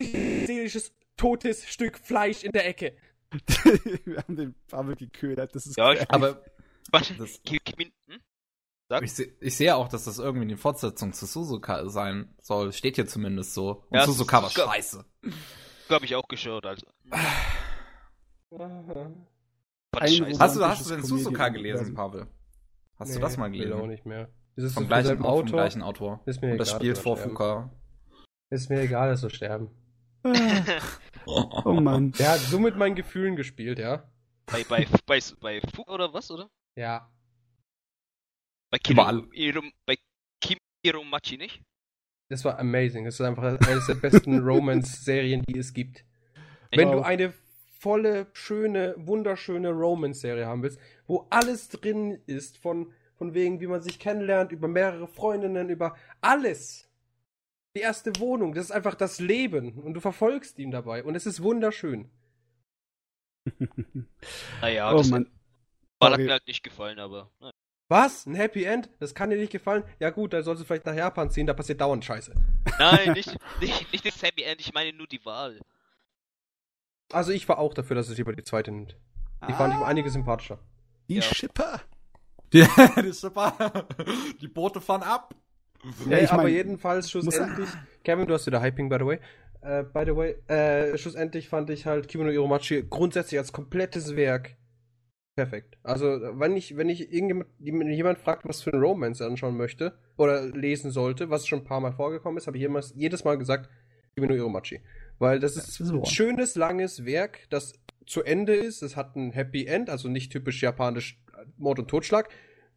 seelisches, totes Stück Fleisch in der Ecke. Wir haben den Pavel geködert, das ist ja, ich, aber das, ich, se, ich sehe auch, dass das irgendwie eine Fortsetzung zu Suzuka sein soll. Steht hier zumindest so. Und ja, Suzuka war scheiße. Glaube ich auch geschaut, also. hast du, hast du denn Suzuka gelesen, Pavel? Hast nee, du das mal gelesen? Ich auch nicht mehr. Ist es vom, so gleichen, Autor? vom gleichen Autor. Ist mir Und das spielt vor Fuka. Ist mir egal, dass wir sterben. Oh Mann. Der hat so mit meinen Gefühlen gespielt, ja. Bei, bei, bei, bei Fuka oder was, oder? Ja. Bei Kimi Iromachi nicht? Das war amazing. Das ist einfach eines der besten Romance-Serien, die es gibt. Wenn du eine volle, schöne, wunderschöne Romance-Serie haben willst, wo alles drin ist, von, von wegen, wie man sich kennenlernt, über mehrere Freundinnen, über alles. Die erste Wohnung, das ist einfach das Leben und du verfolgst ihn dabei und es ist wunderschön. Naja, oh, das Mann. War, hat mir halt nicht gefallen, aber... Nein. Was? Ein Happy End? Das kann dir nicht gefallen? Ja gut, dann sollst du vielleicht nach Japan ziehen, da passiert dauernd Scheiße. Nein, nicht, nicht, nicht das Happy End, ich meine nur die Wahl. Also ich war auch dafür, dass es lieber die zweite nimmt. Die ah. fand ich um einige sympathischer. Die ja. Schipper! Die, die Schipper! Die Boote fahren ab! Ja, hey, ich mein, aber jedenfalls schlussendlich, Kevin, du hast wieder Hyping, by the way. Uh, by the way, uh, schlussendlich fand ich halt Kimi no Iromachi grundsätzlich als komplettes Werk perfekt. Also, wenn ich, wenn ich irgendjemand jemand fragt, was für ein Romance er anschauen möchte oder lesen sollte, was schon ein paar Mal vorgekommen ist, habe ich jedes, jedes Mal gesagt, Kimi no Iromachi. Weil das ist ein schönes, langes Werk, das zu Ende ist. Es hat ein Happy End, also nicht typisch japanisch Mord und Totschlag.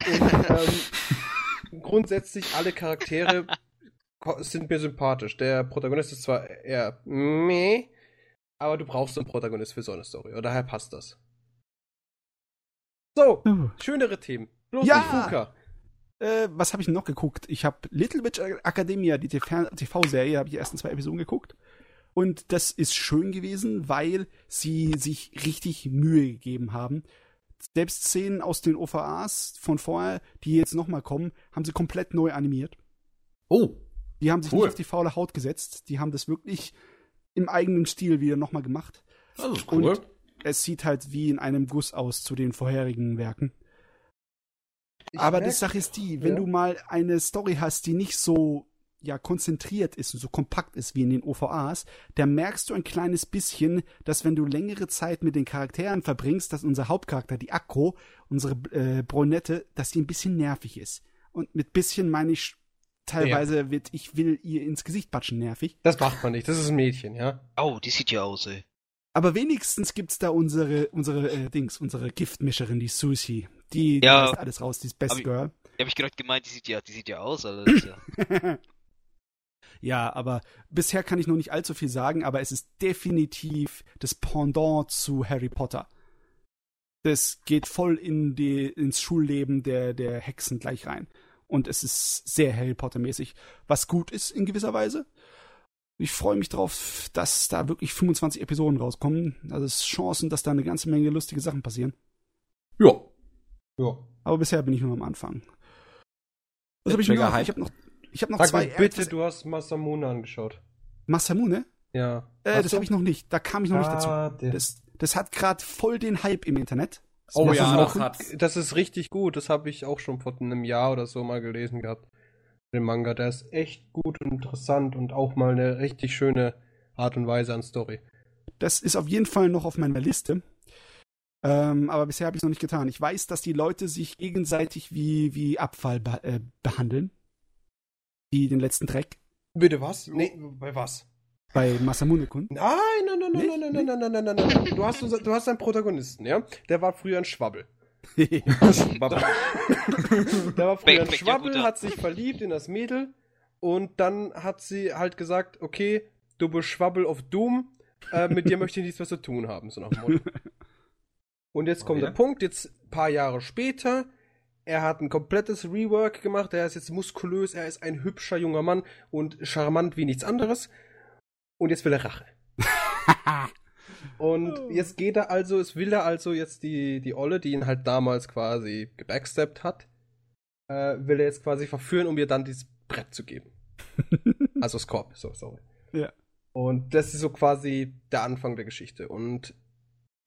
Und, ähm, grundsätzlich alle Charaktere sind mir sympathisch. Der Protagonist ist zwar eher meh, aber du brauchst einen Protagonist für so eine Story. Und daher passt das. So, schönere Themen. Bloß ja! Fuka. Äh, was habe ich noch geguckt? Ich habe Little Witch Academia, die T V-Serie, habe ich die ersten zwei Episoden geguckt. Und das ist schön gewesen, weil sie sich richtig Mühe gegeben haben. Selbst Szenen aus den O V As von vorher, die jetzt nochmal kommen, haben sie komplett neu animiert. Oh, die haben sich cool. nicht auf die faule Haut gesetzt. Die haben das wirklich im eigenen Stil wieder nochmal gemacht. Das ist cool. Und es sieht halt wie in einem Guss aus zu den vorherigen Werken. Ich Aber die Sache ist die, wenn ja. du mal eine Story hast, die nicht so ja konzentriert ist und so kompakt ist wie in den O V As, da merkst du ein kleines bisschen, dass wenn du längere Zeit mit den Charakteren verbringst, dass unser Hauptcharakter, die Akko, unsere äh, Brunette, dass die ein bisschen nervig ist. Und mit bisschen meine ich teilweise ja. wird, ich will ihr ins Gesicht patschen, nervig. Das macht man nicht, das ist ein Mädchen, ja. Oh, die sieht ja aus, ey. Aber wenigstens gibt's da unsere, unsere äh, Dings, unsere Giftmischerin, die Sushi. Die, die ja. lässt alles raus, die ist Best hab Girl. Ich, hab ich gerade gemeint, die sieht ja, die sieht ja aus, also das ist ja... Ja, aber bisher kann ich noch nicht allzu viel sagen, aber es ist definitiv das Pendant zu Harry Potter. Das geht voll in die, ins Schulleben der, der Hexen gleich rein. Und es ist sehr Harry Potter-mäßig, was gut ist in gewisser Weise. Ich freue mich drauf, dass da wirklich fünfundzwanzig Episoden rauskommen. Also es ist Chancen, dass da eine ganze Menge lustige Sachen passieren. Ja. Ja. Aber bisher bin ich nur am Anfang. Was habe ich noch? Ich habe noch... Ich hab noch Sag zwei mal bitte, du hast Masamune angeschaut. Masamune? Ja. Äh, das habe ich noch nicht. Da kam ich noch ah, nicht dazu. Das, das hat gerade voll den Hype im Internet. Das oh ja, das, hat, das ist richtig gut. Das habe ich auch schon vor einem Jahr oder so mal gelesen gehabt. Den Manga, der ist echt gut und interessant und auch mal eine richtig schöne Art und Weise an Story. Das ist auf jeden Fall noch auf meiner Liste. Ähm, aber bisher habe ich es noch nicht getan. Ich weiß, dass die Leute sich gegenseitig wie, wie Abfall be- äh, behandeln. Die den letzten Dreck. Bitte was? Nee, bei was? Bei Masamune-kun. Nein, nein, nein, nein, nein, nein, nein, nein, nein, nein, nein. Du hast, unser, du hast einen Protagonisten, ja? Der war früher ein Schwabbel. Der war früher ein Schwabbel, hat sich verliebt in das Mädel und dann hat sie halt gesagt, okay, du bist Schwabbel auf Doom, äh, mit dir möchte ich nichts was zu tun haben, so nach dem Motto. Und jetzt kommt oh, der ja? Punkt, jetzt ein paar Jahre später, er hat ein komplettes Rework gemacht, er ist jetzt muskulös, er ist ein hübscher junger Mann und charmant wie nichts anderes. Und jetzt will er Rache. Und jetzt geht er also, es will er also jetzt die, die Olle, die ihn halt damals quasi gebacksteppt hat, äh, will er jetzt quasi verführen, um ihr dann dieses Brett zu geben. Also Scorp, so, sorry. Ja. Und das ist so quasi der Anfang der Geschichte. Und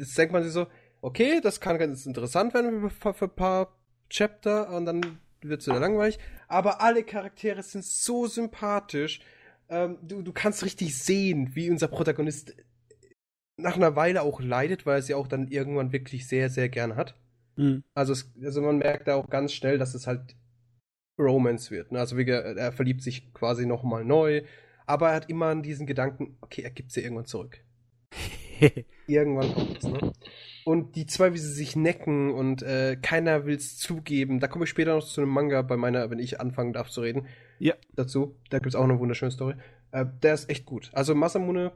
jetzt denkt man sich so, okay, das kann ganz interessant werden für ein paar Chapter und dann wird es wieder langweilig. Aber alle Charaktere sind so sympathisch. Ähm, du, du kannst richtig sehen, wie unser Protagonist nach einer Weile auch leidet, weil er sie auch dann irgendwann wirklich sehr, sehr gern hat. Mhm. Also, es, also man merkt da auch ganz schnell, dass es halt Romance wird. Ne? Also er, er verliebt sich quasi nochmal neu, aber er hat immer diesen Gedanken, okay, er gibt sie irgendwann zurück. Irgendwann kommt es, ne? Und die zwei, wie sie sich necken und äh, keiner will es zugeben. Da komme ich später noch zu einem Manga bei meiner, wenn ich anfangen darf zu reden. Ja. Dazu. Da gibt es auch eine wunderschöne Story. Äh, der ist echt gut. Also Masamune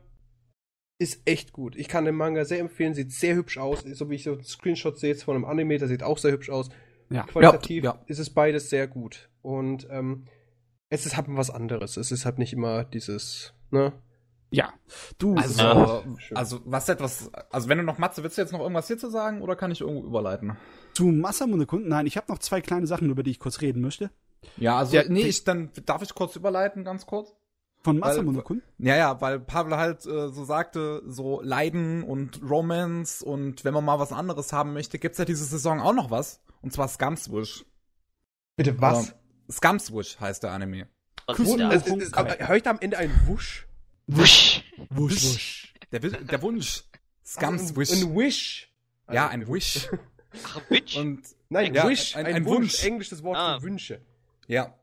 ist echt gut. Ich kann den Manga sehr empfehlen. Sieht sehr hübsch aus. So wie ich so einen Screenshot sehe jetzt von einem Anime, der sieht auch sehr hübsch aus. Ja. Qualitativ ja. Ja. ist es beides sehr gut. Und ähm, es ist halt was anderes. Es ist halt nicht immer dieses, ne? Ja, du. Also, also, also, was etwas, also wenn du noch Matze, willst du jetzt noch irgendwas hierzu sagen oder kann ich irgendwo überleiten? Zu Masamune-kun? Nein, ich habe noch zwei kleine Sachen, über die ich kurz reden möchte. Ja, also, ja, nee, ich, dann darf ich kurz überleiten, ganz kurz? Von Masamune-kun? Ja, ja, weil Pavel halt äh, so sagte, so Leiden und Romance und wenn man mal was anderes haben möchte, gibt's ja diese Saison auch noch was. Und zwar Scum's Wish. Bitte was? Uh, Scum's Wish heißt der Anime. Hört am Ende ein Wusch? Wusch. Wusch. Wusch. Der, der Wunsch. Scum's Wish. Ein Wish. Ja, ein Wish. Ach, ein Wish? Und, Nein, ja, Wish. Ein, ein, ein Wunsch. Wunsch. Englisch das Wort ah. für Wünsche. Ja.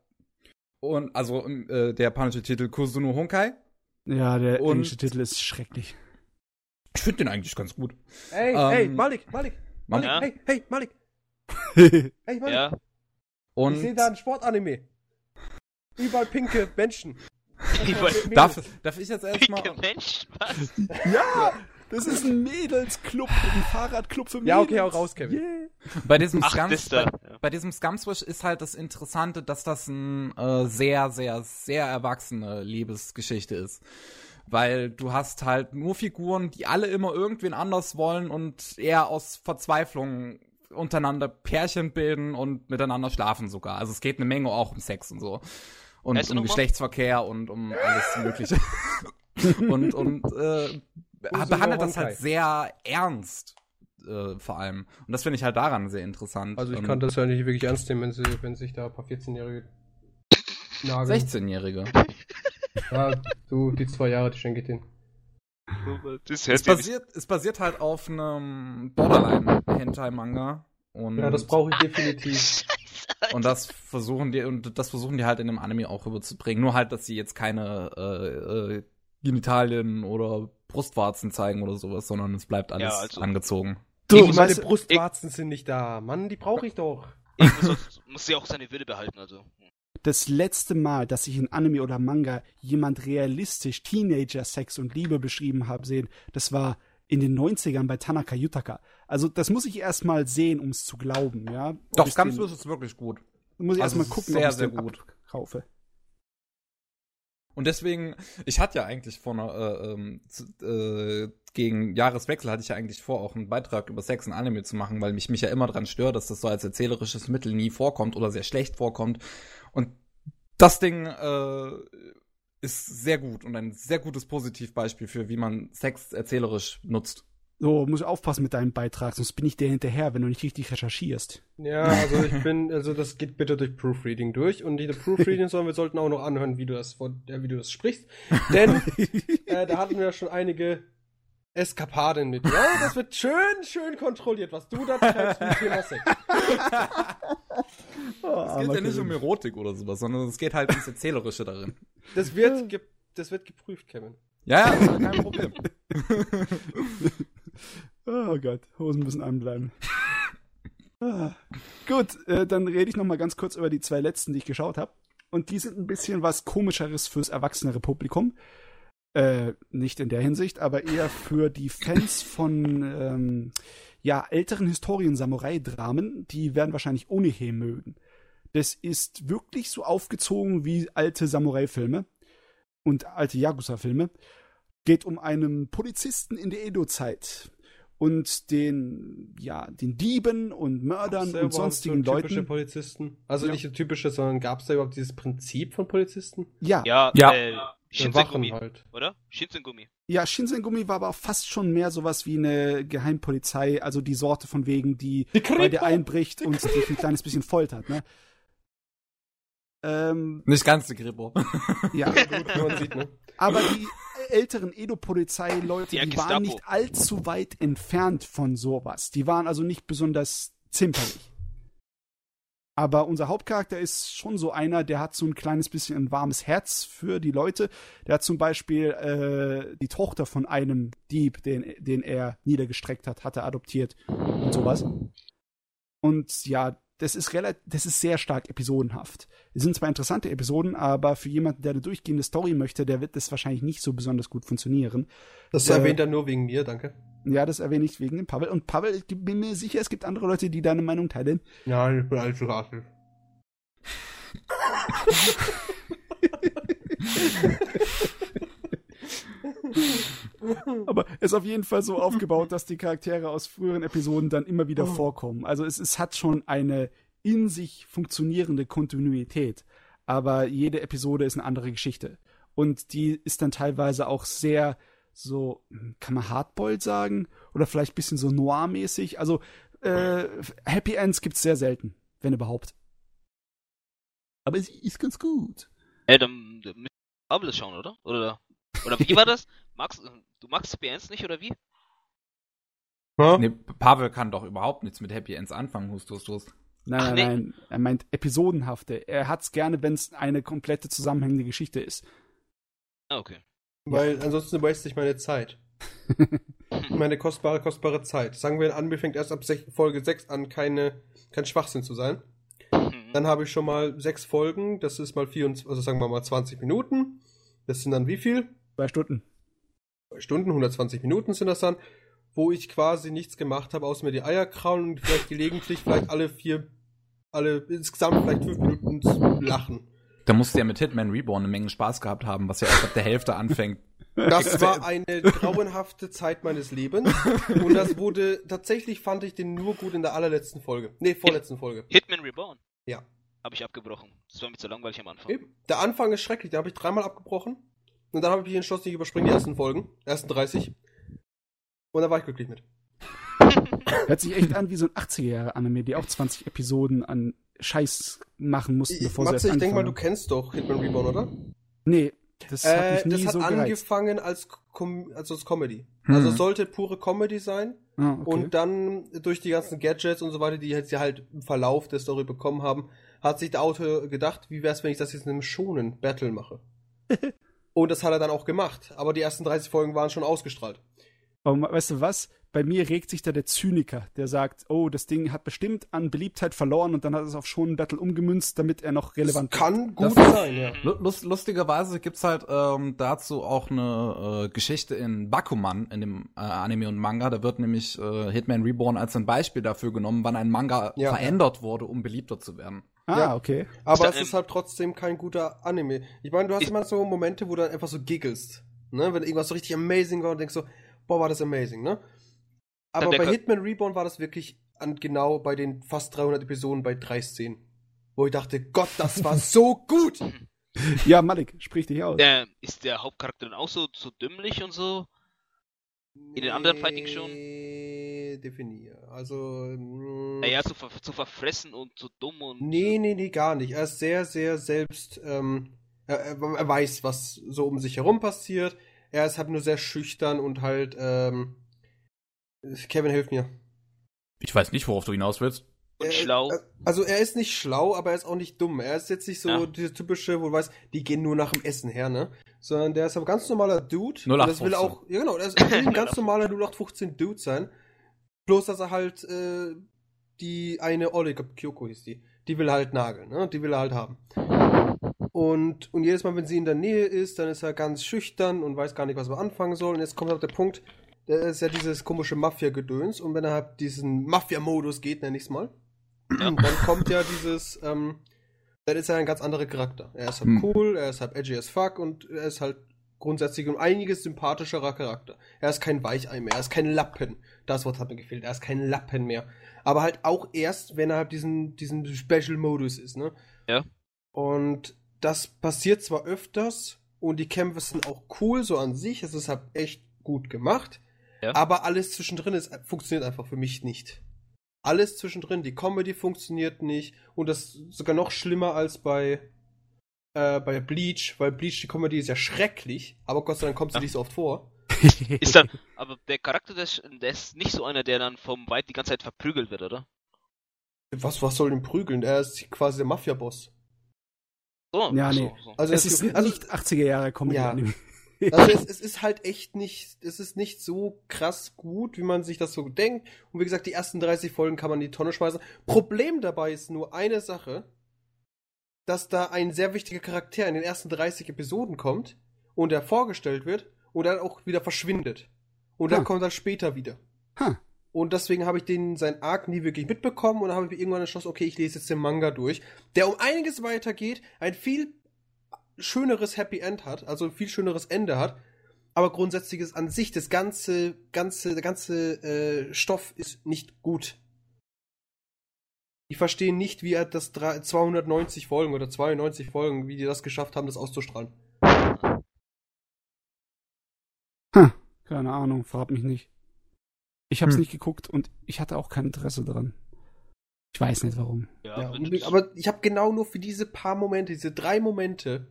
Und, also, äh, der japanische Titel Kusuno Honkai. Ja, der Und, englische Titel ist schrecklich. Ich finde den eigentlich ganz gut. Hey, ähm, hey, Malik, Malik. Malik, ja. hey, hey, Malik. hey, Malik. Ja. Und ich sehe da ein Sportanime. Überall pinke Menschen. Darf, darf ich jetzt erstmal. Mensch, was? Ja! Das ist ein Mädelsclub, ein Fahrradclub für Mädels. Ja, okay, auch raus, Kevin. Yeah. Bei diesem Scum's bei, bei diesem Scum's Wish ist halt das Interessante, dass das ein äh, sehr, sehr, sehr erwachsene Liebesgeschichte ist. Weil du hast halt nur Figuren, die alle immer irgendwen anders wollen und eher aus Verzweiflung untereinander Pärchen bilden und miteinander schlafen sogar. Also es geht eine Menge auch um Sex und so. Und um Geschlechtsverkehr und um alles Mögliche. und, und äh, behandelt das halt sehr ernst. Äh, vor allem. Und das finde ich halt daran sehr interessant. Also ich kann ähm, das ja nicht wirklich ernst nehmen, wenn, sie, wenn sich da ein paar vierzehnjährige nageln. sechzehnjährige. Ja, du, die zwei Jahre, die schenke ich denen. Das es, basiert, es basiert halt auf einem Borderline-Hentai-Manga. Und ja, das brauche ich definitiv. Und das versuchen die, und das versuchen die halt in dem Anime auch rüberzubringen. Nur halt, dass sie jetzt keine äh, äh, Genitalien oder Brustwarzen zeigen oder sowas, sondern es bleibt alles ja, also, angezogen. Du, ich meine, Brustwarzen ich, sind nicht da. Mann, die brauche ich doch. Ich muss, muss sie auch seine Würde behalten, also. Das letzte Mal, dass ich in Anime oder Manga jemand realistisch Teenager-Sex und Liebe beschrieben habe sehen, das war in den neunzigern bei Tanaka Yutaka. Also das muss ich erst mal sehen, um es zu glauben, ja. Ob Doch, Scum's Wish ist wirklich gut. Muss ich also erst mal gucken, sehr, ob ich sehr gut kaufe. Und deswegen, ich hatte ja eigentlich vor einer, äh, äh, gegen Jahreswechsel hatte ich ja eigentlich vor, auch einen Beitrag über Sex in Anime zu machen, weil mich, mich ja immer dran stört, dass das so als erzählerisches Mittel nie vorkommt oder sehr schlecht vorkommt. Und das Ding äh, ist sehr gut und ein sehr gutes Positivbeispiel für, wie man Sex erzählerisch nutzt. So, muss ich aufpassen mit deinem Beitrag, sonst bin ich dir hinterher, wenn du nicht richtig recherchierst. Ja, also ich bin, also das geht bitte durch Proofreading durch und nicht nur Proofreading, sondern wir sollten auch noch anhören, wie du das, wie du das sprichst, denn äh, da hatten wir ja schon einige Eskapaden mit. Ja, das wird schön, schön kontrolliert, was du da treibst mit Thema Sex. Es geht ja nicht um Erotik oder sowas, sondern es geht halt ums Erzählerische darin. Das wird, ge- das wird geprüft, Kevin. Ja, ja, das war kein Problem. Oh Gott, Hosen müssen anbleiben. Ah. Gut, äh, dann rede ich noch mal ganz kurz über die zwei letzten, die ich geschaut habe. Und die sind ein bisschen was Komischeres fürs erwachsenere Publikum. Äh, nicht in der Hinsicht, aber eher für die Fans von ähm, ja, älteren Historien-Samurai-Dramen. Die werden wahrscheinlich Onehe mögen. Das ist wirklich so aufgezogen wie alte Samurai-Filme und alte Yakuza-Filme. Geht um einen Polizisten in der Edo-Zeit und den, ja, den Dieben und Mördern und sonstigen so Leuten. Typische Polizisten. Also ja. Nicht typische, sondern gab es da überhaupt dieses Prinzip von Polizisten? Ja. Ja, ja. Äh, Shinsengumi halt. Oder? Shinsengumi. Ja, Shinsengumi war aber fast schon mehr sowas wie eine Geheimpolizei, also die Sorte von wegen, die, die bei dir einbricht die und dich ein kleines bisschen foltert, ne? Ähm, Nicht ganz die Kripo. Ja, gut, man sieht, ne? Aber die älteren Edo-Polizei-Leute, die, die waren nicht allzu weit entfernt von sowas. Die waren also nicht besonders zimperlich. Aber unser Hauptcharakter ist schon so einer, der hat so ein kleines bisschen ein warmes Herz für die Leute. Der hat zum Beispiel äh, die Tochter von einem Dieb, den, den er niedergestreckt hat, hat er adoptiert und sowas. Und ja, Das ist relativ, das ist sehr stark episodenhaft. Es sind zwar interessante Episoden, aber für jemanden, der eine durchgehende Story möchte, der wird das wahrscheinlich nicht so besonders gut funktionieren. Das äh, erwähnt er nur wegen mir, danke. Ja, das erwähne ich wegen dem Pavel. Und Pavel, ich bin mir sicher, es gibt andere Leute, die deine Meinung teilen. Nein, ich bin allzu rassisch. Aber es ist auf jeden Fall so aufgebaut, dass die Charaktere aus früheren Episoden dann immer wieder oh. vorkommen. Also es, es hat schon eine in sich funktionierende Kontinuität. Aber jede Episode ist eine andere Geschichte. Und die ist dann teilweise auch sehr so, kann man Hardboiled sagen? Oder vielleicht ein bisschen so noir-mäßig. Also äh, Happy Ends gibt's sehr selten, wenn überhaupt. Aber es ist ganz gut. Ey, dann müssen wir das schauen, oder? Oder... Oder wie war das? Max, du magst Happy Ends nicht, oder wie? Huh? Nee, Pavel kann doch überhaupt nichts mit Happy Ends anfangen, Hust, Hust, Hust. Nein, Ach, nein, nee. nein. Er meint episodenhafte. Er hat's gerne, wenn es eine komplette zusammenhängende Geschichte ist. Ah, okay. Weil ja. ansonsten waste ich meine Zeit. Meine kostbare, kostbare Zeit. Sagen wir, Anime fängt erst ab Folge sechs an, keine, kein Schwachsinn zu sein. Mhm. Dann habe ich schon mal sechs Folgen, das ist mal vierundzwanzig, also sagen wir mal zwanzig Minuten. Das sind dann wie viel? Zwei Stunden. Zwei Stunden, hundertzwanzig Minuten sind das dann, wo ich quasi nichts gemacht habe, außer mir die Eier kraulen und vielleicht gelegentlich vielleicht alle vier, alle insgesamt vielleicht fünf Minuten lachen. Da musst du ja mit Hitman Reborn eine Menge Spaß gehabt haben, was ja erst ab der Hälfte anfängt. Das war eine grauenhafte Zeit meines Lebens und das wurde, tatsächlich fand ich den nur gut in der allerletzten Folge. Nee, vorletzten Folge. Hitman Reborn? Ja. Habe ich abgebrochen. Das war mir zu langweilig am Anfang. Der Anfang ist schrecklich, da habe ich dreimal abgebrochen. Und dann habe ich mich entschlossen, ich überspringe die ersten Folgen, ersten dreißig. Und da war ich glücklich mit. Hört sich echt an wie so ein achtziger-Jahre-Anime, die auch zwanzig Episoden an Scheiß machen mussten, bevor ich, Matze, sie erst anfangen. Ich denke mal, du kennst doch Hitman Reborn, oder? Nee, das hat äh, mich nie das hat so angefangen als, Com- also als Comedy. Hm. Also es sollte pure Comedy sein. Ah, okay. Und dann durch die ganzen Gadgets und so weiter, die jetzt ja halt im Verlauf der Story bekommen haben, hat sich der Autor gedacht, wie wär's, wenn ich das jetzt in einem schonen Battle mache? Und das hat er dann auch gemacht. Aber die ersten dreißig Folgen waren schon ausgestrahlt. Aber weißt du was? Bei mir regt sich da der Zyniker, der sagt, oh, das Ding hat bestimmt an Beliebtheit verloren und dann hat es auf schonen Battle umgemünzt, damit er noch relevant ist. Kann gut sein, ja. Lust, lustigerweise gibt's halt ähm, dazu auch eine äh, Geschichte in Bakuman, in dem äh, Anime und Manga. Da wird nämlich äh, Hitman Reborn als ein Beispiel dafür genommen, wann ein Manga ja. verändert wurde, um beliebter zu werden. Ah, ja, okay. Aber es ist halt trotzdem kein guter Anime. Ich meine, du hast ich immer so Momente, wo du dann einfach so giggelst, ne? Wenn irgendwas so richtig amazing war und denkst so, boah, war das amazing, ne? Aber bei Hitman Reborn war das wirklich an genau bei den fast dreihundert Episoden bei drei Szenen. Wo ich dachte, Gott, das war so gut! Ja, Malik, sprich dich aus. Der, ist der Hauptcharakter dann auch so, so dümmlich und so? In nee, den anderen Fighting schon? Nee, definier. Also. Naja, zu, ver- zu verfressen und zu dumm und. Nee, nee, nee, gar nicht. Er ist sehr, sehr selbst. Ähm, er, er weiß, was so um sich herum passiert. Er ist halt nur sehr schüchtern und halt. Ähm, Kevin, hilf mir. Ich weiß nicht, worauf du hinaus willst. Und er, schlau. Also er ist nicht schlau, aber er ist auch nicht dumm. Er ist jetzt nicht so ja. diese typische, wo du weißt, die gehen nur nach dem Essen her, ne? Sondern der ist ein ganz normaler Dude. null acht fünfzehn. Das will auch, ja genau, er ist ein ganz normaler null acht fünfzehn Dude sein. Bloß, dass er halt äh, die eine Olle, Kyoko hieß die, die will halt nageln, ne? Die will er halt haben. Und, und jedes Mal, wenn sie in der Nähe ist, dann ist er ganz schüchtern und weiß gar nicht, was man anfangen soll. Und jetzt kommt halt der Punkt, da ist ja dieses komische Mafia-Gedöns. Und wenn er halt diesen Mafia-Modus geht, nenn ich's mal, ja. dann kommt ja dieses, ähm, dann ist er ein ganz anderer Charakter. Er ist halt hm. cool, er ist halt edgy as fuck und er ist halt grundsätzlich um einiges sympathischerer Charakter. Er ist kein Weichei mehr, er ist kein Lappen. Das Wort hat mir gefehlt, er ist kein Lappen mehr. Aber halt auch erst, wenn er halt diesen, diesen Special-Modus ist, ne? Ja. Und das passiert zwar öfters und die Kämpfe sind auch cool, so an sich. Es ist halt echt gut gemacht. Ja. Aber alles zwischendrin ist, funktioniert einfach für mich nicht. Alles zwischendrin, die Comedy funktioniert nicht und das ist sogar noch schlimmer als bei, äh, bei Bleach, weil Bleach, die Comedy ist ja schrecklich, aber Gott sei Dank kommt sie ja. nicht so oft vor. Ist dann, aber der Charakter, der ist, der ist nicht so einer, der dann vom Weib die ganze Zeit verprügelt wird, oder? Was, was soll denn prügeln? Er ist quasi der Mafia-Boss. So, ja, nee. So, so. Also es ist also, nicht achtziger-Jahre-Comedy. Ja. Also es, es ist halt echt nicht, es ist nicht so krass gut, wie man sich das so denkt. Und wie gesagt, die ersten dreißig Folgen kann man in die Tonne schmeißen. Problem dabei ist nur eine Sache, dass da ein sehr wichtiger Charakter in den ersten dreißig Episoden kommt und er vorgestellt wird und dann auch wieder verschwindet. Und dann huh. kommt er später wieder. Huh. Und deswegen habe ich den, seinen Arc nie wirklich mitbekommen und dann habe ich mir irgendwann entschlossen, okay, ich lese jetzt den Manga durch, der um einiges weitergeht, ein viel schöneres Happy End hat, also ein viel schöneres Ende hat, aber grundsätzlich ist an sich das ganze, ganze, der ganze äh, Stoff ist nicht gut. Ich verstehe nicht, wie er das zweihundertneunzig Folgen oder zweiundneunzig Folgen, wie die das geschafft haben, das auszustrahlen. Hm, keine Ahnung, frag mich nicht. Ich hab's hm. nicht geguckt und ich hatte auch kein Interesse dran. Ich weiß nicht warum. Ja, ja, aber ich habe genau nur für diese paar Momente, diese drei Momente,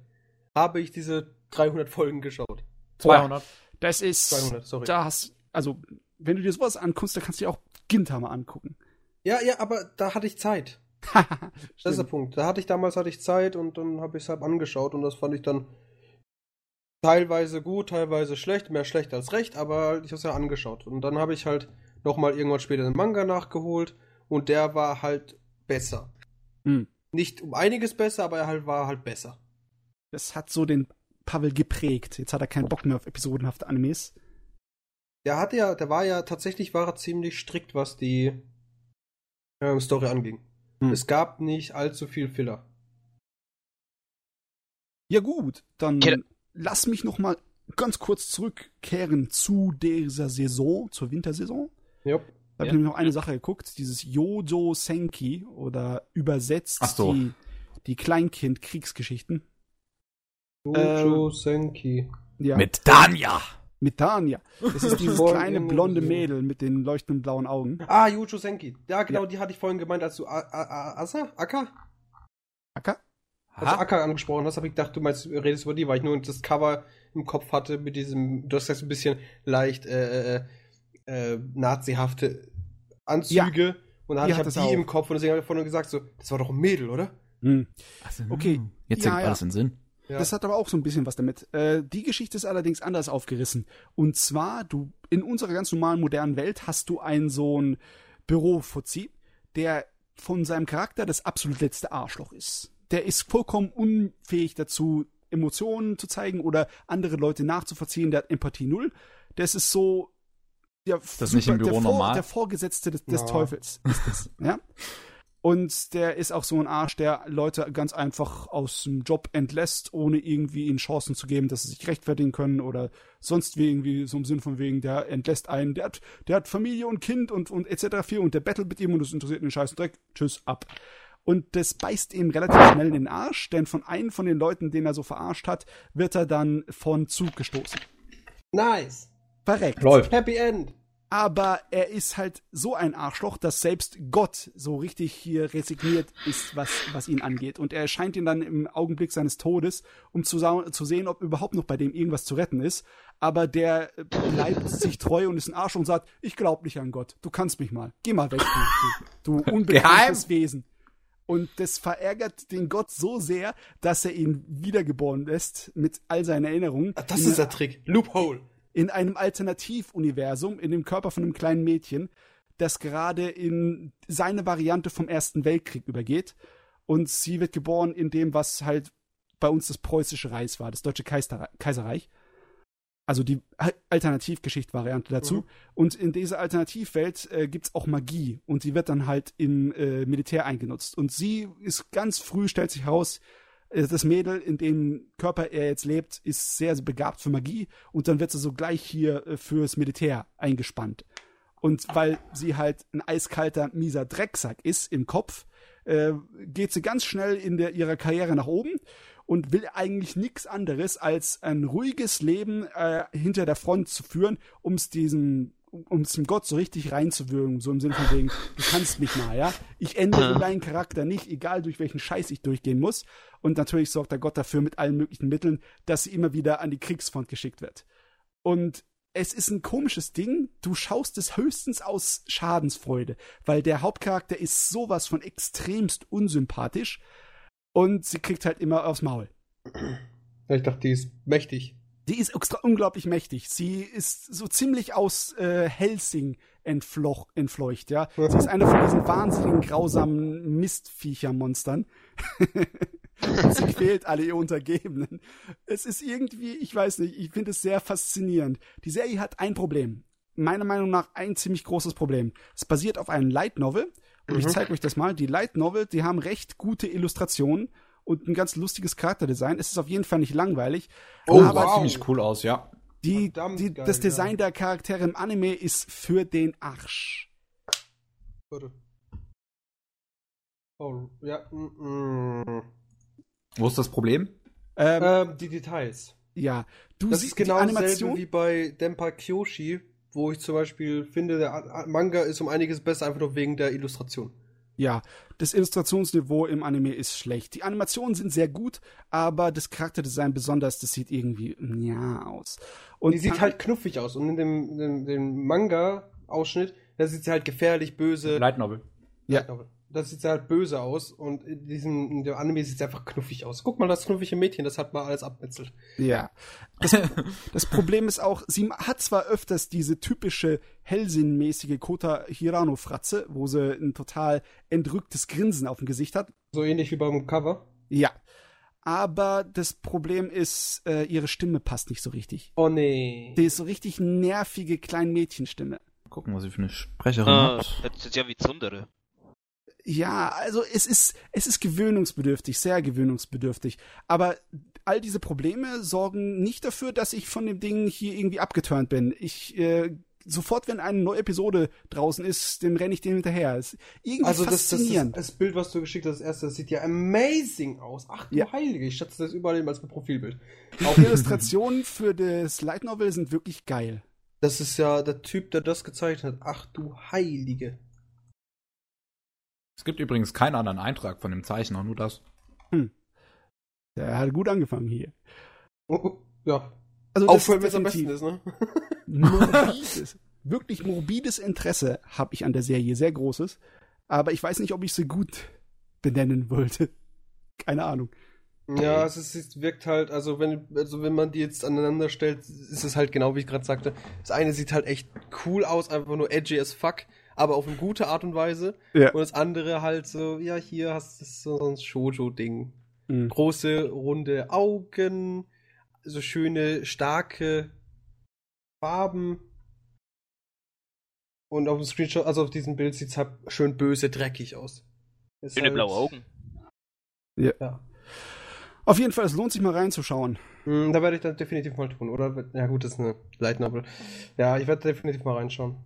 habe ich diese dreihundert Folgen geschaut. zweihundert. Das ist, zweihundert, sorry. Da hast, also, wenn du dir sowas anguckst, dann kannst du dir auch Gintama angucken. Ja, ja, aber da hatte ich Zeit. Das ist der Punkt. Da hatte ich damals hatte ich Zeit und dann habe ich es halt angeschaut und das fand ich dann teilweise gut, teilweise schlecht, mehr schlecht als recht, aber ich habe es ja angeschaut. Und dann habe ich halt nochmal irgendwann später den Manga nachgeholt und der war halt besser. Hm. Nicht um einiges besser, aber er halt war halt besser. Das hat so den Pavel geprägt. Jetzt hat er keinen Bock mehr auf episodenhafte Animes. Der hatte ja, der war ja, tatsächlich war er ziemlich strikt, was die äh, Story anging. Hm. Es gab nicht allzu viel Filler. Ja gut, dann Ke- lass mich noch mal ganz kurz zurückkehren zu dieser Saison, zur Wintersaison. Ja. Da habe ich ja. nämlich noch eine Sache geguckt, dieses Yojo Senki oder übersetzt Ach so. die, die Kleinkind-Kriegsgeschichten. Yojo ähm, Senki. Ja. Mit Tanja. Mit Tanja. Das ist dieses kleine blonde Mädel mit den leuchtenden blauen Augen. Ah, Yucho Senki. Ja, genau, ja. Die hatte ich vorhin gemeint, als du Asa? Akka? Akka? Als du Akka angesprochen hast, habe ich gedacht, du meinst, du redest über die, weil ich nur das Cover im Kopf hatte mit diesem, du hast gesagt, ein bisschen leicht äh, äh, nazihafte Anzüge. Ja. Und dann die hatte ich die auch im Kopf und deswegen habe ich vorhin gesagt, so, das war doch ein Mädel, oder? Hm. Also, okay. Jetzt ja, ergibt alles ja. in Sinn. Ja. Das hat aber auch so ein bisschen was damit. Äh, die Geschichte ist allerdings anders aufgerissen. Und zwar, du in unserer ganz normalen modernen Welt hast du einen so einen Bürofuzzi, der von seinem Charakter das absolut letzte Arschloch ist. Der ist vollkommen unfähig dazu, Emotionen zu zeigen oder andere Leute nachzuvollziehen. Der hat Empathie null. Das ist so der, ist das super, nicht im Büro der, normal? Vor, der Vorgesetzte des, des ja. Teufels. Ist das, ja? Und der ist auch so ein Arsch, der Leute ganz einfach aus dem Job entlässt, ohne irgendwie ihnen Chancen zu geben, dass sie sich rechtfertigen können oder sonst irgendwie so im Sinn von wegen, der entlässt einen, der hat, der hat Familie und Kind und, und et cetera viel und der bettelt mit ihm und das interessiert den scheißen Dreck. Tschüss, ab. Und das beißt ihm relativ schnell in den Arsch, denn von einem von den Leuten, den er so verarscht hat, wird er dann von Zug gestoßen. Nice. Verreckt. Läuft. Happy End. Aber er ist halt so ein Arschloch, dass selbst Gott so richtig hier resigniert ist, was, was ihn angeht. Und er erscheint ihn dann im Augenblick seines Todes, um zu, zu sehen, ob überhaupt noch bei dem irgendwas zu retten ist. Aber der bleibt sich treu und ist ein Arsch und sagt, ich glaub nicht an Gott, du kannst mich mal. Geh mal weg, du, du unbekanntes Wesen. Und das verärgert den Gott so sehr, dass er ihn wiedergeboren lässt mit all seinen Erinnerungen. Das ist der Trick. Loophole. In einem Alternativuniversum, in dem Körper von einem kleinen Mädchen, das gerade in seine Variante vom Ersten Weltkrieg übergeht. Und sie wird geboren in dem, was halt bei uns das preußische Reich war, das deutsche Kaiserreich. Also die Alternativgeschichte-Variante dazu. Mhm. Und in dieser Alternativwelt äh, gibt es auch Magie. Und sie wird dann halt im äh, Militär eingenutzt. Und sie ist ganz früh, stellt sich heraus, das Mädel, in dem Körper er jetzt lebt, ist sehr begabt für Magie und dann wird sie so gleich hier fürs Militär eingespannt. Und weil sie halt ein eiskalter, mieser Drecksack ist im Kopf, äh, geht sie ganz schnell in der, ihrer Karriere nach oben und will eigentlich nichts anderes, als ein ruhiges Leben äh, hinter der Front zu führen, um es diesem um es dem Gott so richtig reinzuwürgen, so im Sinne von wegen, du kannst mich mal, ja? Ich ändere deinen Charakter nicht, egal durch welchen Scheiß ich durchgehen muss. Und natürlich sorgt der Gott dafür mit allen möglichen Mitteln, dass sie immer wieder an die Kriegsfront geschickt wird. Und es ist ein komisches Ding, du schaust es höchstens aus Schadensfreude, weil der Hauptcharakter ist sowas von extremst unsympathisch und sie kriegt halt immer aufs Maul. Ich dachte, die ist mächtig. Die ist extra unglaublich mächtig. Sie ist so ziemlich aus äh, Helsing entfloch, entfleucht, ja. Sie ist eine von diesen wahnsinnigen, grausamen Mistviechermonstern. Sie quält alle ihr Untergebenen. Es ist irgendwie, ich weiß nicht, ich finde es sehr faszinierend. Die Serie hat ein Problem. Meiner Meinung nach ein ziemlich großes Problem. Es basiert auf einem Light Novel. Und mhm. ich zeige euch das mal. Die Light Novel, die haben recht gute Illustrationen. Und ein ganz lustiges Charakterdesign. Es ist auf jeden Fall nicht langweilig. Oh, aber wow. Sieht ziemlich cool aus, ja. Die, die, geil, das Design ja. der Charaktere im Anime ist für den Arsch. Warte. Oh, ja. Mm-mm. Wo ist das Problem? Ähm, ähm, die Details. Ja. Du das siehst ist genau die Animation wie bei Denpa Kyoshi, wo ich zum Beispiel finde, der Manga ist um einiges besser, einfach nur wegen der Illustration. Ja, das Illustrationsniveau im Anime ist schlecht. Die Animationen sind sehr gut, aber das Charakterdesign besonders, das sieht irgendwie ja aus. Und die sieht halt knuffig aus. Und in dem, in dem, dem Manga-Ausschnitt, da sieht sie halt gefährlich, böse. Light Novel. Ja. Light Novel. Da sieht sie halt böse aus. Und in diesem in dem Anime sieht sie einfach knuffig aus. Guck mal, das knuffige Mädchen, das hat mal alles abmetzelt. Ja. Das, das Problem ist auch, sie hat zwar öfters diese typische Hellsinn-mäßige Kota Hirano-Fratze, wo sie ein total entrücktes Grinsen auf dem Gesicht hat. So ähnlich wie beim Cover? Ja. Aber das Problem ist, äh, ihre Stimme passt nicht so richtig. Oh nee. Die ist so richtig nervige Kleinmädchenstimme. Gucken, was sie für eine Sprecherin ah, hat. Das ist ja wie Tsundere. Ja, also es ist, es ist gewöhnungsbedürftig, sehr gewöhnungsbedürftig. Aber all diese Probleme sorgen nicht dafür, dass ich von dem Ding hier irgendwie abgeturnt bin. Ich äh, sofort, wenn eine neue Episode draußen ist, dann renne ich dem hinterher. Ist irgendwie also faszinierend. Das, das, das Bild, was du geschickt hast, das erste, das sieht ja amazing aus. Ach du ja. Heilige, ich schätze das überall immer als ein Profilbild. Auch Illustrationen für das Light Novel sind wirklich geil. Das ist ja der Typ, der das gezeichnet hat. Ach du Heilige. Es gibt übrigens keinen anderen Eintrag von dem Zeichner, nur das. Hm. Der hat gut angefangen hier. Oh, oh, ja. Also aufhören, wenn es am besten ist, ne? Morbides, wirklich morbides Interesse habe ich an der Serie, sehr großes. Aber ich weiß nicht, ob ich sie gut benennen wollte. Keine Ahnung. Ja, es, ist, es wirkt halt, also wenn, also wenn man die jetzt aneinander stellt, ist es halt genau, wie ich gerade sagte. Das eine sieht halt echt cool aus, einfach nur edgy as fuck, aber auf eine gute Art und Weise. Ja. Und das andere halt so, ja, hier hast du so ein Shoujo-Ding. Mhm. Große, runde Augen, so schöne, starke Farben. Und auf dem Screenshot, also auf diesem Bild sieht es halt schön böse, dreckig aus. Es schöne halt, blaue Augen. Ja. ja. Auf jeden Fall, es lohnt sich mal reinzuschauen. Mm, da werde ich das definitiv mal tun, oder? Ja gut, das ist eine Light Novel. Ja, ich werde definitiv mal reinschauen.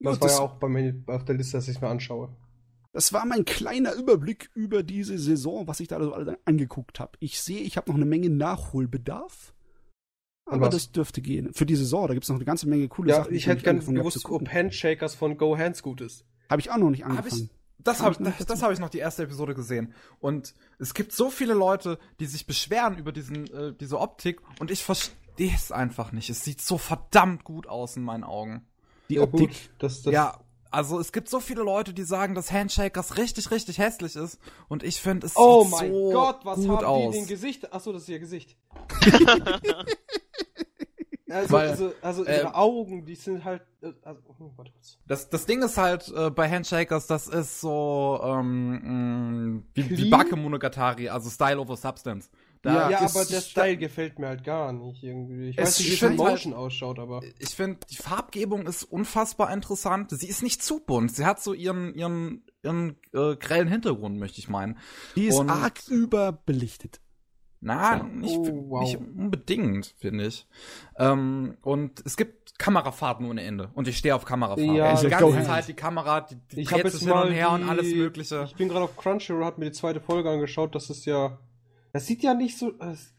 Das gut, war das ja auch bei mir auf der Liste, dass ich es mir anschaue. Das war mein kleiner Überblick über diese Saison, was ich da so alles angeguckt habe. Ich sehe, ich habe noch eine Menge Nachholbedarf. Aber das dürfte gehen. Für die Saison, da gibt es noch eine ganze Menge coole ja, Sachen. Ich hätte gerne gewusst, ob Handshakers von Go Hands gut ist. Habe ich auch noch nicht angefangen. Das habe ich, das hab ich noch die erste Episode gesehen. Und es gibt so viele Leute, die sich beschweren über diesen, äh, diese Optik. Und ich verstehe es einfach nicht. Es sieht so verdammt gut aus in meinen Augen. Die ja, Optik. Gut, das, das ja, also es gibt so viele Leute, die sagen, dass Handshakers richtig, richtig hässlich ist. Und ich finde, es oh sieht so Gott, gut aus. Oh mein Gott, was haben die aus. in den Gesicht? Achso, das ist ihr Gesicht. Also, Weil, also, also ihre äh, Augen, die sind halt... Also, oh, warte kurz. Das, das Ding ist halt äh, bei Handshakers, das ist so ähm, mh, wie, wie Bakemonogatari, also Style over Substance. Da ja, ist, aber der Style gefällt mir halt gar nicht irgendwie. Ich weiß nicht, wie es in Motion halt, ausschaut, aber... Ich finde, die Farbgebung ist unfassbar interessant. Sie ist nicht zu bunt. Sie hat so ihren ihren, ihren äh, grellen Hintergrund, möchte ich meinen. Die ist Und, arg überbelichtet. Na, nicht, oh, wow. nicht unbedingt, finde ich. Ähm, und es gibt Kamerafahrten ohne Ende. Und ich stehe auf Kamerafahrten. Ja, die ganze Zeit die Kamera, die, die dreht sich hin und her die, und alles Mögliche. Ich bin gerade auf Crunchyroll, hat mir die zweite Folge angeschaut. Das ist ja... Das sieht ja nicht so... Es,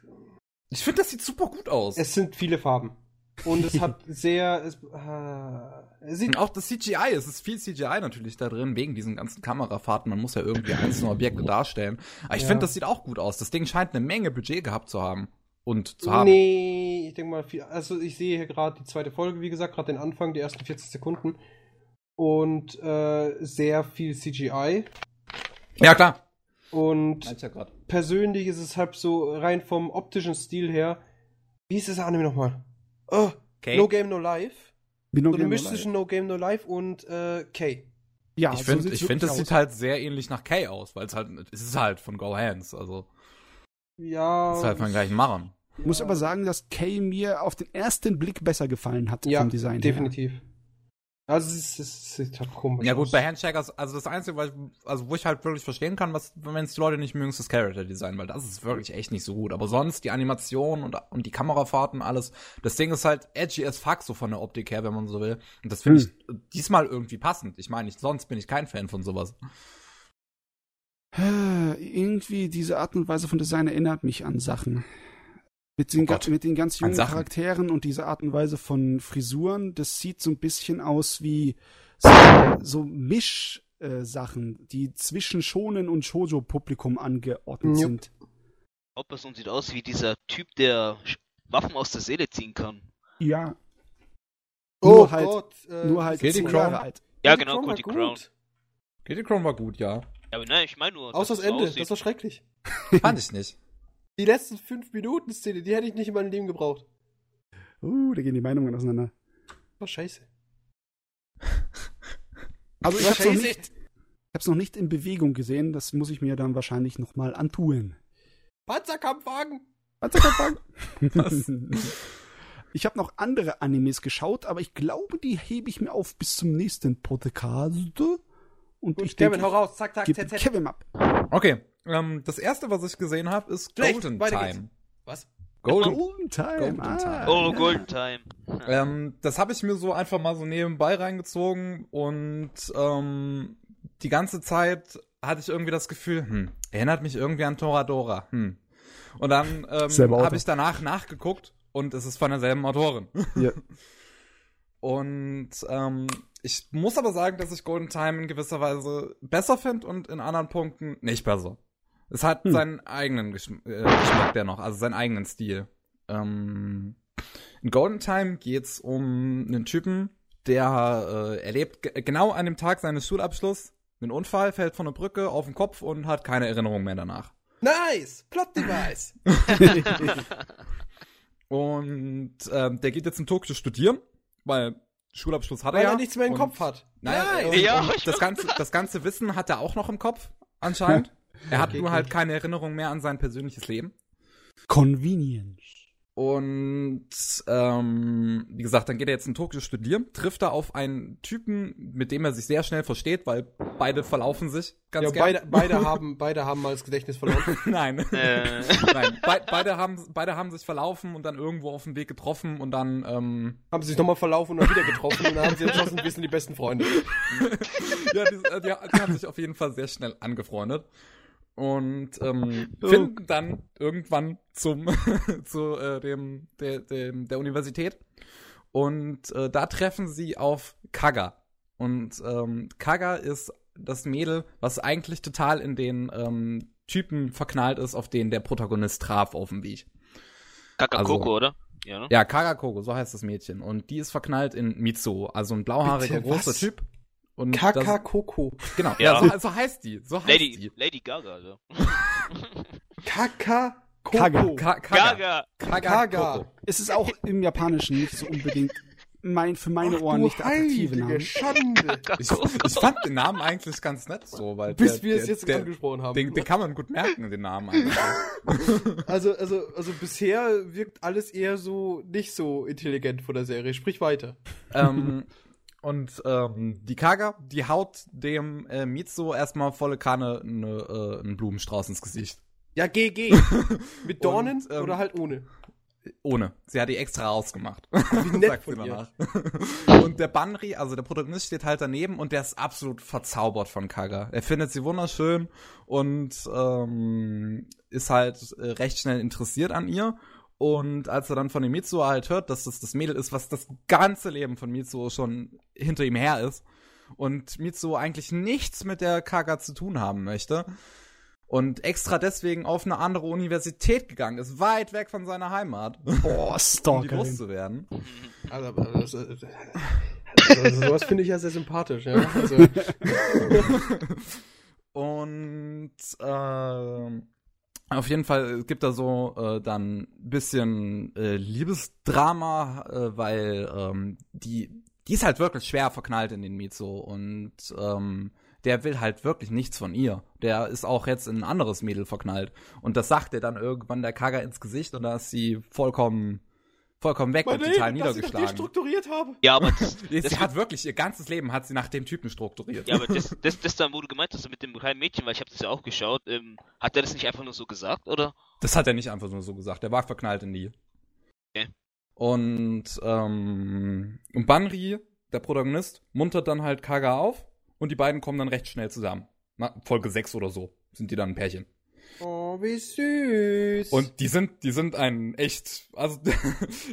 ich finde, das sieht super gut aus. Es sind viele Farben. Und es hat sehr... Es, äh, es sieht und auch das C G I. Es ist viel C G I natürlich da drin, wegen diesen ganzen Kamerafahrten. Man muss ja irgendwie einzelne Objekte darstellen. Aber ich ja. finde, das sieht auch gut aus. Das Ding scheint eine Menge Budget gehabt zu haben. Und zu haben. Nee, ich denke mal... Viel, also ich sehe hier gerade die zweite Folge, wie gesagt, gerade den Anfang, die ersten vierzig Sekunden. Und äh, sehr viel C G I. Ja, klar. Und ja persönlich ist es halt so rein vom optischen Stil her. Wie ist das Anime nochmal? Oh, okay. No Game No Life. No so eine Mischung zwischen No Game No Life und äh, K. Ja, ich finde, so ich find, das aus. sieht halt sehr ähnlich nach K aus, weil es halt, es ist halt von Go Hands, also. Ja. Es ist halt von den gleichen Machern. Ich muss aber sagen, dass K mir auf den ersten Blick besser gefallen hat ja, vom Design. Ja, definitiv. Her. Also, es ist, ist halt komisch. Ja, gut, bei Handshakers, also das Einzige, was, also wo ich halt wirklich verstehen kann, wenn es die Leute nicht mögen, ist das Character-Design, weil das ist wirklich echt nicht so gut. Aber sonst, die Animation und, und die Kamerafahrten, alles, das Ding ist halt edgy as fuck, so von der Optik her, wenn man so will. Und das finde hm. ich diesmal irgendwie passend. Ich meine, sonst bin ich kein Fan von sowas. Irgendwie diese Art und Weise von Design erinnert mich an Sachen. Mit den, oh mit den ganz jungen Charakteren und dieser Art und Weise von Frisuren, das sieht so ein bisschen aus wie so, so Misch-Sachen, äh, die zwischen Shonen und Shoujo-Publikum angeordnet yep. sind. Ob es uns sieht aus wie dieser Typ, der Waffen aus der Seele ziehen kann. Ja. Oh nur halt, Gott. Äh, nur halt Kitty Crown. Alt. Ja, genau, Kitty Crown. Kitty Crown war gut, ja. Ja, aber nein, ich meine nur. Aus das Ende, aussieht. Das war schrecklich. Fand ich nicht. Die letzten fünf Minuten Szene, die hätte ich nicht in meinem Leben gebraucht. Uh, da gehen die Meinungen auseinander. War scheiße. Also ich, hab's noch nicht, ich hab's noch nicht in Bewegung gesehen, das muss ich mir dann wahrscheinlich nochmal antun. Panzerkampfwagen! Panzerkampfwagen! Was? Ich habe noch andere Animes geschaut, aber ich glaube, die hebe ich mir auf bis zum nächsten Podcast. Und ich Kevin, hau raus, zack, zack, zack, zack. Kevin ab. Okay. Das erste, was ich gesehen habe, ist Golden Time. Was? Golden, Golden Time. Golden ah. Time. Oh, Golden Time. ähm, das habe ich mir so einfach mal so nebenbei reingezogen und ähm, die ganze Zeit hatte ich irgendwie das Gefühl, hm, erinnert mich irgendwie an Toradora. Hm. Und dann ähm, habe ich danach nachgeguckt und es ist von derselben Autorin. Ja. Und ähm, ich muss aber sagen, dass ich Golden Time in gewisser Weise besser finde und in anderen Punkten nicht besser. Es hat hm. seinen eigenen Geschm- äh, Geschmack dennoch, also seinen eigenen Stil. Ähm, in Golden Time geht's um einen Typen, der äh, erlebt g- genau an dem Tag seines Schulabschlusses einen Unfall, fällt von einer Brücke auf den Kopf und hat keine Erinnerung mehr danach. Nice! Plot-Device! Und ähm, der geht jetzt in Tokio studieren, weil Schulabschluss hat weil er ja. Weil er nichts mehr im Kopf hat. Nein! Nein. Und, ja, und das, ganze, das ganze Wissen hat er auch noch im Kopf, anscheinend. Er hat okay, nur halt okay. keine Erinnerung mehr an sein persönliches Leben. Convenience. Und, ähm, wie gesagt, dann geht er jetzt in Tokio studieren, trifft er auf einen Typen, mit dem er sich sehr schnell versteht, weil beide verlaufen sich ganz ja, gerne. Beide, beide, haben, beide haben mal das Gedächtnis verloren. Nein. Äh. Nein. Be- beide, haben, beide haben sich verlaufen und dann irgendwo auf dem Weg getroffen und dann, ähm. Haben sie sich nochmal verlaufen und dann wieder getroffen und dann haben sie entschlossen, wir sind die besten Freunde. Ja, die, die, die haben sich auf jeden Fall sehr schnell angefreundet. Und ähm, finden dann irgendwann zum zu äh, dem, der, dem der Universität. Und äh, da treffen sie auf Kaga. Und ähm, Kaga ist das Mädel, was eigentlich total in den ähm, Typen verknallt ist, auf den der Protagonist traf auf dem Beach. Kakakoko, also, oder? Ja, ne? Ja, Kakakoko, so heißt das Mädchen. Und die ist verknallt in Mitsuo, also ein blauhaariger, Bitte, großer was? Typ. Und Kakakoko. Das, genau, ja. Ja, so, so heißt die. So heißt Lady, die. Lady Gaga. Also. Kakakoko. Kaga. Kaga. Kaga. Kaga. Es ist auch im Japanischen nicht so unbedingt mein, für meine Ohren Ach, nicht der attraktive Name. Schande. Ich, ich fand den Namen eigentlich ganz nett so, weil Bis der, wir es jetzt der, angesprochen haben. Den, den kann man gut merken, den Namen eigentlich. Also, also, also bisher wirkt alles eher so nicht so intelligent von der Serie. Sprich weiter. Ähm... Und ähm, die Kaga, die haut dem äh, Mitsuo erstmal volle Kanne ne, äh, einen Blumenstrauß ins Gesicht. Ja, geh, geh. Mit Dornen und, ähm, oder halt ohne? Ohne. Sie hat die extra ausgemacht. Wie nett von ihr. Und der Banri, also der Protagonist, steht halt daneben und der ist absolut verzaubert von Kaga. Er findet sie wunderschön und ähm, ist halt recht schnell interessiert an ihr. Und als er dann von dem Mitsuo halt hört, dass das das Mädel ist, was das ganze Leben von Mitsuo schon hinter ihm her ist und Mitsuo eigentlich nichts mit der Kaga zu tun haben möchte und extra deswegen auf eine andere Universität gegangen ist, weit weg von seiner Heimat, oh, Stalker, um die groß zu werden. Also, also, also, also sowas finde ich ja sehr sympathisch. Ja? Also. Und äh, auf jeden Fall gibt da so äh, dann ein bisschen äh, Liebesdrama, äh, weil ähm, die, die ist halt wirklich schwer verknallt in den Mitsuo und ähm, der will halt wirklich nichts von ihr. Der ist auch jetzt in ein anderes Mädel verknallt und das sagt er dann irgendwann der Kaga ins Gesicht und da ist sie vollkommen vollkommen weg und total Leben, niedergeschlagen. Ich strukturiert habe. Ja, aber das, sie das hat wirklich ihr ganzes Leben hat sie nach dem Typen strukturiert. Ja, aber das, das, das dann, wo du gemeint hast mit dem kleinen Mädchen, weil ich habe das ja auch geschaut, ähm, hat er das nicht einfach nur so gesagt, oder? Das hat er nicht einfach nur so gesagt. Der war verknallt in die. Okay. Und ähm, und Banri, der Protagonist, muntert dann halt Kaga auf und die beiden kommen dann recht schnell zusammen. Na, Folge sechs oder so sind die dann ein Pärchen. Oh, wie süß. Und die sind, die sind ein echt, also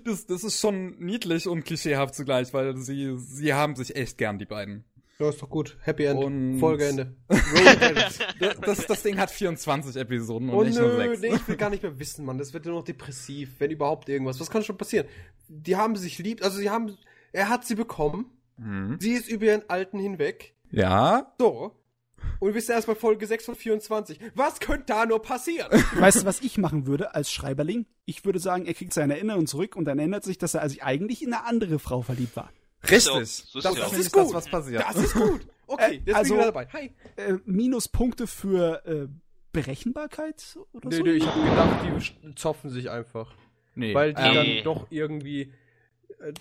das, das ist schon niedlich und klischeehaft zugleich, weil sie, sie haben sich echt gern, die beiden. Ja, ist doch gut. Happy End. Und Folgeende. das, das, das Ding hat vierundzwanzig Episoden und oh, nicht nö, nur sechs. Nee, ich will gar nicht mehr wissen, Mann. Das wird nur noch depressiv, wenn überhaupt irgendwas. Was kann schon passieren? Die haben sich lieb, also sie haben, er hat sie bekommen. Mhm. Sie ist über ihren Alten hinweg. Ja. So. Und wir sind erstmal Folge sechs von vierundzwanzig. Was könnte da nur passieren? Weißt du, was ich machen würde als Schreiberling? Ich würde sagen, er kriegt seine Erinnerung zurück und dann ändert sich, dass er also eigentlich in eine andere Frau verliebt war. Richtig. So, so das, das ist gut. Das, was passiert. Das ist gut. Okay, äh, jetzt also, bin ich dabei. Hi. Äh, Minuspunkte für äh, Berechenbarkeit oder nee, so? Nee, ich habe gedacht, die zopfen sich einfach. Nee. Weil die ähm. dann doch irgendwie äh,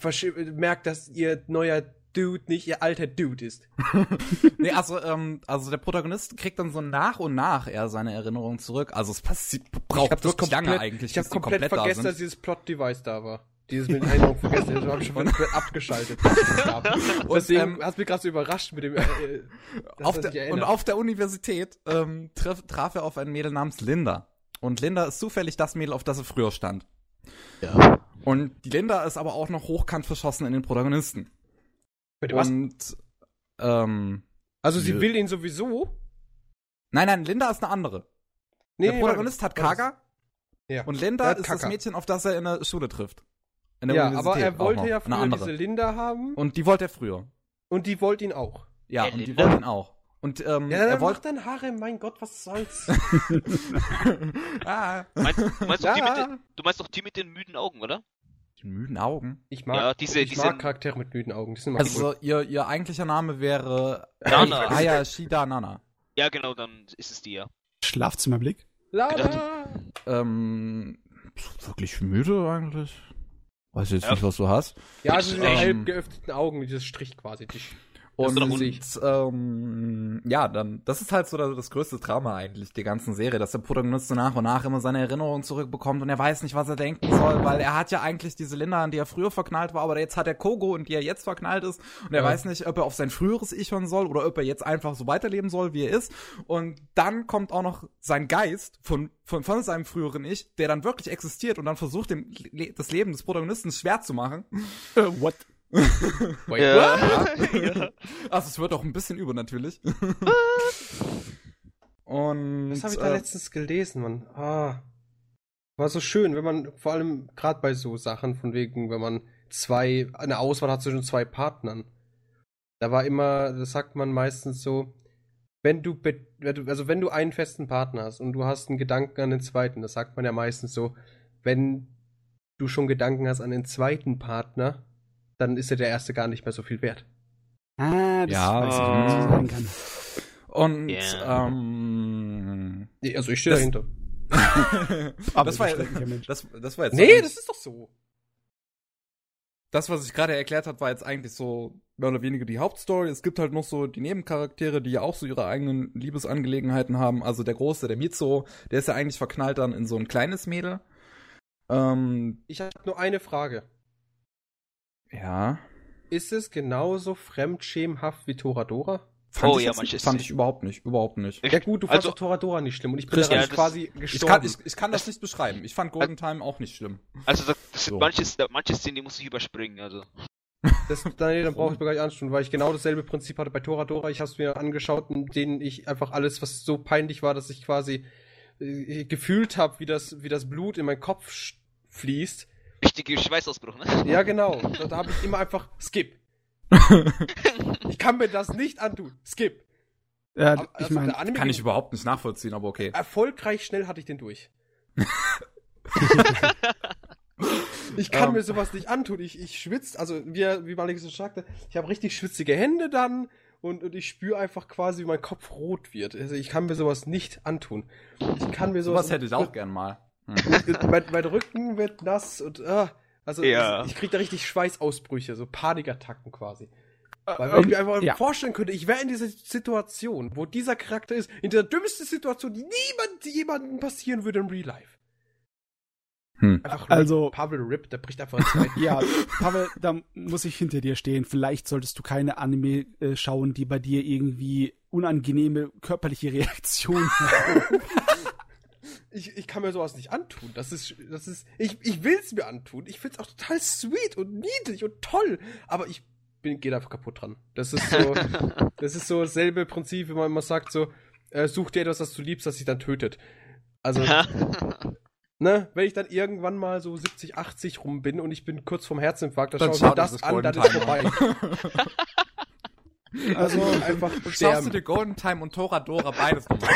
versch- merkt, dass ihr neuer Dude nicht ihr alter Dude ist. Nee, also, ähm, also der Protagonist kriegt dann so nach und nach eher seine Erinnerungen zurück. Also es passiert, braucht glaub, wirklich komplett, lange eigentlich, ich bis hab komplett, komplett vergessen, da dass dieses Plot-Device da war. Dieses mit den Erinnerungen vergessen, das habe ich schon komplett abgeschaltet. Und deswegen ähm, hast mich gerade so überrascht mit dem... Äh, auf der, und auf der Universität ähm, traf, traf er auf ein Mädel namens Linda. Und Linda ist zufällig das Mädel, auf das er früher stand. Ja. Und die Linda ist aber auch noch hochkant verschossen in den Protagonisten. Und, ähm, also sie nö. will ihn sowieso? Nein, nein, Linda ist eine andere. Nee, der Protagonist nee, hat Kaga ja. und Linda ist Kaka. das Mädchen, auf das er in der Schule trifft. In der ja, Universität aber er wollte ja früher diese Linda haben. Und die wollte er früher. Und die wollte ihn auch. Ja, der und Linda. die wollte ihn auch. Und, ähm, ja, dann er wollte dein Haare, mein Gott, was soll's. ah. meinst, meinst ja. doch die mit, du meinst doch die mit den müden Augen, oder? Müden Augen? Ich mag, ja, diese, ich diese, mag Charaktere mit müden Augen. Die also cool. ihr, ihr eigentlicher Name wäre Nana. Hayashida Nana. Ja genau, dann ist es die, ja. Schlafzimmerblick? Lada. Ähm, wirklich müde eigentlich? Weiß jetzt ja. nicht, was du hast. Ja, also diese ähm, halb geöffneten Augen, dieses Strich quasi. Die und, und ähm, ja, dann, das ist halt so das, das größte Drama eigentlich, die ganzen Serie, dass der Protagonist so nach und nach immer seine Erinnerungen zurückbekommt und er weiß nicht, was er denken soll, weil er hat ja eigentlich diese Linda, an die er früher verknallt war, aber jetzt hat er Kogo, in die er jetzt verknallt ist und er ja. weiß nicht, ob er auf sein früheres Ich hören soll oder ob er jetzt einfach so weiterleben soll, wie er ist und dann kommt auch noch sein Geist von, von, von seinem früheren Ich, der dann wirklich existiert und dann versucht, dem, das Leben des Protagonisten schwer zu machen. What? Wait, ja. ja. Also es wird auch ein bisschen über natürlich. Und das habe ich da äh, letztens gelesen, Mann. Ah, war so schön, wenn man vor allem gerade bei so Sachen von wegen, wenn man zwei eine Auswahl hat zwischen zwei Partnern, da war immer, das sagt man meistens so, wenn du also wenn du einen festen Partner hast und du hast einen Gedanken an den zweiten, das sagt man ja meistens so, wenn du schon Gedanken hast an den zweiten Partner, dann ist ja der erste gar nicht mehr so viel wert. Ah, das ja, weiß ich, wie man so sagen kann. Und, yeah. ähm... Also ich stehe das, dahinter. Aber das, war, das, das war jetzt... Nee, so das ist doch so. Das, was ich gerade erklärt habe, war jetzt eigentlich so mehr oder weniger die Hauptstory. Es gibt halt noch so die Nebencharaktere, die ja auch so ihre eigenen Liebesangelegenheiten haben. Also der Große, der Mitsuo, der ist ja eigentlich verknallt dann in so ein kleines Mädel. Ähm, ich habe nur eine Frage. Ja. Ist es genauso fremdschämhaft wie Toradora? Fand oh ich ja, manches. Fand ich überhaupt nicht, überhaupt nicht. Ich, ja gut, du fandst also, auch Toradora nicht schlimm und ich bin ja, das, quasi gestorben. Ich kann, ich, ich kann das nicht beschreiben. Ich fand Golden Time auch nicht schlimm. Also das, das so. manches, manche Szenen, die muss ich überspringen, also. Das, nee, dann brauche ich mir gar nicht anstehen, weil ich genau dasselbe Prinzip hatte bei Toradora. Ich habe es mir angeschaut, in denen ich einfach alles, was so peinlich war, dass ich quasi äh, gefühlt habe, wie das, wie das Blut in meinen Kopf fließt. Richtige Schweißausbruch, ne? Ja, genau. Da, da habe ich immer einfach Skip. Ich kann mir das nicht antun. Skip. Ja, aber, also ich meine, Anime- kann ich überhaupt nicht nachvollziehen, aber okay. Erfolgreich schnell hatte ich den durch. Ich kann um. mir sowas nicht antun. Ich, ich schwitze, also wie, wie Malik so sagte, ich habe richtig schwitzige Hände dann und, und ich spüre einfach quasi, wie mein Kopf rot wird. Also ich kann mir sowas nicht antun. Ich kann mir sowas... Sowas hätte ich auch gern mal. mein, mein Rücken wird nass und ah, also ja. ich, ich krieg da richtig Schweißausbrüche, so Panikattacken quasi. Weil man mir einfach ja. vorstellen könnte, ich wäre in dieser Situation, wo dieser Charakter ist, in der dümmsten Situation, die niemand jemandem passieren würde im Real Life. Hm. Einfach also, Pavel Rip, der bricht einfach ins Bein. Ja, Pavel, da muss ich hinter dir stehen. Vielleicht solltest du keine Anime äh, schauen, die bei dir irgendwie unangenehme körperliche Reaktionen haben. Ich, ich kann mir sowas nicht antun. Das ist, das ist, ich, ich will's mir antun. Ich find's auch total sweet und niedlich und toll. Aber ich bin, geh da einfach kaputt dran. Das ist so, das ist so dasselbe Prinzip, wie man immer sagt, so, äh, such dir etwas, das du liebst, das dich dann tötet. Also, ne, wenn ich dann irgendwann mal so siebzig, achtzig rum bin und ich bin kurz vorm Herzinfarkt, dann, dann schau ich mir das, das an, dann ist vorbei. Also, einfach schaffst du dir Golden Time und Toradora beides nochmal.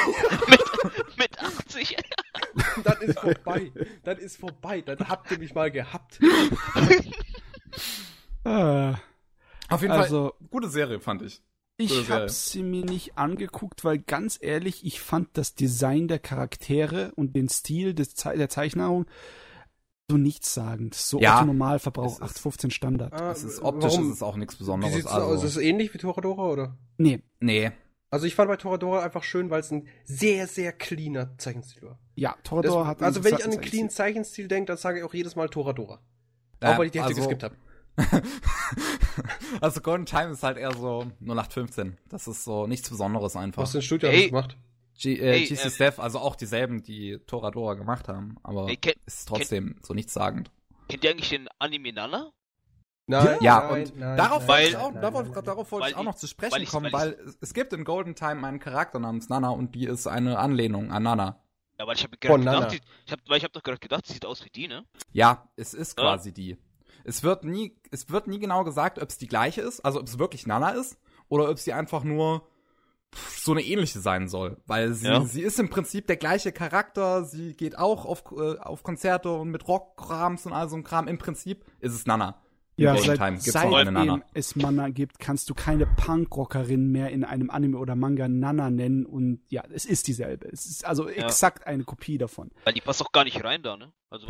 mit, mit achtzig. Das ist vorbei. Das ist vorbei. Dann habt ihr mich mal gehabt. uh, Auf jeden also, Fall, gute Serie, fand ich. Ich gute hab Serie. sie mir nicht angeguckt, weil ganz ehrlich, ich fand das Design der Charaktere und den Stil des Ze- der Zeichnung so nichtssagend. So ja, Autonormalverbrauch acht fünfzehn Standard. Ah, es ist optisch, warum? Es ist auch nichts Besonderes. Wie also. Aus? Ist es ähnlich wie Toradora, oder? Nee. Nee. Also ich fand bei Toradora einfach schön, weil es ein sehr, sehr cleaner Zeichenstil war. Ja, Toradora das, hat... Also wenn ich an den cleanen Zeichenstil denke, dann sage ich auch jedes Mal Toradora. Ja, auch weil ich die Hälfte also, geskippt habe. Also Golden Time ist halt eher so null acht fünfzehn. Das ist so nichts Besonderes einfach. Was den Studio hey. gemacht? G C äh, hey, Staff, also auch dieselben, die Toradora gemacht haben, aber hey, kenn, ist trotzdem kenn, so nichtssagend. Kennt ihr eigentlich den Anime Nana? Nein, ja, nein, und nein, darauf nein, wollte ich auch, nein, darauf, nein, darauf wollte ich auch noch zu sprechen weil ich, kommen, weil, weil es gibt in Golden Time einen Charakter namens Nana und die ist eine Anlehnung an Nana. Ja, weil ich habe gerade gedacht, die, ich hab, weil ich hab doch gerade gedacht, sie sieht aus wie die, ne? Ja, es ist ja. quasi die. Es wird nie, es wird nie genau gesagt, ob es die gleiche ist, also ob es wirklich Nana ist oder ob sie einfach nur so eine ähnliche sein soll, weil sie, ja. sie ist im Prinzip der gleiche Charakter, sie geht auch auf, äh, auf Konzerte und mit Rockkrams und all so einem Kram, im Prinzip ist es Nana. Ja, seit, seitdem Nana. es Nana gibt, kannst du keine Punkrockerin mehr in einem Anime oder Manga Nana nennen und ja, es ist dieselbe, es ist also ja. exakt eine Kopie davon. Weil die passt auch gar nicht rein da, ne? Also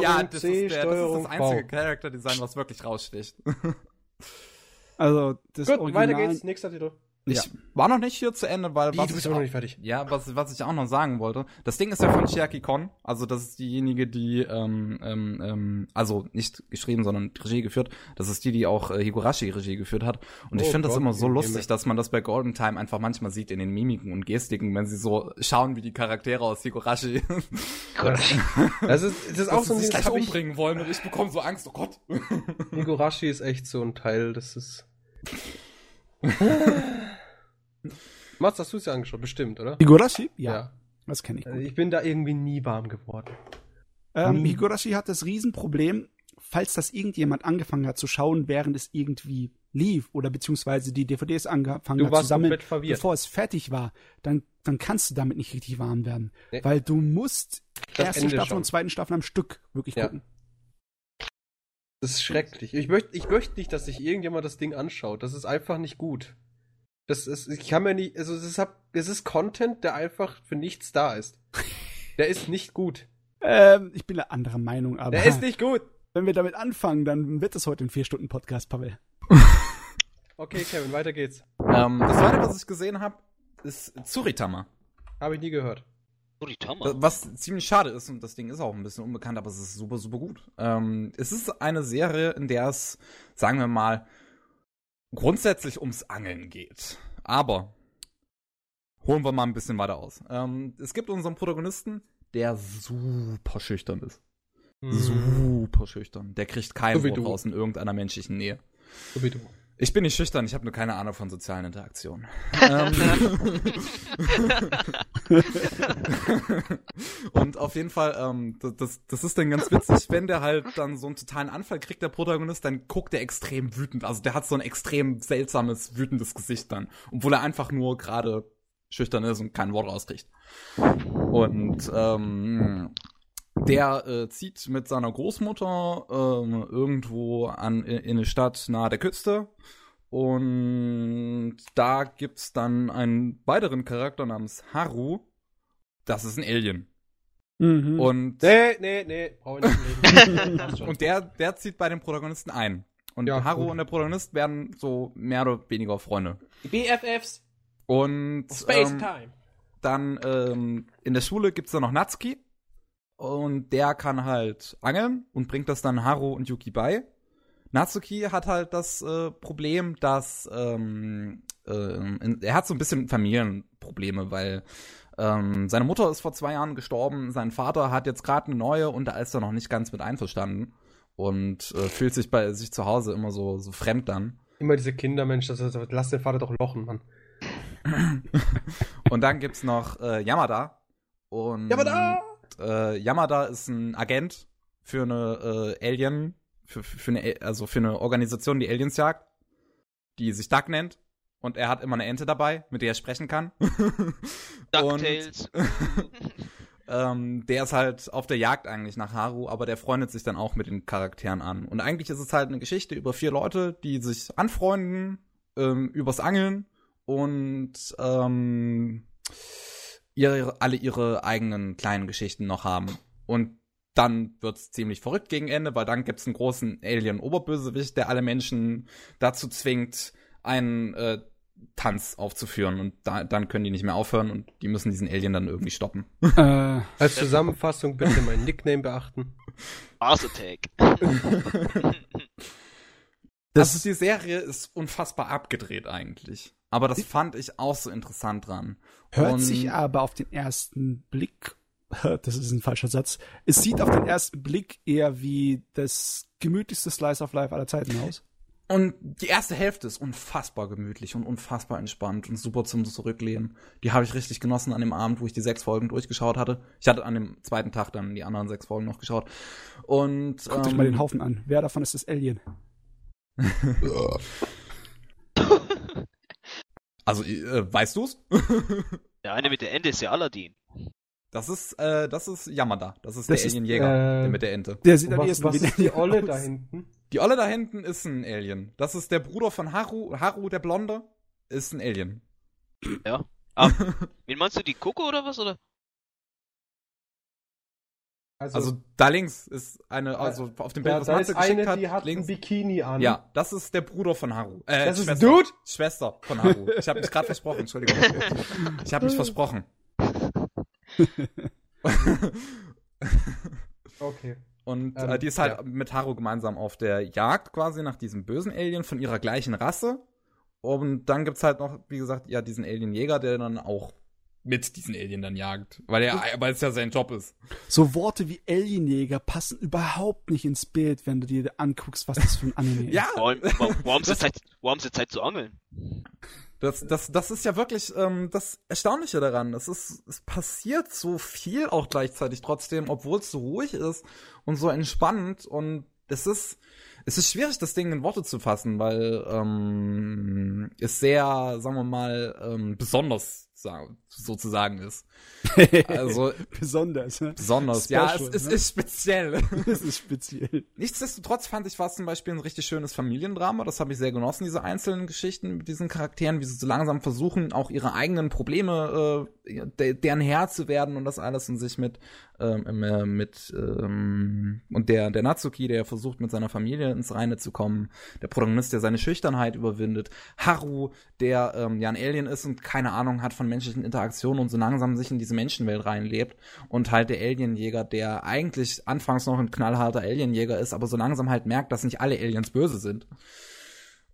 ja, das, C, ist der, das ist das einzige Charakterdesign, was wirklich raussticht. Also, das Gut, Original... weiter geht's, nächster Titel. Ich ja. war noch nicht hier zu Ende, weil was ich, auch, noch nicht fertig. Ja, was, was ich auch noch sagen wollte, das Ding ist ja von Chiaki Kon, also das ist diejenige, die, ähm, ähm, also nicht geschrieben, sondern Regie geführt, das ist die, die auch äh, Higurashi Regie geführt hat und oh ich finde das immer so lustig, dass man das bei Golden Time einfach manchmal sieht in den Mimiken und Gestiken, wenn sie so schauen, wie die Charaktere aus Higurashi das ist, das ist auch so ein sich gleich umbringen wollen und ich bekomme so Angst, oh Gott. Higurashi ist echt so ein Teil, das ist... Mats, hast du es ja angeschaut, bestimmt, oder? Higurashi? Ja, ja. Das kenne ich gut. Ich bin da irgendwie nie warm geworden. Ähm, nie. Higurashi hat das Riesenproblem, falls das irgendjemand angefangen hat zu schauen, während es irgendwie lief oder beziehungsweise die D V Ds angefangen hat zu sammeln, bevor es fertig war, dann, dann kannst du damit nicht richtig warm werden. Nee. Weil du musst die erste Staffel und zweiten Staffel am Stück wirklich ja. gucken. Das ist schrecklich. Ich möchte ich möcht nicht, dass sich irgendjemand das Ding anschaut. Das ist einfach nicht gut. Das ist, ich kann mir nicht, also es ist, es ist Content, der einfach für nichts da ist. Der ist nicht gut. Ähm, ich bin eine andere Meinung, aber... Der ist nicht gut! Wenn wir damit anfangen, dann wird es heute ein vier Stunden Podcast, Pavel. Okay, Kevin, weiter geht's. Ähm, das Zweite, was ich gesehen habe, ist Tsuritama. Habe ich nie gehört. Tsuritama? Was ziemlich schade ist, und das Ding ist auch ein bisschen unbekannt, aber es ist super, super gut. Ähm, es ist eine Serie, in der es, sagen wir mal, grundsätzlich ums Angeln geht. Aber holen wir mal ein bisschen weiter aus. Ähm, es gibt unseren Protagonisten, der super schüchtern ist. Mhm. Super schüchtern. Der kriegt kein Wort raus in irgendeiner menschlichen Nähe. So wie du. Ich bin nicht schüchtern, ich habe nur keine Ahnung von sozialen Interaktionen. ähm. Und auf jeden Fall, ähm, das, das ist dann ganz witzig, wenn der halt dann so einen totalen Anfall kriegt, der Protagonist, dann guckt der extrem wütend. Also der hat so ein extrem seltsames, wütendes Gesicht dann. Obwohl er einfach nur gerade schüchtern ist und kein Wort rauskriegt. Und, ähm... Der äh, zieht mit seiner Großmutter äh, irgendwo an, in eine Stadt nahe der Küste. Und da gibt's dann einen weiteren Charakter namens Haru. Das ist ein Alien. Mhm. Und nee, nee, nee. Brauch ich nicht. Und der, der zieht bei den Protagonisten ein. Und ja, Haru gut. und der Protagonist werden so mehr oder weniger Freunde. Die B F Fs. Und Space ähm, Time. Dann ähm, in der Schule gibt's dann noch Natsuki. Und der kann halt angeln und bringt das dann Haru und Yuki bei. Natsuki hat halt das äh, Problem, dass ähm, äh, in, er hat so ein bisschen Familienprobleme, weil ähm, seine Mutter ist vor zwei Jahren gestorben, sein Vater hat jetzt gerade eine neue und da ist er noch nicht ganz mit einverstanden und äh, fühlt sich bei sich zu Hause immer so, so fremd dann. Immer diese Kindermensch, das, das, lass den Vater doch lochen, Mann. Und dann gibt's noch äh, Yamada. Und Yamada! Äh, Yamada ist ein Agent für eine äh, Alien, für, für, für eine, also für eine Organisation, die Aliens jagt, die sich Duck nennt. Und er hat immer eine Ente dabei, mit der er sprechen kann. DuckTales. ähm, der ist halt auf der Jagd eigentlich nach Haru, aber der freundet sich dann auch mit den Charakteren an. Und eigentlich ist es halt eine Geschichte über vier Leute, die sich anfreunden, ähm, übers Angeln und ähm, Ihre, alle ihre eigenen kleinen Geschichten noch haben. Und dann wird's ziemlich verrückt gegen Ende, weil dann gibt's einen großen Alien-Oberbösewicht, der alle Menschen dazu zwingt, einen äh, Tanz aufzuführen. Und da, dann können die nicht mehr aufhören und die müssen diesen Alien dann irgendwie stoppen. Äh, als Zusammenfassung bitte meinen Nickname beachten. Mars Attack. Das also die Serie ist unfassbar abgedreht eigentlich. Aber das fand ich auch so interessant dran. Hört und sich aber auf den ersten Blick, das ist ein falscher Satz, es sieht auf den ersten Blick eher wie das gemütlichste Slice of Life aller Zeiten aus. Und die erste Hälfte ist unfassbar gemütlich und unfassbar entspannt und super zum Zurücklehnen. Die habe ich richtig genossen an dem Abend, wo ich die sechs Folgen durchgeschaut hatte. Ich hatte an dem zweiten Tag dann die anderen sechs Folgen noch geschaut. Und guckt ähm, euch mal den Haufen an. Wer davon ist das Alien? Also, äh, weißt du's? Der eine mit der Ente ist ja Aladdin. Das ist, äh, das ist Yamada. Das ist das der Alienjäger, äh, der mit der Ente. Der sieht am ehesten wie die, die Olle da hinten. Die Olle da hinten ist ein Alien. Das ist der Bruder von Haru. Haru, der Blonde, ist ein Alien. Ja. Ah, wen meinst du, die Coco oder was, oder? Also, also da links ist eine, also auf dem Bild, ja, was man geschickt eine, hat, die hat links ein Bikini an. Ja, das ist der Bruder von Haru. Äh, das Schwester, ist Dude? Schwester von Haru. Ich habe mich gerade versprochen, Entschuldigung. Ich habe mich versprochen. Okay. Und ähm, äh, die ist halt ja. mit Haru gemeinsam auf der Jagd quasi nach diesem bösen Alien von ihrer gleichen Rasse. Und dann gibt's halt noch, wie gesagt, ja, diesen Alienjäger, der dann auch mit diesen Alien dann jagt, weil er, weil es ja sein Job ist. So Worte wie Alienjäger passen überhaupt nicht ins Bild, wenn du dir anguckst, was das für ein Anime ist. Ja, warum ist jetzt Zeit zu angeln? Das, das, das ist ja wirklich ähm, das Erstaunliche daran. Es ist, es passiert so viel auch gleichzeitig trotzdem, obwohl es so ruhig ist und so entspannend. Und es ist, es ist schwierig, das Ding in Worte zu fassen, weil ähm, es sehr, sagen wir mal, ähm, besonders sozusagen ist. Also besonders. Ne? Besonders, Special, ja, es, es ne? ist speziell. Es ist speziell. Nichtsdestotrotz fand ich, war es zum Beispiel ein richtig schönes Familiendrama. Das habe ich sehr genossen, diese einzelnen Geschichten mit diesen Charakteren, wie sie so langsam versuchen, auch ihre eigenen Probleme, äh, de- deren Herr zu werden und das alles und sich mit ähm, äh, mit ähm, und der, der Natsuki, der versucht, mit seiner Familie ins Reine zu kommen. Der Protagonist, der seine Schüchternheit überwindet. Haru, der ähm, ja ein Alien ist und keine Ahnung hat von menschlichen Interaktionen und so langsam sich in diese Menschenwelt reinlebt, und halt der Alienjäger, der eigentlich anfangs noch ein knallharter Alienjäger ist, aber so langsam halt merkt, dass nicht alle Aliens böse sind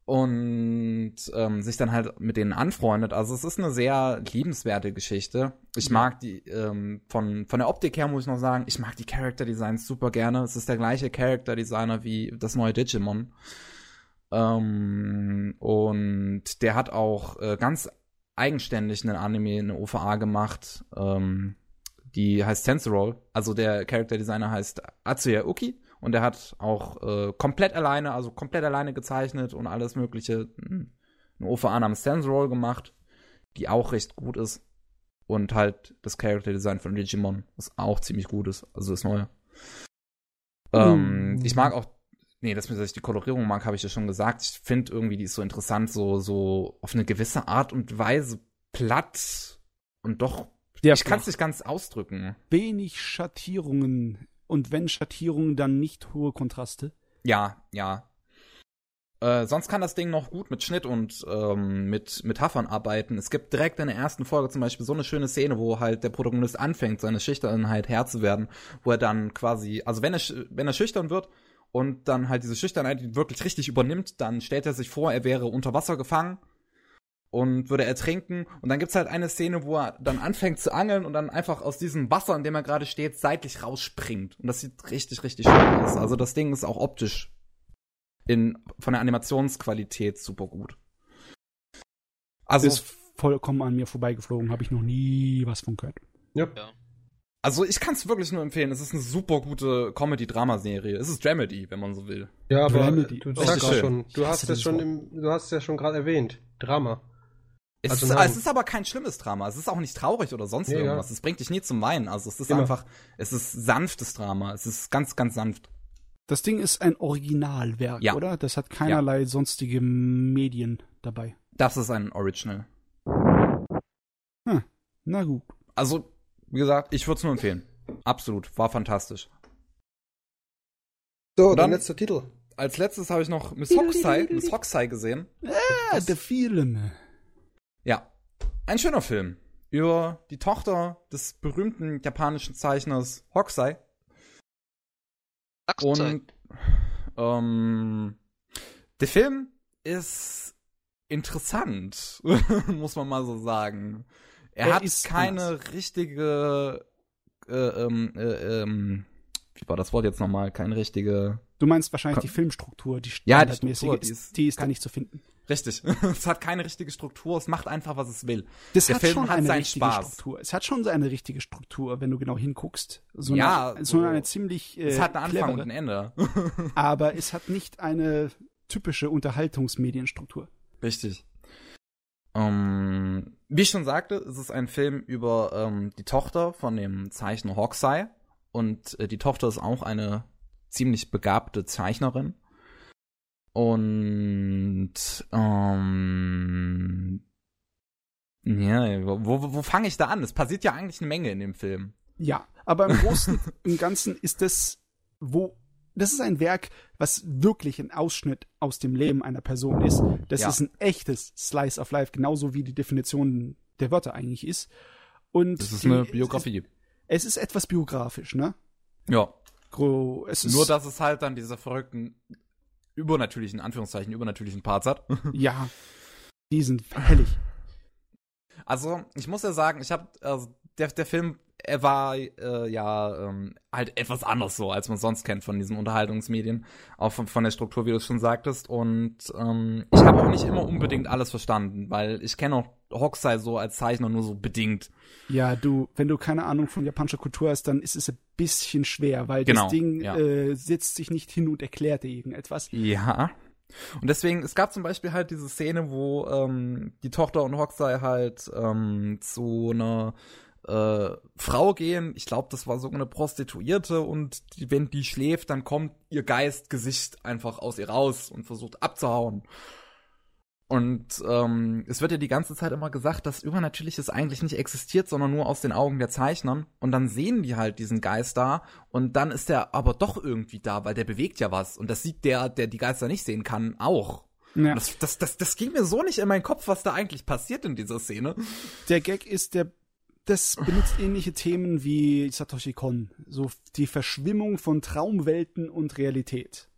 und ähm, sich dann halt mit denen anfreundet. Also es ist eine sehr liebenswerte Geschichte. Ich mag die, ähm, von, von der Optik her muss ich noch sagen, ich mag die Character Designs super gerne. Es ist der gleiche Character Designer wie das neue Digimon. Ähm, und der hat auch äh, ganz eigenständig einen Anime, eine O V A gemacht, ähm, die heißt Senseroll. Also der Character Designer heißt Atsuya Uki und der hat auch äh, komplett alleine, also komplett alleine gezeichnet und alles mögliche, eine O V A namens Senseroll gemacht, die auch recht gut ist, und halt das Character Design von Digimon, was auch ziemlich gut ist, also das Neue. Mm. Ähm, ich mag auch Nee, das, dass ich die Kolorierung mag, habe ich ja schon gesagt. Ich finde irgendwie, die ist so interessant, so, so auf eine gewisse Art und Weise platt und doch, ja, ich kann es nicht ganz ausdrücken. Wenig Schattierungen, und wenn Schattierungen, dann nicht hohe Kontraste. Ja, ja. Äh, sonst kann das Ding noch gut mit Schnitt und ähm, mit Metaphern arbeiten. Es gibt direkt in der ersten Folge zum Beispiel so eine schöne Szene, wo halt der Protagonist anfängt, seine Schüchternheit Herr zu werden, wo er dann quasi, also wenn er, wenn er schüchtern wird, und dann halt diese Schüchternheit wirklich richtig übernimmt, dann stellt er sich vor, er wäre unter Wasser gefangen und würde ertrinken. Und dann gibt's halt eine Szene, wo er dann anfängt zu angeln und dann einfach aus diesem Wasser, in dem er gerade steht, seitlich rausspringt. Und das sieht richtig, richtig schön aus. Also das Ding ist auch optisch in, von der Animationsqualität super gut. Also ist vollkommen an mir vorbeigeflogen, habe ich noch nie was von gehört. Ja. ja. Also ich kann es wirklich nur empfehlen. Es ist eine super gute Comedy-Drama-Serie. Es ist Dramedy, wenn man so will. Ja, aber Dramedy. Du sagst ja schon, du hast es schon im, du hast es ja schon gerade erwähnt. Drama. Es, also ist, es ist aber kein schlimmes Drama. Es ist auch nicht traurig oder sonst ja, irgendwas. Ja. Es bringt dich nie zum Weinen. Also es ist Immer. einfach, es ist sanftes Drama. Es ist ganz, ganz sanft. Das Ding ist ein Originalwerk, ja. oder? Das hat keinerlei ja. sonstige Medien dabei. Das ist ein Original. Hm. Na gut. Also wie gesagt, ich würde es nur empfehlen. Absolut, war fantastisch. So, dann letzter Titel. Als letztes habe ich noch Miss Hokusai, Miss Hokusai gesehen. Ah, der Film. Ja, ein schöner Film über die Tochter des berühmten japanischen Zeichners Hokusai. Und ähm, der Film ist interessant, muss man mal so sagen. Er, er hat keine gut. richtige äh, ähm, äh, ähm, wie war das Wort jetzt nochmal? Keine richtige... Du meinst wahrscheinlich die Filmstruktur, die standardmäßig ja, die, die ist, die ist da nicht zu finden. Richtig. Es hat keine richtige Struktur, es macht einfach, was es will. Das Der hat Film schon hat eine seinen richtige Spaß. Struktur. Es hat schon eine richtige Struktur, wenn du genau hinguckst. So ja. Eine, so eine ziemlich äh, Es hat einen Anfang clevere, und ein Ende. Aber es hat nicht eine typische Unterhaltungsmedienstruktur. Richtig. Um, wie ich schon sagte, es ist ein Film über um, die Tochter von dem Zeichner Hokusai. Und die Tochter ist auch eine ziemlich begabte Zeichnerin. Und ähm, ja, wo, wo fange ich da an? Es passiert ja eigentlich eine Menge in dem Film. Ja, aber im Großen im Ganzen ist das, wo das ist ein Werk, was wirklich ein Ausschnitt aus dem Leben einer Person ist. Das ja. ist ein echtes Slice of Life, genauso wie die Definition der Wörter eigentlich ist. Und das ist eine die, Biografie. Es ist etwas biografisch, ne? Ja. Es ist Nur, dass es halt dann diese verrückten, übernatürlichen, Anführungszeichen, übernatürlichen Parts hat. Ja, die sind herrlich. Also, ich muss ja sagen, ich hab, also, der, der Film, er war äh, ja ähm, halt etwas anders so, als man sonst kennt von diesen Unterhaltungsmedien. Auch von, von der Struktur, wie du es schon sagtest. Und ähm, ich habe auch nicht immer unbedingt alles verstanden, weil ich kenne auch Hokusai so als Zeichner nur so bedingt. Ja, du, wenn du keine Ahnung von japanischer Kultur hast, dann ist es ein bisschen schwer, weil genau, das Ding ja. äh, setzt sich nicht hin und erklärt dir irgendetwas. Ja. Und deswegen, es gab zum Beispiel halt diese Szene, wo ähm, die Tochter und Hokusai halt ähm, zu einer Äh, Frau gehen, ich glaube, das war so eine Prostituierte und die, wenn die schläft, dann kommt ihr Geistgesicht einfach aus ihr raus und versucht abzuhauen. Und ähm, es wird ja die ganze Zeit immer gesagt, dass Übernatürliches eigentlich nicht existiert, sondern nur aus den Augen der Zeichnern. Und dann sehen die halt diesen Geist da und dann ist der aber doch irgendwie da, weil der bewegt ja was. Und das sieht der, der die Geister nicht sehen kann, auch. Ja. Das, das, das, das ging mir so nicht in meinen Kopf, was da eigentlich passiert in dieser Szene. Der Gag ist der Das benutzt ähnliche Themen wie Satoshi Kon. So die Verschwimmung von Traumwelten und Realität,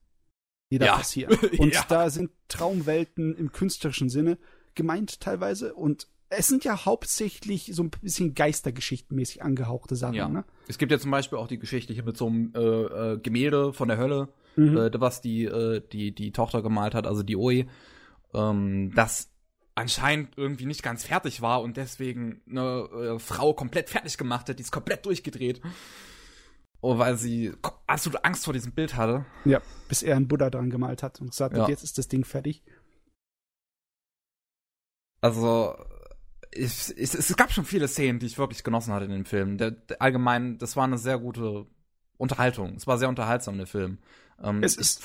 die da ja. passieren. Und ja. da sind Traumwelten im künstlerischen Sinne gemeint teilweise. Und es sind ja hauptsächlich so ein bisschen geistergeschichtenmäßig angehauchte Sachen. Ja. Ne? Es gibt ja zum Beispiel auch die Geschichte hier mit so einem äh, äh, Gemälde von der Hölle, mhm. äh, was die, äh, die, die Tochter gemalt hat, also die Oi. Ähm, das anscheinend irgendwie nicht ganz fertig war und deswegen eine äh, Frau komplett fertig gemacht hat, die ist komplett durchgedreht. Oh, weil sie absolut Angst vor diesem Bild hatte. Ja, bis er einen Buddha dran gemalt hat und gesagt hat, ja. jetzt ist das Ding fertig. Also, ich, ich, es gab schon viele Szenen, die ich wirklich genossen hatte in dem Film. Der, der, allgemein, das war eine sehr gute Unterhaltung. Es war sehr unterhaltsam, der Film. Ähm, es ist...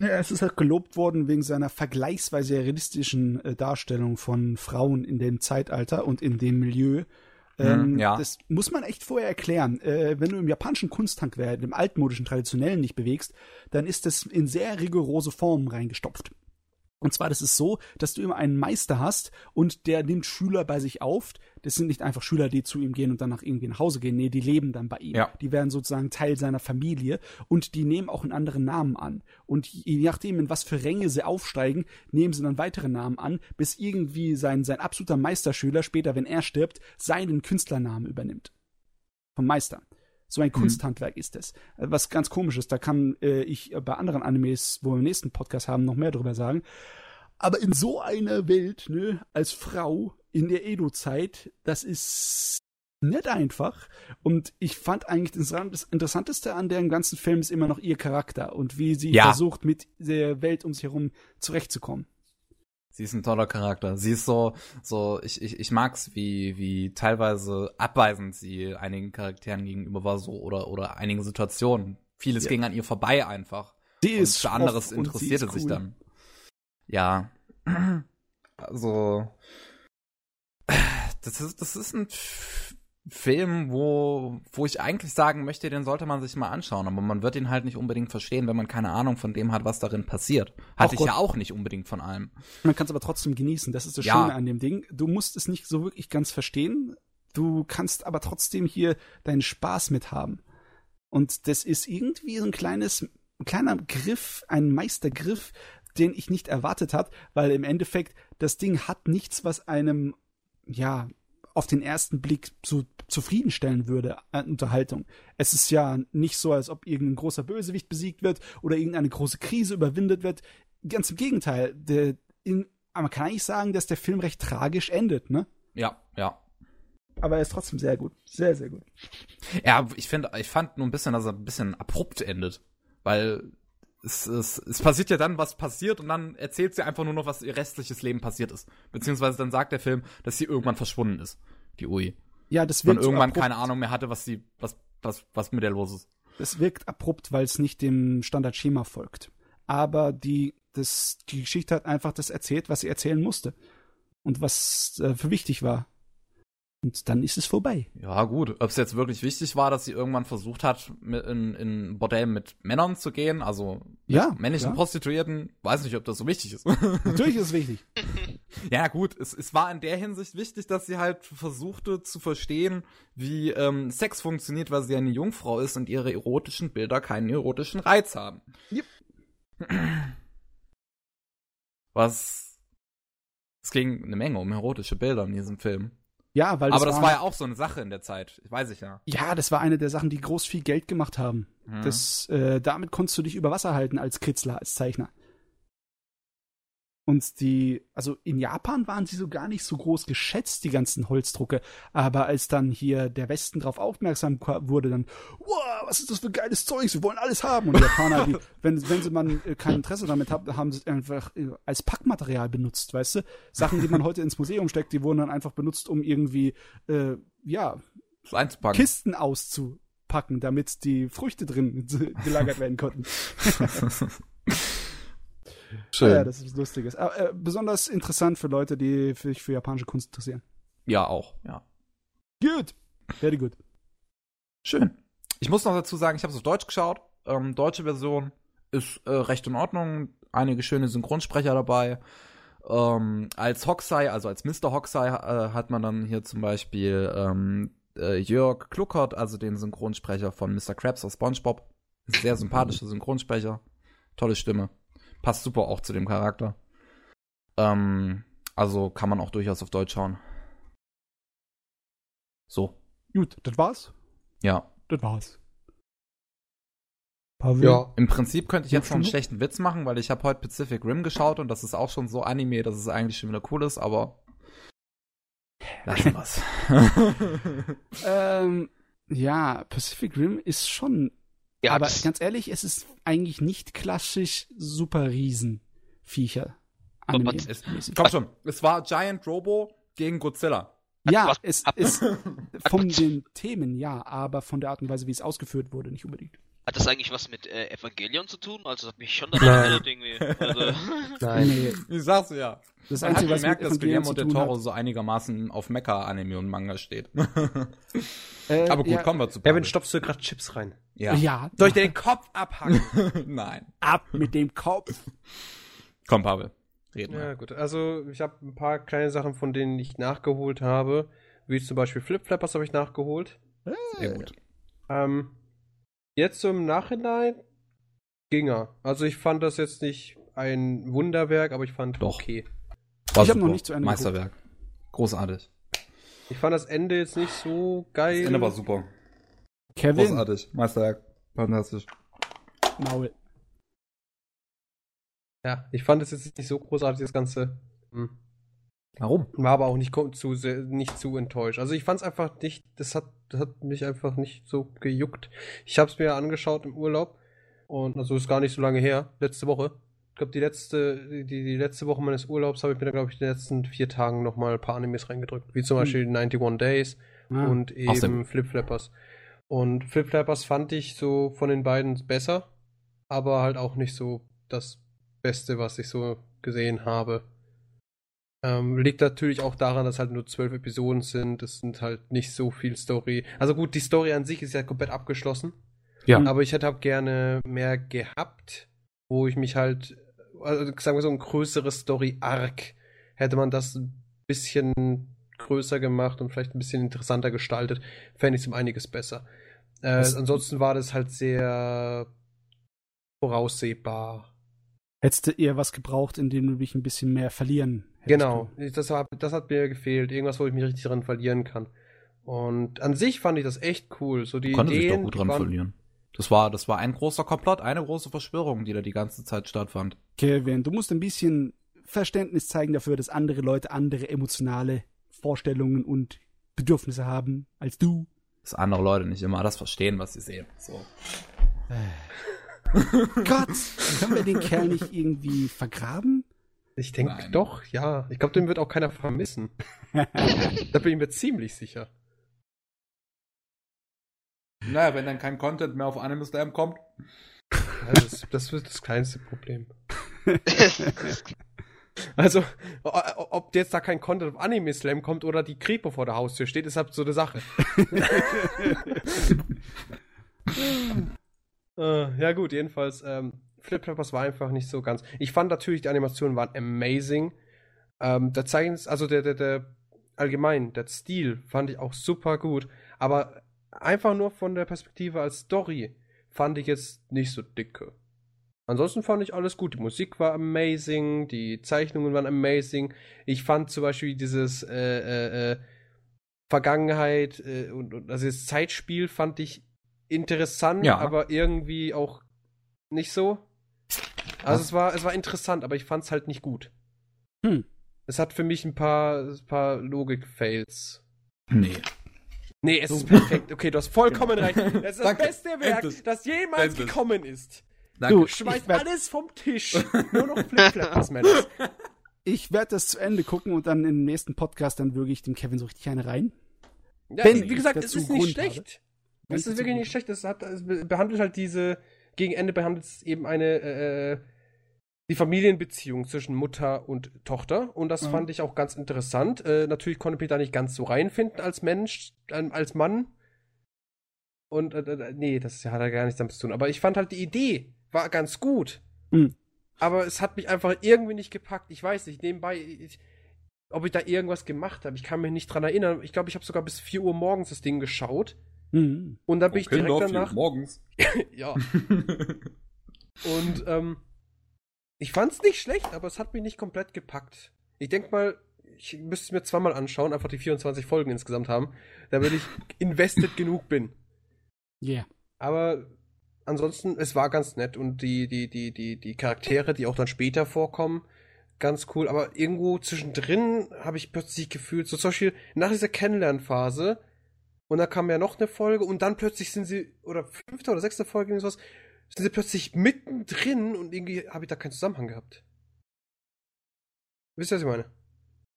Ja, es ist halt gelobt worden wegen seiner vergleichsweise realistischen äh, Darstellung von Frauen in dem Zeitalter und in dem Milieu. Ähm, ja. Das muss man echt vorher erklären. Äh, wenn du im japanischen Kunsthandwerk, im altmodischen, traditionellen nicht bewegst, dann ist das in sehr rigorose Formen reingestopft. Und zwar, das ist so, dass du immer einen Meister hast und der nimmt Schüler bei sich auf. Das sind nicht einfach Schüler, die zu ihm gehen und dann nach irgendwie nach Hause gehen. Nee, die leben dann bei ihm. Ja. Die werden sozusagen Teil seiner Familie und die nehmen auch einen anderen Namen an. Und je nachdem, in was für Ränge sie aufsteigen, nehmen sie dann weitere Namen an, bis irgendwie sein, sein absoluter Meisterschüler später, wenn er stirbt, seinen Künstlernamen übernimmt. Vom Meister. So ein Kunsthandwerk mhm. ist es. Was ganz komisch ist, da kann äh, ich bei anderen Animes, wo wir im nächsten Podcast haben, noch mehr drüber sagen. Aber in so einer Welt, ne, als Frau in der Edo-Zeit, das ist nicht einfach. Und ich fand eigentlich das Interessanteste an dem ganzen Film ist immer noch ihr Charakter und wie sie ja. versucht, mit der Welt um sich herum zurechtzukommen. Sie ist ein toller Charakter. Sie ist so, so, ich, ich, ich mag's, wie, wie teilweise abweisend sie einigen Charakteren gegenüber war, so, oder, oder einigen Situationen. Vieles ja. ging an ihr vorbei einfach. Sie ist für anderes interessierte sich cool. dann. Ja. Also, das ist, das ist ein Film, wo, wo ich eigentlich sagen möchte, den sollte man sich mal anschauen, aber man wird ihn halt nicht unbedingt verstehen, wenn man keine Ahnung von dem hat, was darin passiert. Hatte ich ja auch nicht unbedingt von allem. Man kann es aber trotzdem genießen, das ist das Schöne an dem Ding. Du musst es nicht so wirklich ganz verstehen, du kannst aber trotzdem hier deinen Spaß mit haben. Und das ist irgendwie so ein kleines, ein kleiner Griff, ein Meistergriff, den ich nicht erwartet habe, weil im Endeffekt das Ding hat nichts, was einem, ja, auf den ersten Blick so zufriedenstellen würde an Unterhaltung. Es ist ja nicht so, als ob irgendein großer Bösewicht besiegt wird oder irgendeine große Krise überwindet wird. Ganz im Gegenteil. Der, in, man kann eigentlich sagen, dass der Film recht tragisch endet, ne? Ja, ja. Aber er ist trotzdem sehr gut. Sehr, sehr gut. Ja, ich finde, ich fand nur ein bisschen, dass er ein bisschen abrupt endet. Weil es, es, es passiert ja dann, was passiert, und dann erzählt sie einfach nur noch, was ihr restliches Leben passiert ist. Beziehungsweise dann sagt der Film, dass sie irgendwann verschwunden ist, die Ui. Ja, das wirkt und irgendwann so keine Ahnung mehr hatte, was sie, was, was, was mit der los ist. Das wirkt abrupt, weil es nicht dem Standardschema folgt. Aber die, das, die Geschichte hat einfach das erzählt, was sie erzählen musste. Und was äh, für wichtig war. Und dann ist es vorbei. Ja, gut. Ob es jetzt wirklich wichtig war, dass sie irgendwann versucht hat, in ein Bordell mit Männern zu gehen, also ja, männlichen ja. Prostituierten, weiß nicht, ob das so wichtig ist. Natürlich ist es wichtig. Ja, gut. Es, es war in der Hinsicht wichtig, dass sie halt versuchte zu verstehen, wie ähm, Sex funktioniert, weil sie eine Jungfrau ist und ihre erotischen Bilder keinen erotischen Reiz haben. Yep. Was? Es ging eine Menge um erotische Bilder in diesem Film. Ja, weil das Aber das war, war ja auch so eine Sache in der Zeit, ich weiß ich ja. Ja, das war eine der Sachen, die groß viel Geld gemacht haben. Mhm. Das, äh, damit konntest du dich über Wasser halten als Kritzler, als Zeichner. Und die, also in Japan waren sie so gar nicht so groß geschätzt, die ganzen Holzdrucke. Aber als dann hier der Westen drauf aufmerksam wurde, dann, wow, was ist das für geiles Zeugs, wir wollen alles haben. Und die Japaner, die, wenn, wenn sie man kein Interesse damit haben, haben sie es einfach als Packmaterial benutzt, weißt du? Sachen, die man heute ins Museum steckt, die wurden dann einfach benutzt, um irgendwie, äh, ja, Kisten auszupacken, damit die Früchte drin gelagert werden konnten. Schön. Ja, das ist Lustiges. Aber, äh, besonders interessant für Leute, die sich für japanische Kunst interessieren. Ja, auch, ja. Gut. Very good. Schön. Ich muss noch dazu sagen, ich habe es auf Deutsch geschaut. Ähm, deutsche Version ist äh, recht in Ordnung. Einige schöne Synchronsprecher dabei. Ähm, als Hokusai, also als Mister Hokusai, äh, hat man dann hier zum Beispiel ähm, äh, Jörg Kluckert, also den Synchronsprecher von Mister Krabs aus SpongeBob. Sehr sympathischer Synchronsprecher. Tolle Stimme. Passt super auch zu dem Charakter. Ähm, also kann man auch durchaus auf Deutsch schauen. So. Gut, das war's? Ja. Das war's. Pavel? Ja. Im Prinzip könnte ich jetzt noch einen schlechten Witz machen, weil ich habe heute Pacific Rim geschaut und das ist auch schon so Anime, dass es eigentlich schon wieder cool ist, aber lassen wir's. ähm, ja, Pacific Rim ist schon... Ja, aber ganz ehrlich, es ist eigentlich nicht klassisch super Riesenviecher. Komm schon, es war Giant Robo gegen Godzilla. Ja, es ist von den Themen, ja, aber von der Art und Weise, wie es ausgeführt wurde, nicht unbedingt. Hat das eigentlich was mit äh, Evangelion zu tun? Also hat mich schon das erinnert irgendwie. Also. Nein. Nee. Ich sag's ja. Das Man Einzige, hat gemerkt, was mit dass Guillermo del Toro hat. So einigermaßen auf Mecha-Anime und Manga steht. äh, Aber gut, ja. Kommen wir zu Pavel. Erwin, stopfst du gerade Chips rein? Ja. ja. Soll ich dir den Kopf abhacken? Nein. Ab mit dem Kopf. Komm, Pavel. Reden wir. Ja, gut. Also, ich habe ein paar kleine Sachen, von denen ich nachgeholt habe. Wie zum Beispiel Flipflappers habe ich nachgeholt. Sehr gut. Ähm... Jetzt so im Nachhinein ging er. Also ich fand das jetzt nicht ein Wunderwerk, aber ich fand Doch. okay. War ich habe noch nicht zu Ende Meisterwerk. Geguckt. Großartig. Ich fand das Ende jetzt nicht so geil. Das Ende war super. Kevin. Großartig. Meisterwerk. Fantastisch. Maul. Ja, ich fand es jetzt nicht so großartig, das Ganze. Hm. Warum? War aber auch nicht zu, nicht zu enttäuscht. Also ich fand es einfach nicht, das hat, das hat mich einfach nicht so gejuckt. Ich habe es mir angeschaut im Urlaub und also ist gar nicht so lange her, letzte Woche. Ich glaube die letzte, die, die letzte Woche meines Urlaubs habe ich mir da glaube ich in den letzten vier Tagen nochmal ein paar Animes reingedrückt. Wie zum hm. Beispiel einundneunzig Days ja. und eben Flipflappers. Und Flipflappers fand ich so von den beiden besser, aber halt auch nicht so das Beste, was ich so gesehen habe. Ähm, liegt natürlich auch daran, dass halt nur zwölf Episoden sind. Das sind halt nicht so viel Story. Also gut, die Story an sich ist ja komplett abgeschlossen. Ja. Aber ich hätte halt gerne mehr gehabt, wo ich mich halt, also sagen wir so, ein größeres Story-Arc. Hätte man das ein bisschen größer gemacht und vielleicht ein bisschen interessanter gestaltet, fände ich es um einiges besser. Äh, ansonsten war das halt sehr voraussehbar. Hättest du eher was gebraucht, in dem du dich ein bisschen mehr verlieren hättest. Genau, das, hab, das hat mir gefehlt. Irgendwas, wo ich mich richtig dran verlieren kann. Und an sich fand ich das echt cool. So die du konntest Ideen, dich doch gut dran waren, verlieren. Das war, das war ein großer Komplott, eine große Verschwörung, die da die ganze Zeit stattfand. Kevin, du musst ein bisschen Verständnis zeigen dafür, dass andere Leute andere emotionale Vorstellungen und Bedürfnisse haben als du. Dass andere Leute nicht immer das verstehen, was sie sehen. So. Gott, können wir den Kerl nicht irgendwie vergraben? Ich denke doch, ja. Ich glaube, den wird auch keiner vermissen. Da bin ich mir ziemlich sicher. Naja, wenn dann kein Content mehr auf Anime Slam kommt. Also das, das wird das kleinste Problem. Also, ob jetzt da kein Content auf Anime Slam kommt oder die Kripo vor der Haustür steht, ist halt so eine Sache. Uh, ja gut, jedenfalls, ähm, Flipflappers war einfach nicht so ganz. Ich fand natürlich, die Animationen waren amazing. Ähm, der Zeichens, also der, der, der allgemein, der Stil fand ich auch super gut. Aber einfach nur von der Perspektive als Story fand ich jetzt nicht so dicke. Ansonsten fand ich alles gut. Die Musik war amazing, die Zeichnungen waren amazing. Ich fand zum Beispiel dieses äh, äh, Vergangenheit äh, und, und also das Zeitspiel fand ich interessant, ja, aber irgendwie auch nicht so. Also es war, es war interessant, aber ich fand es halt nicht gut. Hm. Es hat für mich ein paar, ein paar Logik-Fails. Nee. Nee, es so. Ist perfekt. Okay, du hast vollkommen recht. Das ist das beste Werk, Endes. Das jemals Endes. Gekommen ist. Danke. Du schmeißt alles vom Tisch. Nur noch Flipflappers, Mensch. Ich werde das zu Ende gucken und dann im nächsten Podcast dann würge ich dem Kevin so richtig eine rein. Ja, Wenn, wie gesagt, es ist nicht schlecht. Es ist wirklich nicht schlecht, es, hat, es behandelt halt diese, gegen Ende behandelt es eben eine, äh, die Familienbeziehung zwischen Mutter und Tochter und das mhm. fand ich auch ganz interessant. Äh, natürlich konnte ich mich da nicht ganz so reinfinden als Mensch, äh, als Mann und, äh, nee, das hat ja gar nichts damit zu tun, aber ich fand halt die Idee war ganz gut, mhm. aber es hat mich einfach irgendwie nicht gepackt, ich weiß nicht, nebenbei, ich, ob ich da irgendwas gemacht habe, ich kann mich nicht dran erinnern, ich glaube, ich habe sogar bis vier Uhr morgens das Ding geschaut. Und dann bin ich direkt danach morgens. Ja. Und ähm, ich fand's nicht schlecht, aber es hat mich nicht komplett gepackt. Ich denke mal, ich müsste es mir zweimal anschauen, einfach die vierundzwanzig Folgen insgesamt haben, damit ich invested genug bin. Ja. Yeah. Aber ansonsten, es war ganz nett und die, die, die, die, die Charaktere, die auch dann später vorkommen, ganz cool. Aber irgendwo zwischendrin habe ich plötzlich gefühlt, so zum Beispiel nach dieser Kennenlernphase. Und dann kam ja noch eine Folge und dann plötzlich sind sie, oder fünfte oder sechste Folge, irgendwie sowas, sind sie plötzlich mittendrin und irgendwie habe ich da keinen Zusammenhang gehabt. Wisst ihr, was ich meine?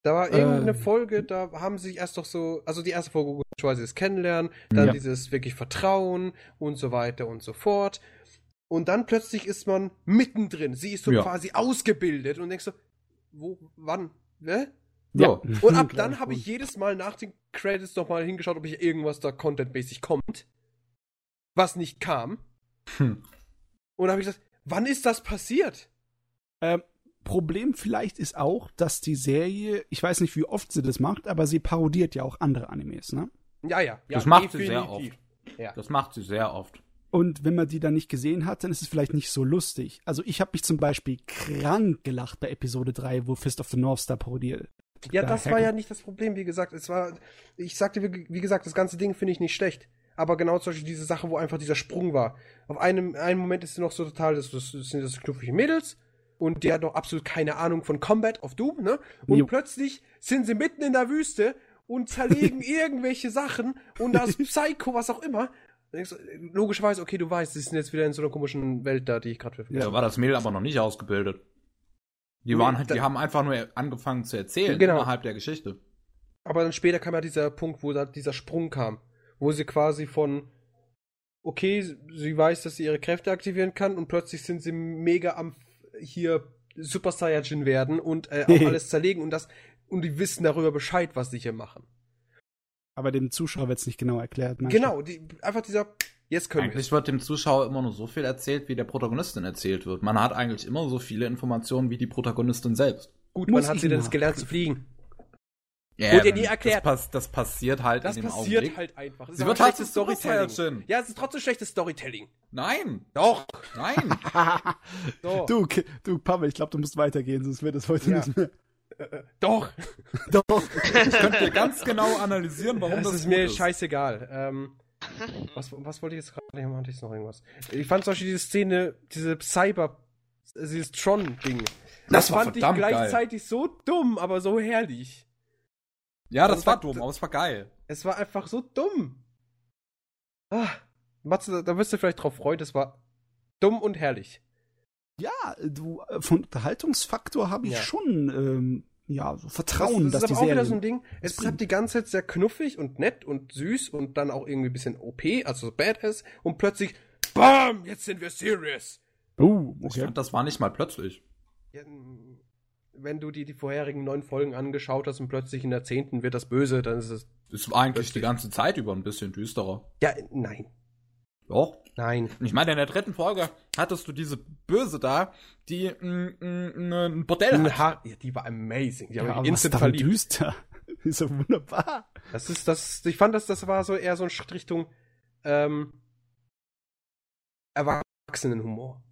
Da war ähm. irgendeine Folge, da haben sie sich erst doch so, also die erste Folge, ich weiß, das Kennenlernen, dann ja. dieses wirklich Vertrauen und so weiter und so fort. Und dann plötzlich ist man mittendrin. Sie ist so ja. quasi ausgebildet und denkst so, wo, wann, ne? Ja. ja. Und ab dann habe ich jedes Mal nach den Credits nochmal hingeschaut, ob ich irgendwas da contentmäßig kommt, was nicht kam. Hm. Und habe ich gesagt, wann ist das passiert? Ähm, Problem vielleicht ist auch, dass die Serie, ich weiß nicht, wie oft sie das macht, aber sie parodiert ja auch andere Animes, ne? Ja, ja. ja das macht definitiv. sie sehr oft. Ja. Das macht sie sehr oft. Und wenn man die dann nicht gesehen hat, dann ist es vielleicht nicht so lustig. Also ich habe mich zum Beispiel krank gelacht bei Episode drei, wo Fist of the North Star parodiert. Ja, da das war ja nicht das Problem, wie gesagt. Es war, ich sagte, wie gesagt, das ganze Ding finde ich nicht schlecht. Aber genau zum Beispiel diese Sache, wo einfach dieser Sprung war. Auf einem, einem Moment ist sie noch so total, das, das sind das knuffige Mädels und die hat noch absolut keine Ahnung von Combat of Doom, ne? Und jo. plötzlich sind sie mitten in der Wüste und zerlegen irgendwelche Sachen und da ist Psycho, was auch immer. Logischerweise, okay, du weißt, sie sind jetzt wieder in so einer komischen Welt da, die ich gerade... Ja, da war das Mädel aber noch nicht ausgebildet. Die, waren, die haben einfach nur angefangen zu erzählen genau. innerhalb der Geschichte. Aber dann später kam ja dieser Punkt, wo dieser Sprung kam. Wo sie quasi von, okay, sie weiß, dass sie ihre Kräfte aktivieren kann und plötzlich sind sie mega am hier Super Saiyajin werden und äh, auch alles zerlegen. Und das und die wissen darüber Bescheid, was sie hier machen. Aber dem Zuschauer wird es nicht genau erklärt. Genau, die, einfach dieser, jetzt können wir. Eigentlich wird dem Zuschauer immer nur so viel erzählt, wie der Protagonistin erzählt wird. Man hat eigentlich immer so viele Informationen wie die Protagonistin selbst. Gut, wann hat sie denn das gelernt zu fliegen? Ja, wurde ja nie erklärt. Das, pass, das passiert halt das in dem Augenblick. Das passiert halt einfach. Das sie wird halt schlechtes Storytelling. Ja, es ist trotzdem schlechtes Storytelling. Nein. Doch. Nein. So. Du, du, Pavel, ich glaube, du musst weitergehen, sonst wird das heute ja. nicht mehr. Äh, doch. Doch. Ich könnte dir ganz genau analysieren, warum das, das ist. Das mir ist mir scheißegal. Ähm, was, was wollte ich jetzt gerade? Hatte ich noch irgendwas? Ich fand zum Beispiel diese Szene, diese Cyber, dieses Tron-Ding. Das, das war fand ich gleichzeitig geil. So dumm, aber so herrlich. Ja, das, das war, war dumm, aber es war geil. Es war einfach so dumm. Ah, Matze, da wirst du vielleicht drauf freuen, das war dumm und herrlich. Ja, du, von Unterhaltungsfaktor habe ich ja. schon ähm, ja, so Vertrauen, das, das dass die Serie... Das ist auch wieder so ein Ding, es ist halt die ganze Zeit sehr knuffig und nett und süß und dann auch irgendwie ein bisschen O P, also Badass, und plötzlich, BAM, jetzt sind wir serious. Oh, okay. Ich fand, das war nicht mal plötzlich. Ja, wenn du dir die vorherigen neun Folgen angeschaut hast und plötzlich in der zehnten wird das böse, dann ist es... Das war eigentlich die ganze Zeit über ein bisschen düsterer. Ja, nein. Doch? Nein. Ich meine, in der dritten Folge hattest du diese Böse da, die ein Bordell hat. Ha- ja, die war amazing. Die ja, aber instant was verliebt. Düster? Die ist ja wunderbar. Das ist das... Ich fand, das, das war so eher so ein Schritt Richtung ähm, Erwachsenenhumor.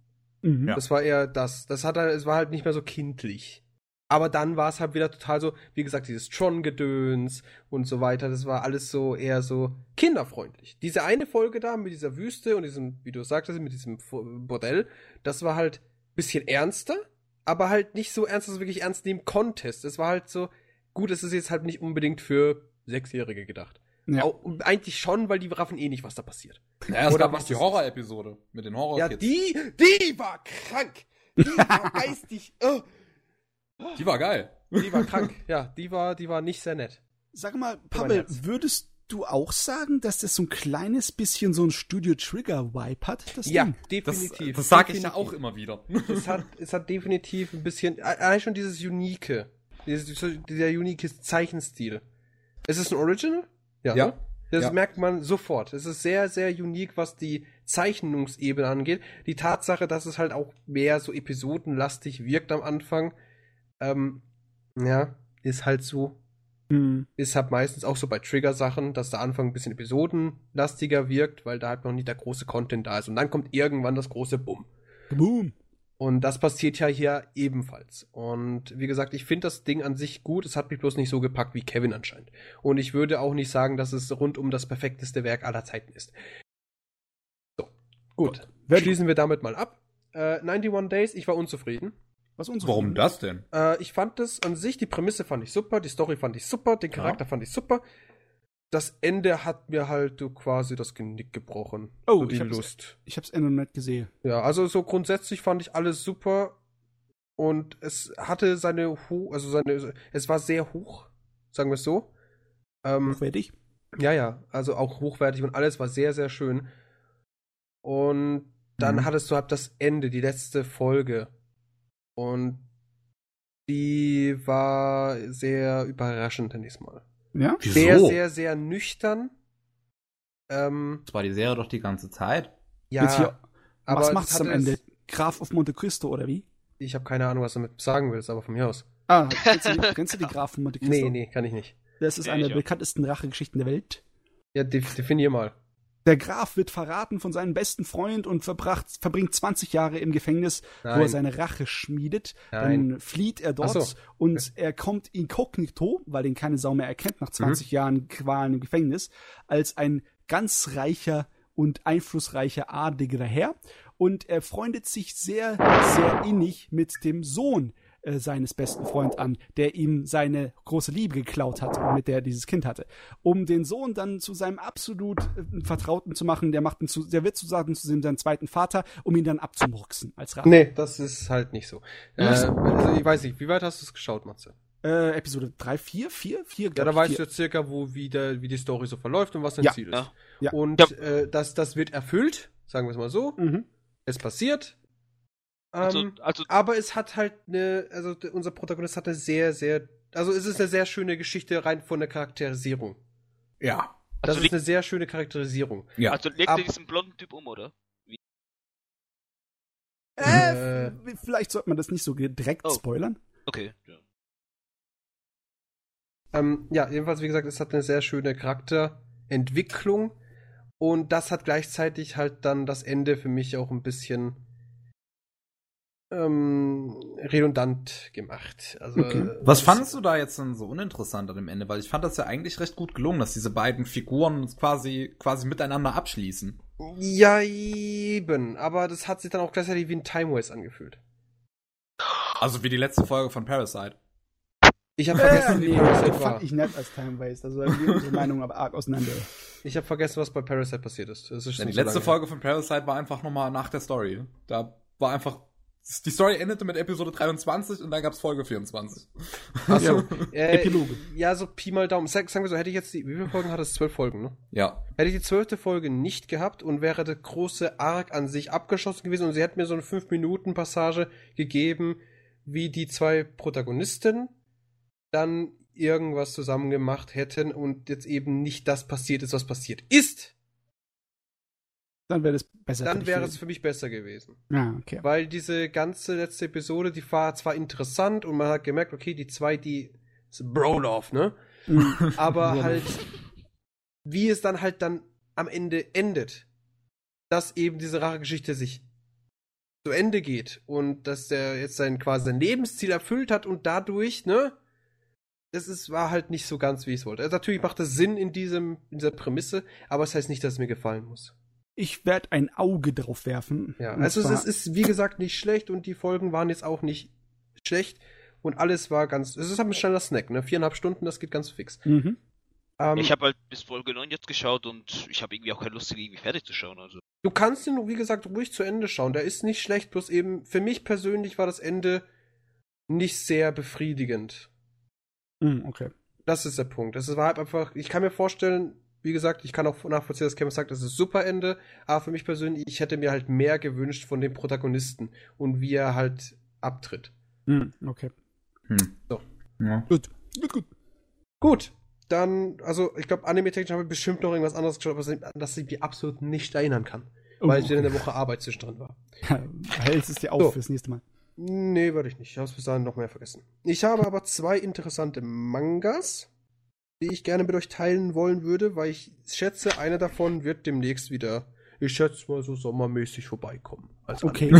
Mhm. Das war eher das. Das hat, es war halt nicht mehr so kindlich. Aber dann war es halt wieder total so, wie gesagt, dieses Tron-Gedöns und so weiter, das war alles so eher so kinderfreundlich. Diese eine Folge da mit dieser Wüste und diesem, wie du sagtest, mit diesem Bordell, das war halt ein bisschen ernster, aber halt nicht so ernst, dass also wirklich ernst nehmen konntest. Es war halt so, gut, es ist jetzt halt nicht unbedingt für Sechsjährige gedacht. Ja. Auch, eigentlich schon, weil die raffen eh nicht, was da passiert. Ja, oder was die Horror-Episode mit den Horror-Kids. Ja, die, die war krank! Die war geistig... Oh. Die war geil. Die war krank, ja. Die war, die war nicht sehr nett. Sag mal, Pavel, würdest du auch sagen, dass das so ein kleines bisschen so ein Studio-Trigger-Vibe hat? Das ja, Ding? definitiv. Das, das sage ich ja auch immer wieder. Es hat, es hat definitiv ein bisschen, eigentlich schon dieses Unique, dieses, dieser unique Zeichenstil. Ist es ein Original? Ja. ja. Ne? Das ja. merkt man sofort. Es ist sehr, sehr unique, was die Zeichnungsebene angeht. Die Tatsache, dass es halt auch mehr so episodenlastig wirkt am Anfang, Ähm, ja, ist halt so. Mhm. Ist halt meistens auch so bei Trigger-Sachen, dass der Anfang ein bisschen episodenlastiger wirkt, weil da halt noch nicht der große Content da ist. Und dann kommt irgendwann das große Boom. Boom. Und das passiert ja hier ebenfalls. Und wie gesagt, ich finde das Ding an sich gut. Es hat mich bloß nicht so gepackt wie Kevin anscheinend. Und ich würde auch nicht sagen, dass es rundum das perfekteste Werk aller Zeiten ist. So, gut. gut. Schließen wir damit mal ab. Äh, einhunderteinundneunzig Days, ich war unzufrieden. Was uns Warum finden. das denn? Äh, ich fand das an sich, die Prämisse fand ich super, die Story fand ich super, den Charakter ja. fand ich super. Das Ende hat mir halt so quasi das Genick gebrochen. Oh, so die ich hab's, Lust. Ich hab's Ende nicht gesehen. Ja, also so grundsätzlich fand ich alles super und es hatte seine, Ho- also seine, es war sehr hoch, sagen wir es so. Ähm, hochwertig? Ja, ja, also auch hochwertig und alles war sehr, sehr schön. Und dann mhm. hattest du halt das Ende, die letzte Folge. Und die war sehr überraschend, denke ich mal. Ja? Wieso? Sehr, sehr, sehr nüchtern. Ähm, das war die Serie doch die ganze Zeit. Ja, hier, aber was macht's am Ende? Graf auf Monte Cristo, oder wie? Ich habe keine Ahnung, was du damit sagen willst, aber von mir aus. Ah, kennst du die, kennst du die Graf von Monte Cristo? Nee, nee, kann ich nicht. Das ist ja, eine der bekanntesten Rachegeschichten der Welt. Ja, definier mal. Der Graf wird verraten von seinem besten Freund und verbracht, verbringt zwanzig Jahre im Gefängnis, Nein. wo er seine Rache schmiedet. Nein. Dann flieht er dort so. und okay. er kommt inkognito, weil den keine Sau mehr erkennt nach zwanzig mhm. Jahren Qualen im Gefängnis, als ein ganz reicher und einflussreicher adliger Herr. Und er freundet sich sehr, sehr innig mit dem Sohn äh, seines besten Freundes an, der ihm seine große Liebe geklaut hat und mit der er dieses Kind hatte. Um den Sohn dann zu seinem absolut äh, Vertrauten zu machen, der macht ihn zu, der wird sozusagen zu seinem zweiten Vater, um ihn dann abzumurksen als Rache. Nee, das ist halt nicht so. Äh, also ich weiß nicht, wie weit hast du es geschaut, Matze? Äh, Episode drei, vier, vier, vier, Ja, da weißt vier. Du ja circa, wo wie, der, wie die Story so verläuft und was dein ja. Ziel ist. Ja. Und ja. Äh, das, das wird erfüllt, sagen wir es mal so. Mhm. Es passiert. Also, also, aber es hat halt eine, also unser Protagonist hat eine sehr, sehr also es ist eine sehr schöne Geschichte rein von der Charakterisierung. Ja. Das also ist eine sehr schöne Charakterisierung. Ja. Also legt ihr diesen blonden Typ um, oder? Wie? Äh, äh, vielleicht sollte man das nicht so direkt oh. spoilern. Okay. Ja. Ähm, ja, jedenfalls, wie gesagt, es hat eine sehr schöne Charakterentwicklung und das hat gleichzeitig halt dann das Ende für mich auch ein bisschen ähm, redundant gemacht. Also, okay. Was fandest du da jetzt denn so uninteressant an dem Ende? Weil ich fand das ja eigentlich recht gut gelungen, dass diese beiden Figuren uns quasi, quasi miteinander abschließen. Ja, eben. Aber das hat sich dann auch gleichzeitig wie ein Time Waste angefühlt. Also wie die letzte Folge von Parasite. Ich habe vergessen, äh, wie nee, Parasite das war. Fand ich nett als Time Waste. Also da wir unsere Meinung aber arg auseinander. Ich habe vergessen, was bei Parasite passiert ist. Das ist ja, die so letzte Folge her. Von Parasite war einfach nochmal nach der Story. Da war einfach die Story endete mit Episode dreiundzwanzig und dann gab's Folge vierundzwanzig. Also, äh, Epiloge. Ja, so Pi mal Daumen. Sagen wir so, hätte ich jetzt die, wie viele Folgen hat es? Zwölf Folgen, ne? Ja. Hätte ich die zwölfte Folge nicht gehabt und wäre der große Arc an sich abgeschossen gewesen und sie hätte mir so eine fünf Minuten Passage gegeben, wie die zwei Protagonisten dann irgendwas zusammen gemacht hätten und jetzt eben nicht das passiert ist, was passiert ist. Dann wäre es besser. Dann wäre es für mich besser gewesen. Ah, okay. Weil diese ganze letzte Episode, die war zwar interessant und man hat gemerkt, okay, die zwei, die Bro-Love, ne? Aber halt, wie es dann halt dann am Ende endet, dass eben diese Rache-Geschichte sich zu Ende geht und dass der jetzt sein quasi sein Lebensziel erfüllt hat und dadurch, ne? Es ist, war halt nicht so ganz, wie ich es wollte. Also natürlich macht das Sinn in, diesem, in dieser Prämisse, aber es das heißt nicht, dass es mir gefallen muss. Ich werde ein Auge drauf werfen. Ja, also es ist, wie gesagt, nicht schlecht und die Folgen waren jetzt auch nicht schlecht und alles war ganz, es ist halt ein schneller Snack, ne? Viereinhalb Stunden, das geht ganz fix. Mhm. Ähm, ich habe halt bis Folge neun jetzt geschaut und ich habe irgendwie auch keine Lust, irgendwie fertig zu schauen. Also. Du kannst ihn, wie gesagt, ruhig zu Ende schauen, der ist nicht schlecht, bloß eben, für mich persönlich war das Ende nicht sehr befriedigend. Mhm, okay. Das ist der Punkt. Es war halt einfach, ich kann mir vorstellen, wie gesagt, ich kann auch nachvollziehen, dass Kevin sagt, das ist super Ende, aber für mich persönlich, ich hätte mir halt mehr gewünscht von dem Protagonisten und wie er halt abtritt. Hm, okay. Hm. So. Ja. Gut. Gut. Gut. Dann, also, ich glaube, anime-technisch habe ich bestimmt noch irgendwas anderes geschaut, aber das, das ich mir absolut nicht erinnern kann, oh, weil okay. ich in der Woche Arbeit zwischendrin war. Hältst es dir auf so. Fürs nächste Mal? Nee, würde ich nicht. Ich habe es bis dahin noch mehr vergessen. Ich habe aber zwei interessante Mangas, die ich gerne mit euch teilen wollen würde, weil ich schätze, einer davon wird demnächst wieder, ich schätze mal so sommermäßig vorbeikommen. Als okay.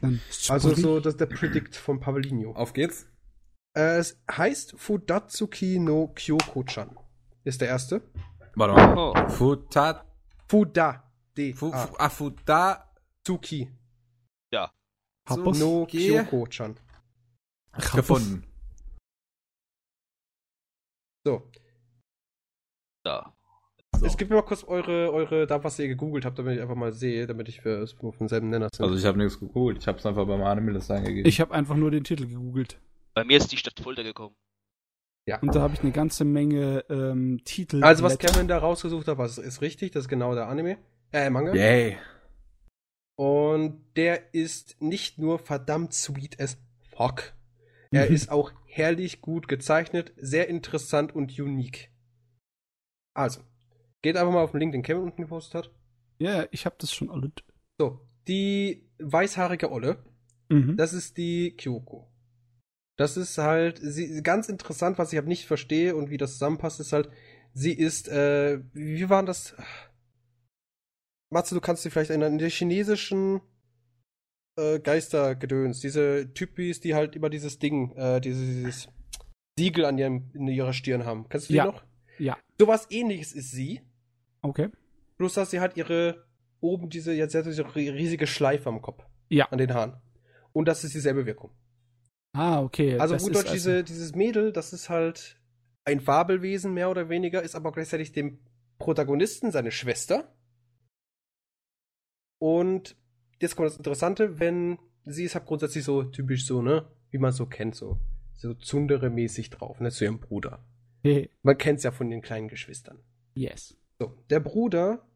Dann also so, das ist der Predict von Pavelinho. Auf geht's. Es heißt Fudatsuki no Kyoko-chan. Ist der erste. Warte mal. Oh. Fuda. Fuda. D. Fu, fu, ah, Fudatsuki. Ja. So, no Kyoko-chan. Gefunden. So. Da. So. Es gibt mir mal kurz eure, eure, da was ihr gegoogelt habt, damit ich einfach mal sehe, damit ich für, für denselben Nenner sind. Also ich habe nichts gegoogelt, ich habe es einfach beim Anime-List eingegeben. Ich habe einfach nur den Titel gegoogelt. Bei mir ist die Stadt Fulda gekommen. Ja. Und da habe ich eine ganze Menge ähm, Titel. Also was Kevin da rausgesucht hat, was ist richtig, das ist genau der Anime, äh Manga. Yay. Und der ist nicht nur verdammt sweet as fuck. Er mhm. ist auch herrlich gut gezeichnet, sehr interessant und unique. Also, geht einfach mal auf den Link, den Kevin unten gepostet hat. Ja, yeah, ich hab das schon alles. So, die weißhaarige Olle, mhm. das ist die Kyoko. Das ist halt, sie, ganz interessant, was ich halt nicht verstehe und wie das zusammenpasst, ist halt, sie ist, äh, wie war das? Matze, du kannst dich vielleicht erinnern, in der chinesischen Geistergedöns, diese Typis, die halt immer dieses Ding, äh, dieses, dieses Siegel an ihrem, in ihrer Stirn haben. Kennst du die ja. noch? Ja. Sowas ähnliches ist sie. Okay. Bloß, dass sie halt ihre, oben diese, jetzt hat sie riesige Schleife am Kopf. Ja. An den Haaren. Und das ist dieselbe Wirkung. Ah, okay. Also gut Deutsch, also diese, dieses Mädel, das ist halt ein Fabelwesen, mehr oder weniger, ist aber gleichzeitig dem Protagonisten, seine Schwester. Und jetzt kommt das Interessante, wenn sie ist halt grundsätzlich so typisch so, ne, wie man so kennt, so, so Tsundere-mäßig drauf, ne, zu ihrem Bruder. Hey. Man kennt's ja von den kleinen Geschwistern. Yes. So, der Bruder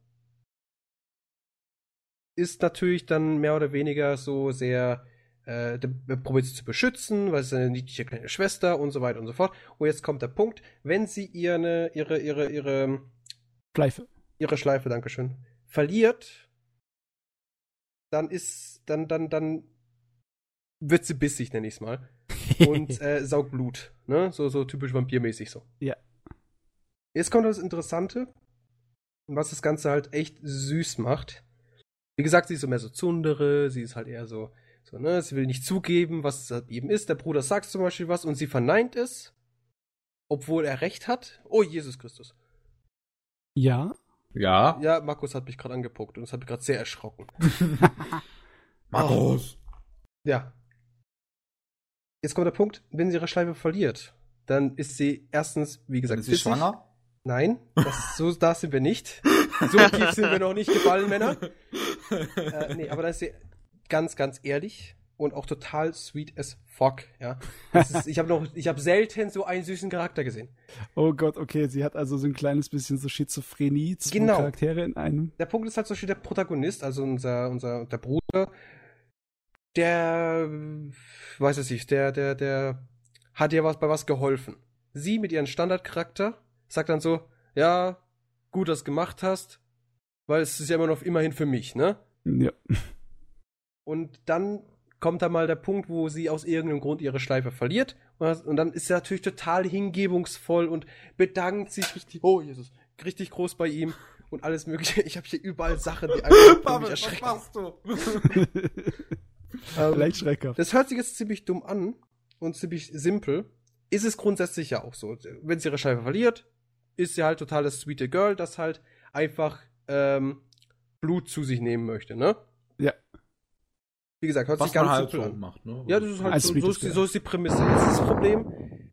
ist natürlich dann mehr oder weniger so sehr äh, der probiert sie zu beschützen, weil es eine niedliche kleine Schwester und so weiter und so fort. Und jetzt kommt der Punkt, wenn sie ihre, ihre, ihre, ihre Schleife, ihre Schleife, Dankeschön, verliert, dann ist, dann, dann, dann wird sie bissig, nenne ich es mal. Und äh, saugt Blut, ne? So, so typisch vampirmäßig so. Ja. Jetzt kommt das Interessante, was das Ganze halt echt süß macht. Wie gesagt, sie ist so mehr so Tsundere, sie ist halt eher so, so, ne, sie will nicht zugeben, was es eben ist. Der Bruder sagt zum Beispiel was und sie verneint es, obwohl er recht hat. Oh, Jesus Christus. Ja. Ja. Ja, Markus hat mich gerade angepuckt und das hat mich gerade sehr erschrocken. Markus. Ja. Jetzt kommt der Punkt, wenn sie ihre Schleife verliert, dann ist sie erstens, wie gesagt, ist sie schwanger? Nein, das, so da sind wir nicht. So tief sind wir noch nicht gefallen, Männer. Äh, nee, aber da ist sie ganz, ganz ehrlich und auch total sweet as fuck. Ja, das ist, ich habe noch, ich habe selten so einen süßen Charakter gesehen. Oh Gott, okay, sie hat also so ein kleines bisschen so Schizophrenie, zwei genau. Charaktere in einem. Der Punkt ist halt so, der Protagonist, also unser, unser, unser Bruder, der, weiß ich nicht, der, der, der hat ihr was bei was geholfen. Sie mit ihrem Standardcharakter sagt dann so, ja, gut, dass du gemacht hast, weil es ist ja immer noch immerhin für mich, ne? Ja. Und dann kommt da mal der Punkt, wo sie aus irgendeinem Grund ihre Schleife verliert und dann ist sie natürlich total hingebungsvoll und bedankt sich richtig, oh Jesus, richtig groß bei ihm und alles mögliche. Ich habe hier überall Sachen, die einfach mich erschrecken. Was machst du? ähm, Vielleicht schreckhaft. Das hört sich jetzt ziemlich dumm an und ziemlich simpel. Ist es grundsätzlich ja auch so. Wenn sie ihre Schleife verliert, ist sie halt total das sweete Girl, das halt einfach ähm, Blut zu sich nehmen möchte, ne? Ja. Wie gesagt, hört was sich ganz simpel halt so an. Macht, ne? Ja, das ist halt so, so, ist die, so ist die Prämisse. Jetzt ist das Problem,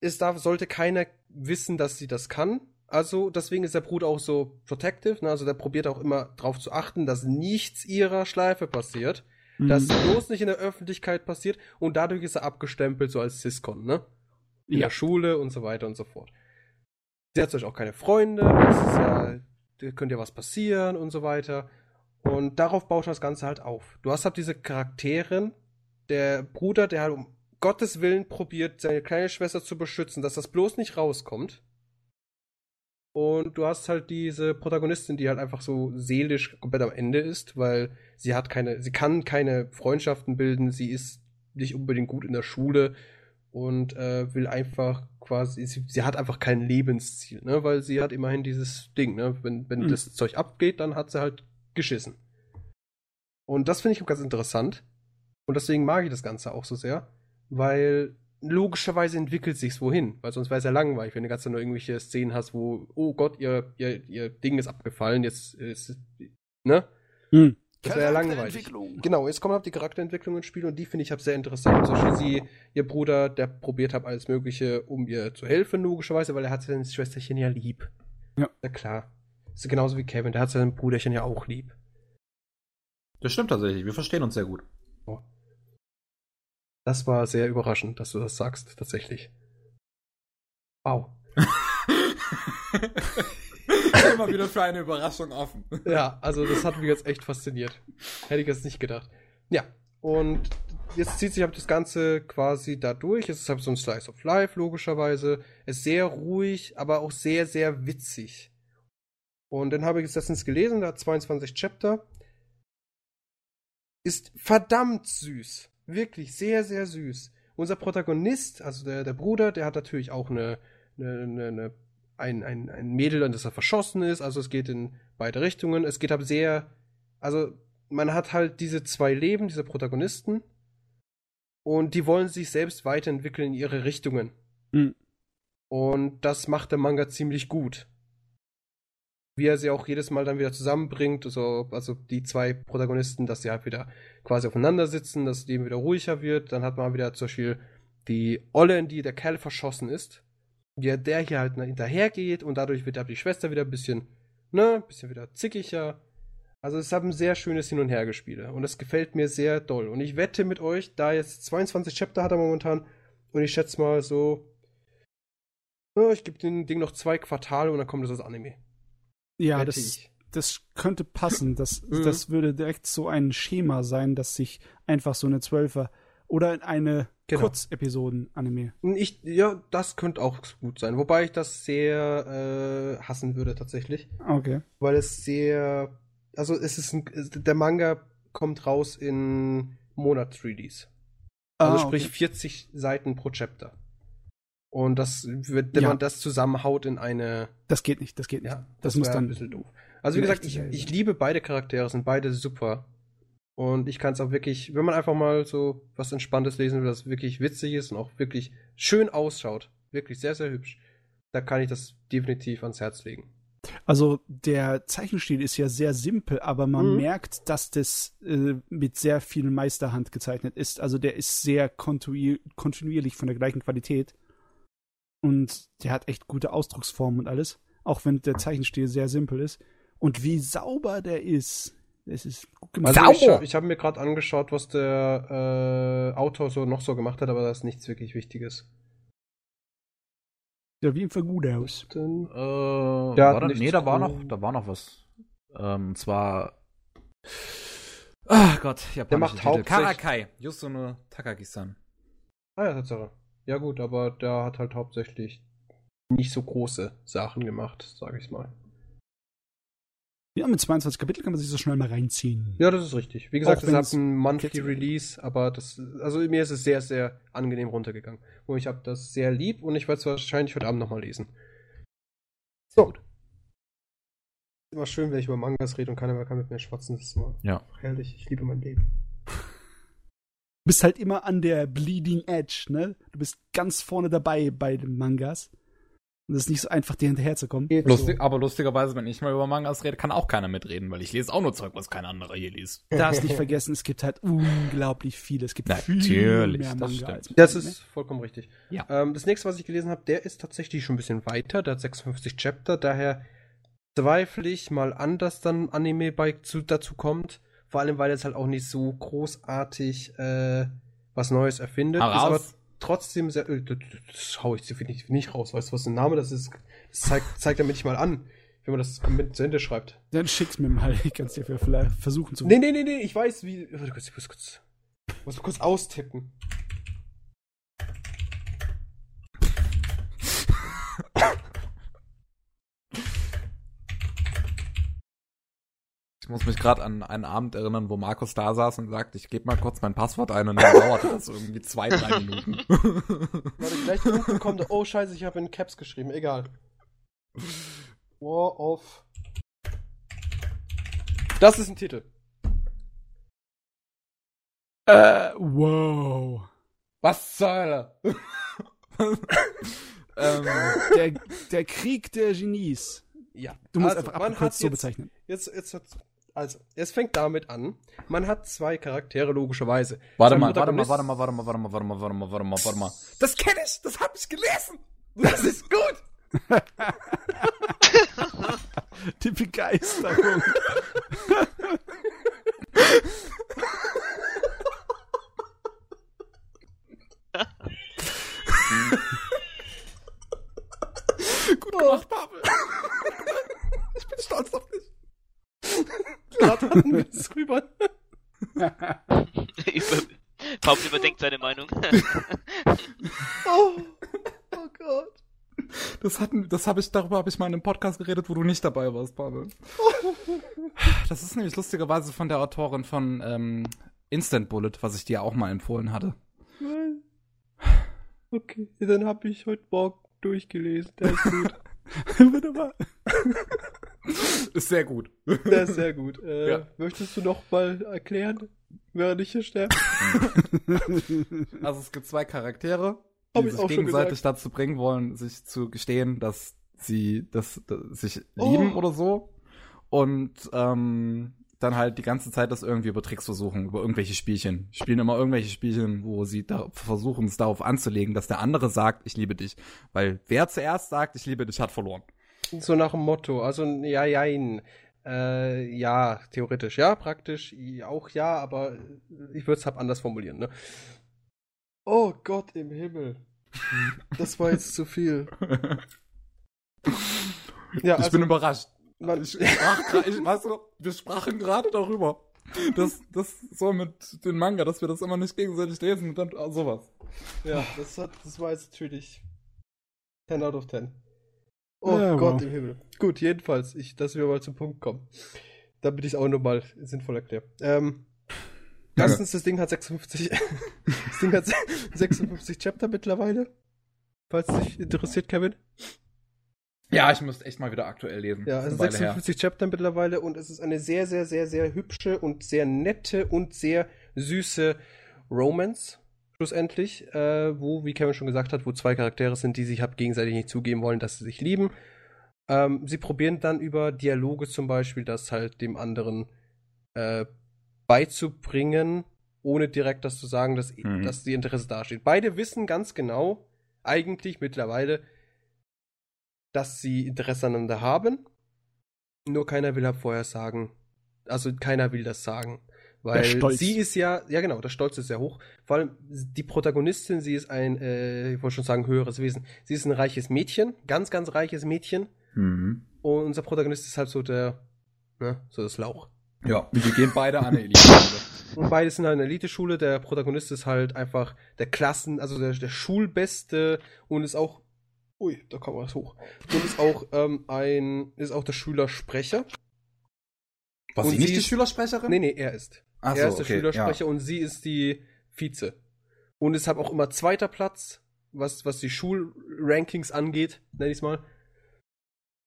es darf, sollte keiner wissen, dass sie das kann. Also deswegen ist der Bruder auch so protective, ne? Also der probiert auch immer drauf zu achten, dass nichts ihrer Schleife passiert, mhm. dass bloß nicht in der Öffentlichkeit passiert und dadurch ist er abgestempelt, so als Siscon, ne? In ja. der Schule und so weiter und so fort. Sie hat euch auch keine Freunde, das ist ja, da könnte ja was passieren und so weiter. Und darauf baut das Ganze halt auf. Du hast halt diese Charakterin, der Bruder, der halt um Gottes Willen probiert, seine kleine Schwester zu beschützen, dass das bloß nicht rauskommt. Und du hast halt diese Protagonistin, die halt einfach so seelisch komplett am Ende ist, weil sie hat keine, sie kann keine Freundschaften bilden, sie ist nicht unbedingt gut in der Schule. Und äh, will einfach quasi, sie, sie hat einfach kein Lebensziel, ne? Weil sie hat immerhin dieses Ding, ne? Wenn, wenn mhm. das Zeug abgeht, dann hat sie halt geschissen. Und das finde ich ganz interessant. Und deswegen mag ich das Ganze auch so sehr, weil logischerweise entwickelt sich's wohin, weil sonst wäre es ja langweilig, wenn du ganz nur irgendwelche Szenen hast, wo, oh Gott, ihr, ihr, ihr Ding ist abgefallen, jetzt ist, ne? Mhm. Das wäre ja langweilig. Genau, jetzt kommt halt die Charakterentwicklung ins Spiel und die finde ich halt sehr interessant. Zum Beispiel sie, ihr Bruder, der probiert hat alles Mögliche, um ihr zu helfen, logischerweise, weil er hat sein Schwesterchen ja lieb. Ja. Na klar. Das ist genauso wie Kevin, der hat sein Bruderchen ja auch lieb. Das stimmt tatsächlich, wir verstehen uns sehr gut. Oh. Das war sehr überraschend, dass du das sagst, tatsächlich. Wow. Immer wieder für eine Überraschung offen. Ja, also das hat mich jetzt echt fasziniert. Hätte ich jetzt nicht gedacht. Ja, und jetzt zieht sich halt das Ganze quasi da durch. Es ist halt so ein Slice of Life, logischerweise. Es ist sehr ruhig, aber auch sehr, sehr witzig. Und dann habe ich es letztens gelesen, da hat zweiundzwanzig Chapter. Ist verdammt süß. Wirklich sehr, sehr süß. Unser Protagonist, also der, der Bruder, der hat natürlich auch eine, eine, eine, eine Ein, ein, ein Mädel, an das er verschossen ist, also es geht in beide Richtungen. Es geht ab sehr, also man hat halt diese zwei Leben, diese Protagonisten und die wollen sich selbst weiterentwickeln in ihre Richtungen. Mhm. Und das macht der Manga ziemlich gut. Wie er sie auch jedes Mal dann wieder zusammenbringt, also, also die zwei Protagonisten, dass sie halt wieder quasi aufeinander sitzen, dass es eben wieder ruhiger wird. Dann hat man wieder zum Beispiel die Olle, in die der Kerl verschossen ist. Ja, der hier halt hinterher geht und dadurch wird die Schwester wieder ein bisschen, ne, ein bisschen wieder zickiger. Also es haben sehr schönes Hin- und Hergespiele und das gefällt mir sehr doll. Und ich wette mit euch, da jetzt zweiundzwanzig Chapter hat er momentan und ich schätze mal so, ich gebe dem Ding noch zwei Quartale und dann kommt das als Anime. Ja, wette das ich. das könnte passen. Das, mhm. das würde direkt so ein Schema sein, dass sich einfach so eine Zwölfer oder eine genau. Kurzepisoden-Anime. Ich, ja, das könnte auch gut sein. Wobei ich das sehr äh, hassen würde tatsächlich. Okay. Weil es sehr, also es ist ein, der Manga kommt raus in Monat-Three Ds. Also ah, sprich okay. vierzig Seiten pro Chapter. Und das wird, wenn ja. man das zusammenhaut in eine... Das geht nicht, das geht nicht. Ja, das, das muss dann ein bisschen doof. Also wie gesagt, ich, ich liebe beide Charaktere, sind beide super. Und ich kann es auch wirklich, wenn man einfach mal so was Entspanntes lesen will, das wirklich witzig ist und auch wirklich schön ausschaut, wirklich sehr, sehr hübsch, da kann ich das definitiv ans Herz legen. Also der Zeichenstil ist ja sehr simpel, aber man mhm. merkt, dass das äh, mit sehr viel Meisterhand gezeichnet ist. Also der ist sehr kontinuier- kontinuierlich von der gleichen Qualität. Und der hat echt gute Ausdrucksformen und alles. Auch wenn der Zeichenstil sehr simpel ist. Und wie sauber der ist. Das ist gut gemacht. Also sauber! Ich, ich habe mir gerade angeschaut, was der äh, Autor so noch so gemacht hat, aber da ist nichts wirklich Wichtiges. Ja, wie im Fall gut aus. Äh, da, nee, da war, noch, da war noch was. Ähm, zwar... Ach oh Gott, ich hab der macht Hauptsache Karakai, Yusuno Takagi-san. Ah ja, Tatsache. Ja gut, aber der hat halt hauptsächlich nicht so große Sachen gemacht, sage ich mal. Ja, mit zweiundzwanzig Kapitel kann man sich so schnell mal reinziehen. Ja, das ist richtig. Wie gesagt, es hat ein Monthly Release, aber das, also mir ist es sehr, sehr angenehm runtergegangen. Und ich habe das sehr lieb und ich werde es wahrscheinlich heute Abend nochmal lesen. So. Gut. Ist immer schön, wenn ich über Mangas rede und keiner kann mit mir schwatzen. Das ist immer ja. herrlich. Ich liebe mein Leben. Du bist halt immer an der Bleeding Edge, ne? Du bist ganz vorne dabei bei den Mangas. Und es ist nicht so einfach, dir hinterherzukommen. Lustig, so. Aber lustigerweise, wenn ich mal über Mangas rede, kann auch keiner mitreden, weil ich lese auch nur Zeug, was kein anderer hier liest. Du darfst nicht vergessen, es gibt halt unglaublich viele. Es gibt natürlich, viel mehr Manga. Das, als das ist vollkommen richtig. Ja. Ähm, das nächste, was ich gelesen habe, der ist tatsächlich schon ein bisschen weiter. Der hat sechsundfünfzig Chapter. Daher zweifle ich mal an, dass dann Anime bei, zu, dazu kommt. Vor allem, weil es halt auch nicht so großartig äh, was Neues erfindet. Aber, ist aber trotzdem sehr. Äh, das hau ich definitiv nicht raus. Weißt du, was ein Name das ist? Das zeigt, zeigt er mir nicht mal an, wenn man das mit zu Ende schreibt. Dann schick's mir mal. Ich kann's dir vielleicht versuchen zu. Nee, nee, nee, nee. Ich weiß, wie. Warte kurz, ich muss kurz. Ich muss kurz austippen. Ich muss mich gerade an einen Abend erinnern, wo Markus da saß und sagt, ich gebe mal kurz mein Passwort ein und dann dauert das irgendwie zwei, drei Minuten. Warte, gleich unten kommt, oh scheiße, ich habe in Caps geschrieben, egal. War of... Das ist ein Titel. Äh, wow. Was zur Hölle? ähm, der, der Krieg der Genies. Ja. Du musst also, einfach abgekürzt so bezeichnen. Jetzt, jetzt hat's... Also, es fängt damit an, man hat zwei Charaktere, logischerweise. Warte mal, warte mal, warte mal, warte mal, warte mal, warte mal, warte mal, warte mal, warte mal. Das kenne ich, das habe ich gelesen. Das ist gut. Die Begeisterung. Gut gemacht, Pavel. Ich bin stolz auf dich. Gerade hatten wir es rüber. Pavel überdenkt seine Meinung. oh, oh Gott. Das hatten, das habe ich, darüber habe ich mal in einem Podcast geredet, wo du nicht dabei warst, Pavel. Das ist nämlich lustigerweise von der Autorin von ähm, Instant Bullet, was ich dir auch mal empfohlen hatte. Okay, dann habe ich heute Morgen durchgelesen. Der ist gut. Wunderbar. Ist sehr gut. Der ist sehr gut. Äh, ja. Möchtest du noch mal erklären, während ich hier sterbe? Also es gibt zwei Charaktere, die sich gegenseitig dazu bringen wollen, sich zu gestehen, dass sie dass, dass sich oh. lieben oder so. Und ähm, dann halt die ganze Zeit das irgendwie über Tricks versuchen, über irgendwelche Spielchen. Spielen immer irgendwelche Spielchen, wo sie da versuchen, es darauf anzulegen, dass der andere sagt, ich liebe dich. Weil wer zuerst sagt, ich liebe dich, hat verloren. So nach dem Motto, also ja, jein, äh, ja, theoretisch, ja, praktisch, auch ja, aber ich würde es halt anders formulieren, ne? Oh Gott im Himmel, das war jetzt zu viel. Ja, ich also, bin überrascht. Man, ich sprach, ich, weißt du, wir sprachen gerade darüber. Das, das so mit den Manga, dass wir das immer nicht gegenseitig lesen und dann oh, sowas. Ja, das, hat, das war jetzt natürlich ten out of ten. Oh ja, Gott wow. im Himmel. Gut, jedenfalls, ich, dass wir mal zum Punkt kommen. Damit ich es auch nochmal sinnvoll erkläre. Ähm, erstens, das Ding hat sechsundfünfzig das Ding hat sechsundfünfzig Chapter mittlerweile. Falls dich interessiert, Kevin. Ja, ich müsste echt mal wieder aktuell lesen. Ja, es sind sechsundfünfzig Chapter mittlerweile und es ist eine sehr, sehr, sehr, sehr hübsche und sehr nette und sehr süße Romance, schlussendlich, äh, wo, wie Kevin schon gesagt hat, wo zwei Charaktere sind, die sich halt gegenseitig nicht zugeben wollen, dass sie sich lieben. Ähm, sie probieren dann über Dialoge zum Beispiel, das halt dem anderen äh, beizubringen, ohne direkt das zu sagen, dass, mhm. dass die Interesse dasteht. Beide wissen ganz genau, eigentlich mittlerweile, dass sie Interesse aneinander haben. Nur keiner will halt vorher sagen, also keiner will das sagen. Weil sie ist ja, ja genau, der Stolz ist sehr hoch. Vor allem die Protagonistin, sie ist ein, äh, ich wollte schon sagen, höheres Wesen. Sie ist ein reiches Mädchen, ganz, ganz reiches Mädchen. Mhm. Und unser Protagonist ist halt so der, ne, so das Lauch. Ja, wir gehen beide an der Elite-Schule. Und beide sind in einer Elite-Schule. Der Protagonist ist halt einfach der Klassen, also der, der Schulbeste und ist auch Ui, da kam was hoch. Und ist auch ähm, ein, ist auch der Schülersprecher. Was, und sie nicht die ist, Schülersprecherin? Nee, nee, er ist. Ach er so, ist der okay, Schülersprecher ja. Und sie ist die Vize. Und ist halt auch immer zweiter Platz, was, was die Schulrankings angeht, nenne ich es mal.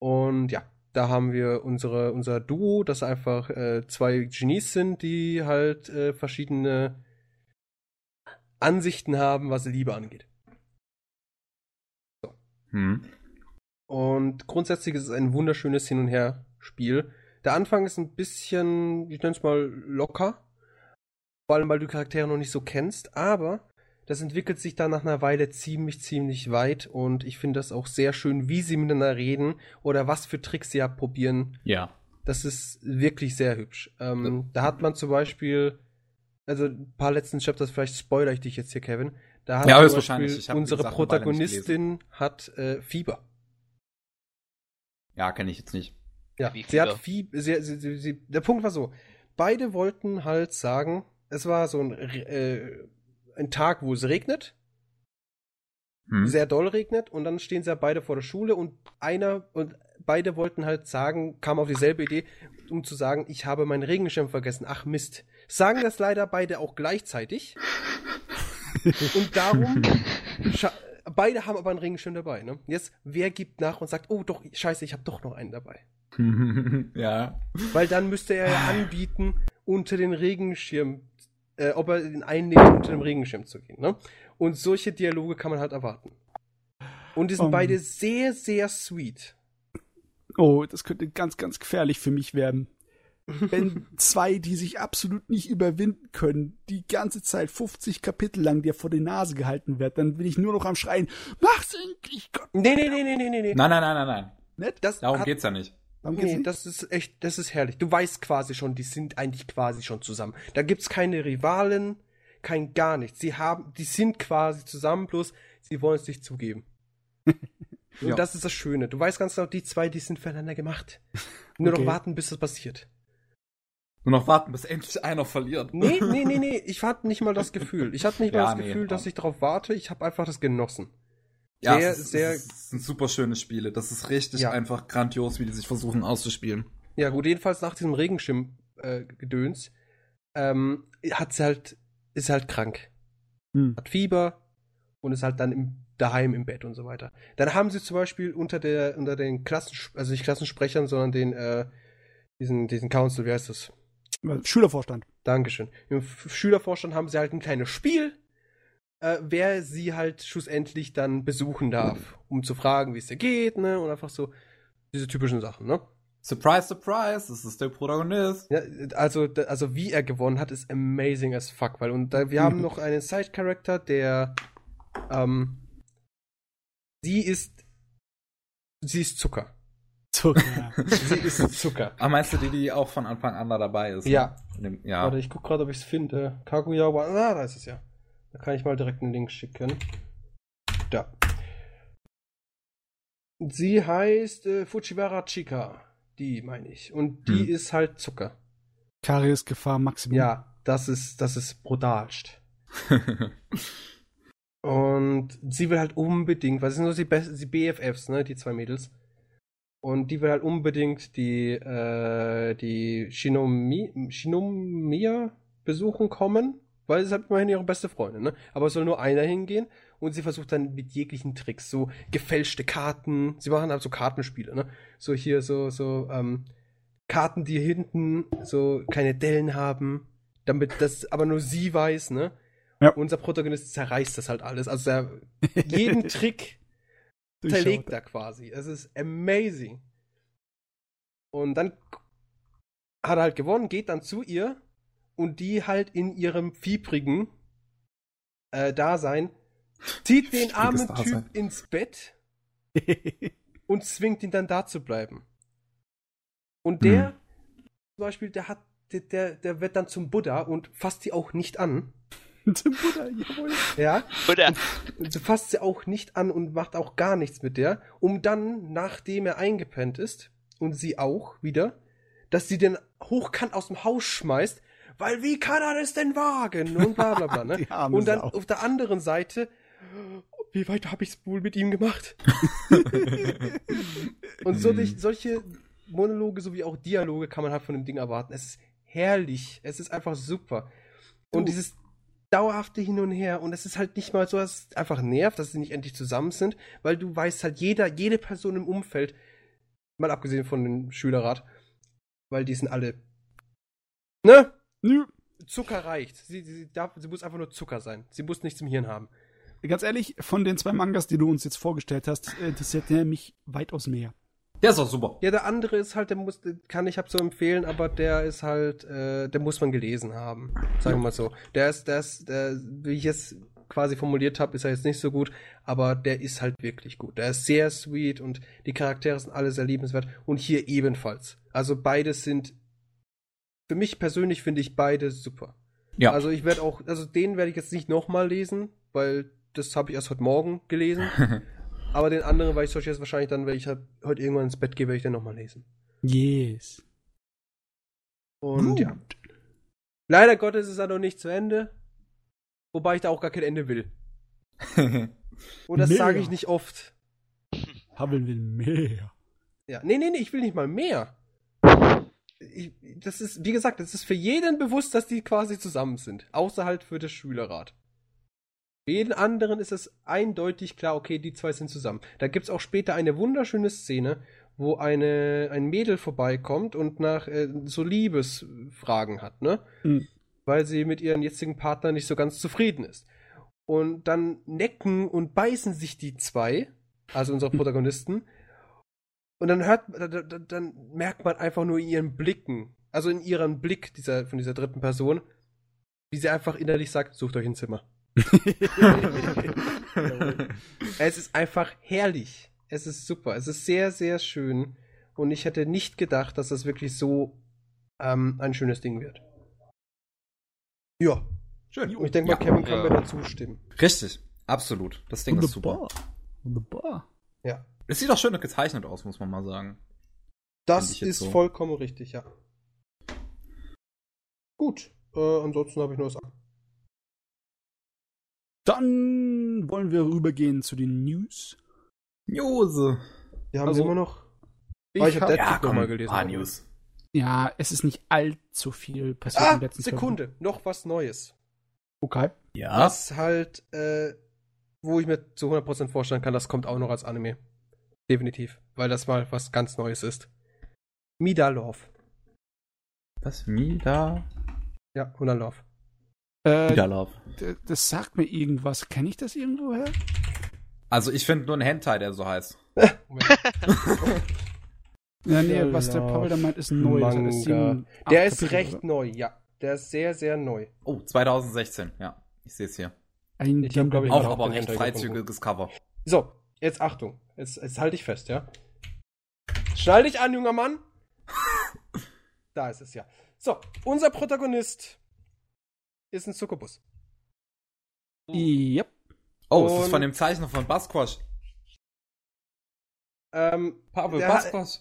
Und ja, da haben wir unsere, unser Duo, das einfach äh, zwei Genies sind, die halt äh, verschiedene Ansichten haben, was Liebe angeht. Hm. Und grundsätzlich ist es ein wunderschönes Hin- und Her-Spiel. Der Anfang ist ein bisschen, ich nenne es mal, locker. Vor allem, weil du die Charaktere noch nicht so kennst. Aber das entwickelt sich dann nach einer Weile ziemlich, ziemlich weit. Und ich finde das auch sehr schön, wie sie miteinander reden oder was für Tricks sie ja probieren. Ja. Das ist wirklich sehr hübsch. Ähm, ja. Da hat man zum Beispiel, also ein paar letzten Chapters, vielleicht spoilere ich dich jetzt hier, Kevin. Da hat ja, zum wahrscheinlich. Unsere Protagonistin hat äh, Fieber. Ja, kenne ich jetzt nicht. Ja, Wie sie hat Fieber. Sie, sie, sie, sie, der Punkt war so: Beide wollten halt sagen, es war so ein, äh, ein Tag, wo es regnet, hm. sehr doll regnet, und dann stehen sie ja beide vor der Schule und einer und beide wollten halt sagen, kamen auf dieselbe Idee, um zu sagen, ich habe meinen Regenschirm vergessen. Ach Mist. Sagen das leider beide auch gleichzeitig. Und darum, beide haben aber einen Regenschirm dabei, ne? Jetzt, wer gibt nach und sagt, oh doch, scheiße, ich habe doch noch einen dabei. Ja. Weil dann müsste er ja anbieten, unter den Regenschirm, äh, ob er den einnimmt, unter dem Regenschirm zu gehen, ne? Und solche Dialoge kann man halt erwarten. Und die sind um. beide sehr, sehr sweet. Oh, das könnte ganz, ganz gefährlich für mich werden. Wenn zwei, die sich absolut nicht überwinden können, die ganze Zeit fünfzig Kapitel lang dir vor die Nase gehalten wird, dann bin ich nur noch am Schreien, mach's endlich, Gott! Nee, nee, nee, nee, nee, nee. Nein, nein, nein, nein, nein. Nicht? Das Darum hat, geht's ja nicht. Darum geht's nee, nicht. Das ist echt, das ist herrlich. Du weißt quasi schon, die sind eigentlich quasi schon zusammen. Da gibt's keine Rivalen, kein gar nichts. Sie haben, die sind quasi zusammen, bloß sie wollen es nicht zugeben. Und ja. Das ist das Schöne. Du weißt ganz genau, die zwei, die sind füreinander gemacht. Nur okay. noch warten, bis das passiert. Nur noch warten, bis endlich einer verliert. Nee, nee, nee, nee. Ich hatte nicht mal das Gefühl. Ich hatte nicht ja, mal das nee, Gefühl, dass ich darauf warte. Ich habe einfach das genossen. Ja, sehr, es ist, sehr... Es sind super schöne Spiele. Das ist richtig ja. einfach grandios, wie die sich versuchen auszuspielen. Ja gut, jedenfalls nach diesem Regenschirm-Gedöns äh, ähm, hat sie halt, ist halt krank. Hm. Hat Fieber und ist halt dann im, daheim im Bett und so weiter. Dann haben sie zum Beispiel unter der, unter den Klassen, also nicht Klassensprechern, sondern den, äh, diesen, diesen Council, wie heißt das? Schülervorstand. Dankeschön. Im Schülervorstand haben sie halt ein kleines Spiel, äh, wer sie halt schlussendlich dann besuchen darf, um zu fragen, wie es dir geht, ne, und einfach so diese typischen Sachen, ne? Surprise, surprise, das ist der Protagonist. Ja, also, also wie er gewonnen hat, ist amazing as fuck, weil und da, wir haben noch einen Side-Character, der, ähm, sie ist, sie ist Zucker. Zucker. Sie ist Zucker. Aber meinst du die, die auch von Anfang an da dabei ist? Ja. Dem, ja. Warte, ich guck gerade, ob ich es finde. Kaguya, ah, da ist es ja. Da kann ich mal direkt einen Link schicken. Da. Sie heißt äh, Fujiwara Chika. Die meine ich. Und die hm. ist halt Zucker. Kariesgefahr Maximum. Ja, das ist, das ist brutalst. Und sie will halt unbedingt, weil es sind nur die, Be- die B F Fs, ne, die zwei Mädels. Und die will halt unbedingt die, äh, die Shinomiya Shinomiya besuchen kommen, weil es halt immerhin ihre beste Freundin, ne? Aber es soll nur einer hingehen und sie versucht dann mit jeglichen Tricks, so gefälschte Karten, sie machen halt so Kartenspiele, ne? So hier, so, so, ähm, Karten, die hinten so keine Dellen haben, damit das aber nur sie weiß, ne? Ja. Unser Protagonist zerreißt das halt alles. Also er, jeden Trick zerlegt er quasi. Es ist amazing. Und dann hat er halt gewonnen, geht dann zu ihr und die halt in ihrem fiebrigen äh, Dasein zieht den armen Dasein. Typ ins Bett und zwingt ihn dann da zu bleiben. Und der, mhm. zum Beispiel, der hat, der, der wird dann zum Buddha und fasst sie auch nicht an. Zum Buddha, jawohl. Ja. Buddha. Und, und fasst sie auch nicht an und macht auch gar nichts mit der, um dann, nachdem er eingepennt ist, und sie auch wieder, dass sie den hochkant aus dem Haus schmeißt, weil wie kann er das denn wagen? Und bla bla bla, ne? Und dann auf der anderen Seite, wie weit habe ich's wohl mit ihm gemacht? Und so, solche Monologe sowie auch Dialoge kann man halt von dem Ding erwarten. Es ist herrlich. Es ist einfach super. Und uh. dieses dauerhafte Hin und Her. Und es ist halt nicht mal so, dass es einfach nervt, dass sie nicht endlich zusammen sind, weil du weißt halt, jeder, jede Person im Umfeld, mal abgesehen von dem Schülerrat, weil die sind alle, ne? Ja. Zucker reicht. Sie, sie, darf, sie muss einfach nur Zucker sein. Sie muss nichts im Hirn haben. Ganz ehrlich, von den zwei Mangas, die du uns jetzt vorgestellt hast, interessiert der mich weitaus mehr. Der ist auch super. Ja, der andere ist halt, der muss, kann ich so empfehlen, aber der ist halt, äh, der muss man gelesen haben, sagen wir mal so. Der ist, der ist, der, wie ich es quasi formuliert habe, ist er jetzt nicht so gut, aber der ist halt wirklich gut. Der ist sehr sweet und die Charaktere sind alle sehr liebenswert und hier ebenfalls. Also beides sind, für mich persönlich finde ich beide super. Ja. Also ich werde auch, also den werde ich jetzt nicht nochmal lesen, weil das habe ich erst heute Morgen gelesen. Aber den anderen, weil ich solche jetzt wahrscheinlich dann, wenn ich halt heute irgendwann ins Bett gehe, werde ich dann nochmal lesen. Yes. Und Gut. ja. Leider Gottes ist er noch nicht zu Ende. Wobei ich da auch gar kein Ende will. Und das sage ich nicht oft. Pavel will mehr. Ja, nee, nee, nee, ich will nicht mal mehr. Ich, das ist, wie gesagt, das ist für jeden bewusst, dass die quasi zusammen sind. Außer halt für das Schülerrat. Für jeden anderen ist es eindeutig klar, okay, die zwei sind zusammen. Da gibt's auch später eine wunderschöne Szene, wo eine, ein Mädel vorbeikommt und nach äh, so Liebesfragen hat, ne? Mhm. Weil sie mit ihrem jetzigen Partner nicht so ganz zufrieden ist. Und dann necken und beißen sich die zwei, also unsere Protagonisten, und dann hört, dann, dann merkt man einfach nur in ihren Blicken, also in ihrem Blick dieser, von dieser dritten Person, wie sie einfach innerlich sagt, sucht euch ein Zimmer. Es ist einfach herrlich. Es ist super. Es ist sehr, sehr schön. Und ich hätte nicht gedacht, dass das wirklich so ähm, ein schönes Ding wird. Ja. Schön. Und ich denke mal, ja. Kevin kann ja. mir dazu stimmen. Richtig. Absolut. Das Ding ist super. Wunderbar. Ja. Es sieht auch schön gezeichnet aus, muss man mal sagen. Das ist so. Vollkommen richtig, ja. Gut. Äh, ansonsten habe ich nur was an. Dann wollen wir rübergehen zu den News. News. Die haben also, sie immer noch. Ich, ich hab das ja, nochmal gelesen. Ah, News. Ja, es ist nicht allzu viel passiert ah, in den letzten Sekunde, Wochen. Noch was Neues. Okay. Ja. Was halt, äh, wo ich mir zu hundert Prozent vorstellen kann, das kommt auch noch als Anime. Definitiv. Weil das mal was ganz Neues ist. Midalov. Was? Mida? Ja, Midalov. Äh, d- das sagt mir irgendwas. Kenne ich das irgendwoher? Also ich finde nur einen Hentai, der so heißt. Ja, nee, was der Pavel da meint, ist neu. Der Kapitel ist recht oder? Neu, ja. Der ist sehr, sehr neu. Oh, zwanzig sechzehn, ja. Ich sehe es hier. Ein ich hab, glaub, ich auch, aber recht freizügiges Cover. So, jetzt Achtung. Jetzt, jetzt halte ich fest, ja. Schnall dich an, junger Mann. Da ist es, ja. So, unser Protagonist ist ein Succubus. Yep. Oh, und ist das von dem Zeichner von Basquash? Ähm, Pavel, Basquash.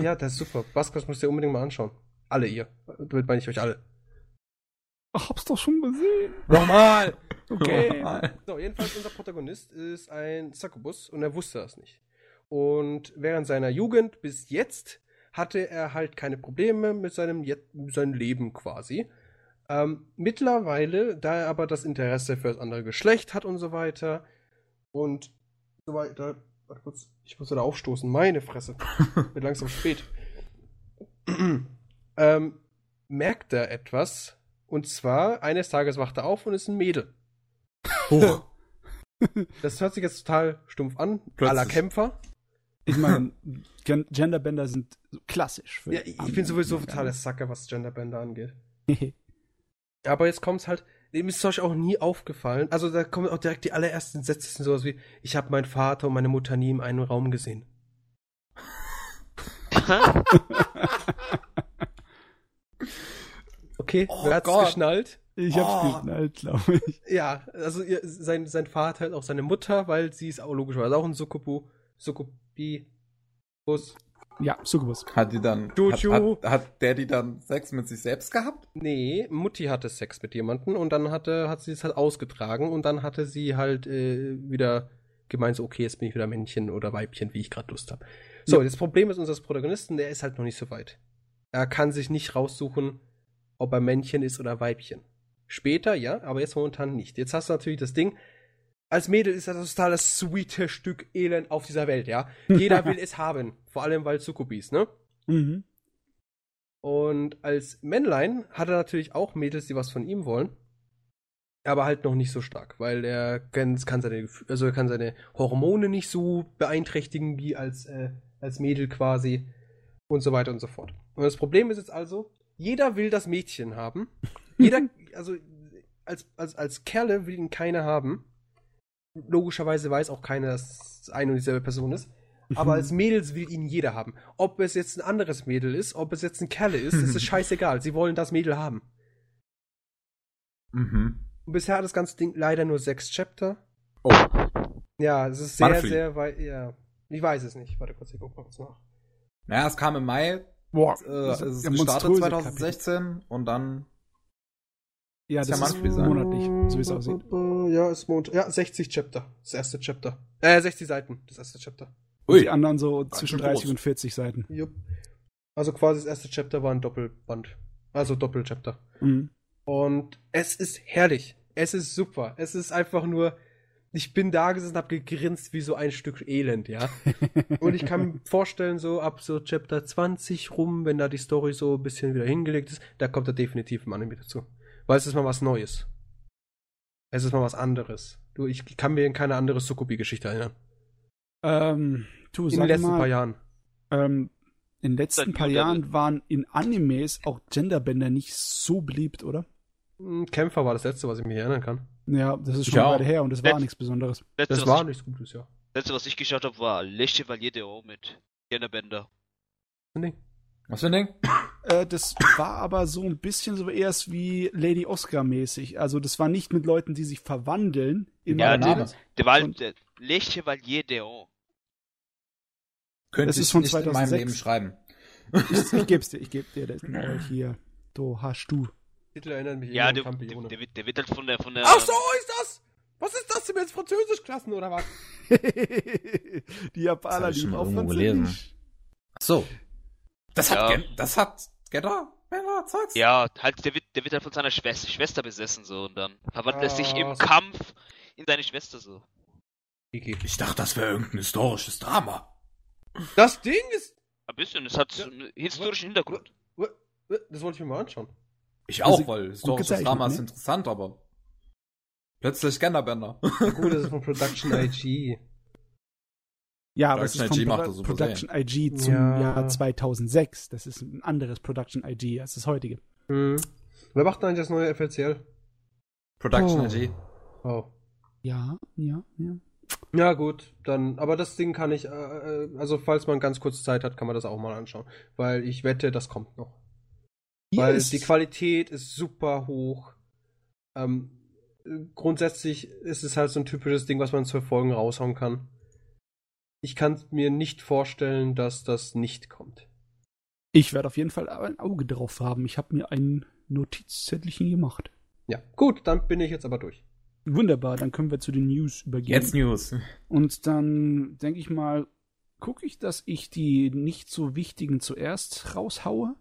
Ja, der ist super. Basquash müsst ihr unbedingt mal anschauen. Alle ihr. Damit meine ich euch alle. Ach, hab's doch schon gesehen. Nochmal. Okay. Normal. So, jedenfalls unser Protagonist ist ein Succubus und er wusste das nicht. Und während seiner Jugend bis jetzt hatte er halt keine Probleme mit seinem, mit seinem Leben quasi. Ähm, mittlerweile, da er aber das Interesse für das andere Geschlecht hat und so weiter und so weiter, warte kurz, ich muss da aufstoßen, meine Fresse, wird langsam spät, ähm, merkt er etwas, und zwar, eines Tages wacht er auf und ist ein Mädel. Oh. Das hört sich jetzt total stumpf an, à la Kämpfer. Ich meine, Genderbänder sind klassisch. Für ja, ich Arme bin sowieso total der Sucker, was Genderbänder angeht. Aber jetzt kommt's halt, dem ist es euch auch nie aufgefallen. Also da kommen auch direkt die allerersten Sätze, sind sowas wie, ich habe meinen Vater und meine Mutter nie in einem Raum gesehen. Okay, oh, wer hat's Gott. geschnallt? Ich hab's oh. geschnallt, glaube ich. Ja, also ihr, sein, sein Vater halt auch seine Mutter, weil sie ist auch logischerweise auch ein Sukubu, Sukubus. Ja, Succubus. Hat die dann, hat, hat, hat der die dann Sex mit sich selbst gehabt? Nee, Mutti hatte Sex mit jemandem und dann hatte, hat sie es halt ausgetragen und dann hatte sie halt äh, wieder gemeint, so okay, jetzt bin ich wieder Männchen oder Weibchen, wie ich gerade Lust habe. So, ja. Das Problem ist unseres Protagonisten, der ist halt noch nicht so weit. Er kann sich nicht raussuchen, ob er Männchen ist oder Weibchen. Später, ja, aber jetzt momentan nicht. Jetzt hast du natürlich das Ding, als Mädel ist das total das sweete Stück Elend auf dieser Welt, ja. Jeder will es haben. Vor allem, weil Succubis, ne? Mhm. Und als Männlein hat er natürlich auch Mädels, die was von ihm wollen. Aber halt noch nicht so stark, weil er kann, kann, seine, also er kann seine Hormone nicht so beeinträchtigen wie als, äh, als Mädel quasi und so weiter und so fort. Und das Problem ist jetzt also, jeder will das Mädchen haben. Jeder, also als, als, als Kerle will ihn keiner haben. Logischerweise weiß auch keiner, dass es eine und dieselbe Person ist. Aber als Mädels will ihn jeder haben. Ob es jetzt ein anderes Mädel ist, ob es jetzt ein Kerle ist, ist es scheißegal. Sie wollen das Mädel haben. Mhm. Und bisher hat das ganze Ding leider nur sechs Chapter. Oh. Ja, es ist sehr, Manfred. sehr weit. Ja. Ich weiß es nicht. Warte kurz, ich guck mal kurz nach. Naja, es kam im Mai. Boah. Äh, es ist ja, gestartet zwanzig sechzehn Kapitel. Und dann. Ja, das, das ist ja monatlich, so wie es aussieht. Ja, ist Mond. Ja, sechzig Chapter. Das erste Chapter. Äh, sechzig Seiten. Das erste Chapter. Ui. Und die anderen so zwischen dreißig groß. Und vierzig Seiten. Jupp. Also quasi das erste Chapter war ein Doppelband. Also Doppelchapter. Mhm. Und es ist herrlich. Es ist super. Es ist einfach nur, ich bin da gesessen und hab gegrinst wie so ein Stück Elend, ja. Und ich kann mir vorstellen, so ab so Chapter zwanzig rum, wenn da die Story so ein bisschen wieder hingelegt ist, da kommt da definitiv ein Anime dazu. Weil es ist mal was Neues. Es ist mal was anderes. Du, ich kann mir an keine andere Succubi-Geschichte erinnern. Ähm, du, in den letzten mal, paar Jahren. Ähm, in den letzten paar Jahren waren in Animes auch Genderbänder nicht so beliebt, oder? Kämpfer war das letzte, was ich mich erinnern kann. Ja, das ist schon ja. weit her und das Letz, war nichts Besonderes. Letzte, das war ich, nichts Gutes, ja. Letzte, was ich geschaut habe, war Le Chevalier de Haut mit Genderbänder. Nee. Was für ein Ding? Äh, das war aber so ein bisschen so eher wie Lady Oscar-mäßig. Also das war nicht mit Leuten, die sich verwandeln. In ja, der de war de Le Chevalier d'Eon. Könntest du nicht in meinem Leben schreiben. Ich, ich geb's dir, ich geb dir das hier. Du hast du. Titel erinnert mich ja, der, der, der, wird, der wird halt von der, von der... Ach so, ist das? Was ist das? Sind wir jetzt Französischklassen oder was? Die Japaner lieben auf Französisch. Ach so. Das hat, ja. Gen- das hat, genau, genau, Zeugs. Ja, halt, der wird, der wird halt von seiner Schwester, Schwester besessen, so, und dann verwandelt er ah, sich im so. Kampf in seine Schwester, so. Ich dachte, das wäre irgendein historisches Drama. Das Ding ist... Ein bisschen, es hat ja, einen historischen what, Hintergrund. What, what, das wollte ich mir mal anschauen. Ich auch, also, weil historisches Drama ne? ist interessant, aber plötzlich Genderbänder. Ja, gut, das ist von Production I G. Ja, aber es ist von Pro- Production I G zum ja. Jahr zweitausendsechs. Das ist ein anderes Production I G als das heutige. Mhm. Wer macht eigentlich das neue F L C L? Production oh. I G. Oh. Ja, ja, ja. Ja gut, dann, aber das Ding kann ich, äh, also falls man ganz kurz Zeit hat, kann man das auch mal anschauen. Weil ich wette, das kommt noch. Yes. Weil die Qualität ist super hoch. Ähm, grundsätzlich ist es halt so ein typisches Ding, was man in zwei Folgen raushauen kann. ich kann mir nicht vorstellen, dass das nicht kommt. Ich werde auf jeden Fall ein Auge drauf haben. Ich habe mir ein Notizzettelchen gemacht. Ja, gut, dann bin ich jetzt aber durch. Wunderbar, dann können wir zu den News übergehen. Jetzt News. Und dann, denke ich mal, gucke ich, dass ich die nicht so wichtigen zuerst raushaue.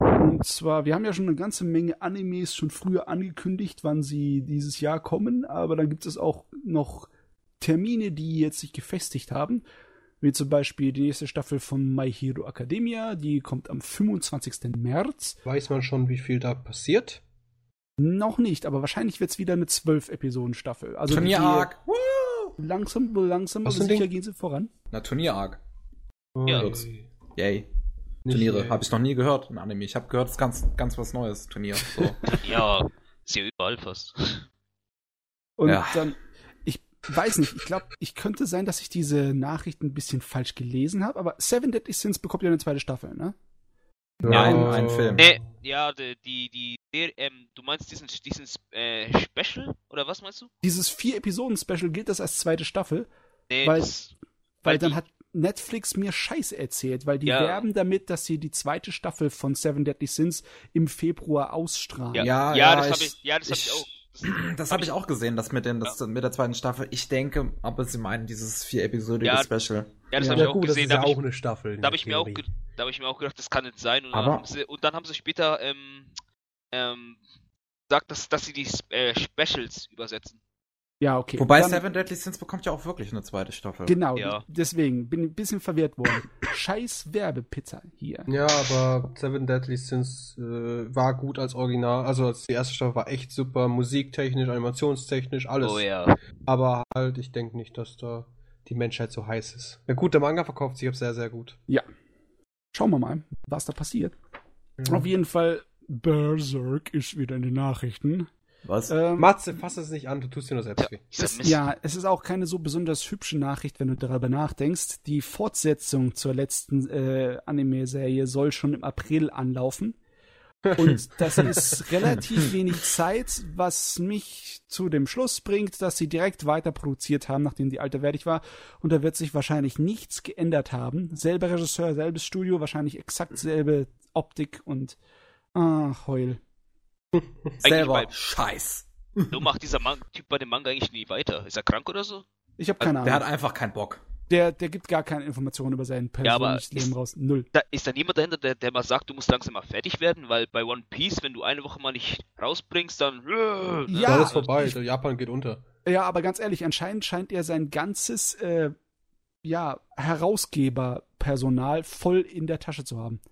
Und zwar, wir haben ja schon eine ganze Menge Animes schon früher angekündigt, wann sie dieses Jahr kommen, aber dann gibt es auch noch Termine, die jetzt sich gefestigt haben, wie zum Beispiel die nächste Staffel von My Hero Academia, die kommt am fünfundzwanzigsten März. Weiß man schon, wie viel da passiert? Noch nicht, aber wahrscheinlich wird es wieder eine zwölf-Episoden-Staffel. Also Turnier-Arc! Langsam, langsam, aber sicher gehen sie voran. Na, Turnier-Arc. Ja. Yay. Turniere. Nee. Habe ich noch nie gehört in Anime. Ich habe gehört, es ist ganz, ganz was Neues, Turnier. So. Ja, ist ja überall fast. Und ja. dann, ich weiß nicht, ich glaube, ich könnte sein, dass ich diese Nachricht ein bisschen falsch gelesen habe, aber Seven Deadly Sins bekommt ja eine zweite Staffel, ne? Nein, oh. ein Film. Nee, ja, die, die, die ähm, du meinst diesen, diesen äh, Special? Oder was meinst du? Dieses Vier-Episoden-Special gilt das als zweite Staffel, nee, weil, das, weil, weil dann hat Netflix mir Scheiße erzählt, weil die ja. werben damit, dass sie die zweite Staffel von Seven Deadly Sins im Februar ausstrahlen. Ja, ja, ja, das habe ich, ja, das ich, hab ich auch. Das, das habe ich auch gesehen, das mit, den, das ja. mit der zweiten Staffel. Ich denke, aber sie meinen dieses vier-episodige ja, Special. Ja, das ja, habe ja, ich auch gut, gesehen. Das ist ja auch eine Staffel. Da habe ich, hab ich mir auch gedacht, das kann nicht sein. Und, aber dann, haben sie, und dann haben sie später ähm, ähm, gesagt, dass, dass sie die äh, Specials übersetzen. Ja, okay. Wobei dann, Seven Deadly Sins bekommt ja auch wirklich eine zweite Staffel. Genau, ja. deswegen bin ich ein bisschen verwirrt worden. Scheiß Werbepizza hier. Ja, aber Seven Deadly Sins äh, war gut als Original. Also die erste Staffel war echt super, musiktechnisch, animationstechnisch, alles. Oh ja. Aber halt, ich denke nicht, dass da die Menschheit so heiß ist. Ja gut, der Manga verkauft sich auch sehr, sehr gut. Ja. Schauen wir mal, was da passiert. Ja. Auf jeden Fall, Berserk ist wieder in den Nachrichten. Was? Ähm, Matze, fass es nicht an, du tust dir nur selbst weh. Ja, es ist auch keine so besonders hübsche Nachricht, wenn du darüber nachdenkst. Die Fortsetzung zur letzten äh, Anime-Serie soll schon im April anlaufen. Und das ist relativ wenig Zeit, was mich zu dem Schluss bringt, dass sie direkt weiter produziert haben, nachdem die alte fertig war. Und da wird sich wahrscheinlich nichts geändert haben. Selber Regisseur, selbes Studio, wahrscheinlich exakt selbe Optik und ah, heul. Selber Scheiß. So macht dieser Man- Typ bei dem Manga eigentlich nie weiter. Ist er krank oder so? Ich habe keine also, Ahnung. Der hat einfach keinen Bock. Der, der gibt gar keine Informationen über sein persönliches ja, Leben raus. Null. Da ist dann jemand dahinter, der, der mal sagt, du musst langsam mal fertig werden, weil bei One Piece, wenn du eine Woche mal nicht rausbringst, dann ja, ja, alles vorbei. Ich, Japan geht unter. Ja, aber ganz ehrlich, anscheinend scheint er sein ganzes äh, ja, Herausgeberpersonal voll in der Tasche zu haben.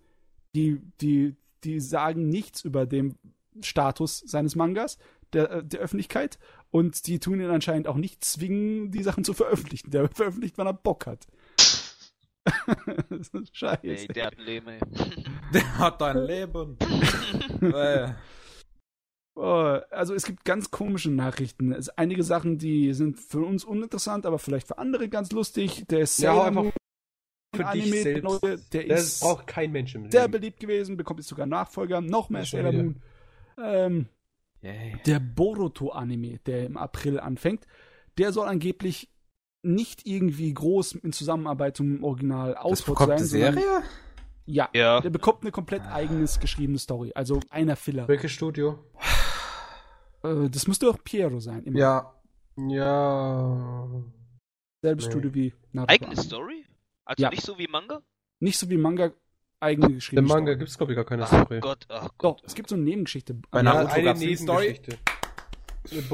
Die, die, die sagen nichts über dem Status seines Mangas, der, der Öffentlichkeit, und die tun ihn anscheinend auch nicht zwingen, die Sachen zu veröffentlichen. Der veröffentlicht, wann er Bock hat. Das ist scheiße. Ey, der hat ein Leben, ey. Der hat ein Leben. Oh, also es gibt ganz komische Nachrichten. Also einige Sachen, die sind für uns uninteressant, aber vielleicht für andere ganz lustig. Der ist ja, einfach für Anime, dich selbst. Der, der ist braucht kein Mensch im Leben. Sehr beliebt gewesen, bekommt jetzt sogar Nachfolger, noch mehr Sailor Moon. Ähm, yeah. Der Boruto-Anime, der im April anfängt, der soll angeblich nicht irgendwie groß in Zusammenarbeit zum Original ausgebaut sein. Das bekommt eine Serie? Ja, ja, der bekommt eine komplett ah. eigenes geschriebene Story, also einer Filler. Welches Studio? Äh, das müsste doch Piero sein. Immer. Ja. Ja. Selbes nee. Studio wie Naruto. Eigene Story? Also ja. nicht so wie Manga? Nicht so wie Manga. Eigene Geschichte. Im Manga gibt es, glaube ich, gar keine ach Story. Gott, ach Gott. Doch, es gibt so eine Nebengeschichte. Bei Naruto ja, gab es eine Nebengeschichte.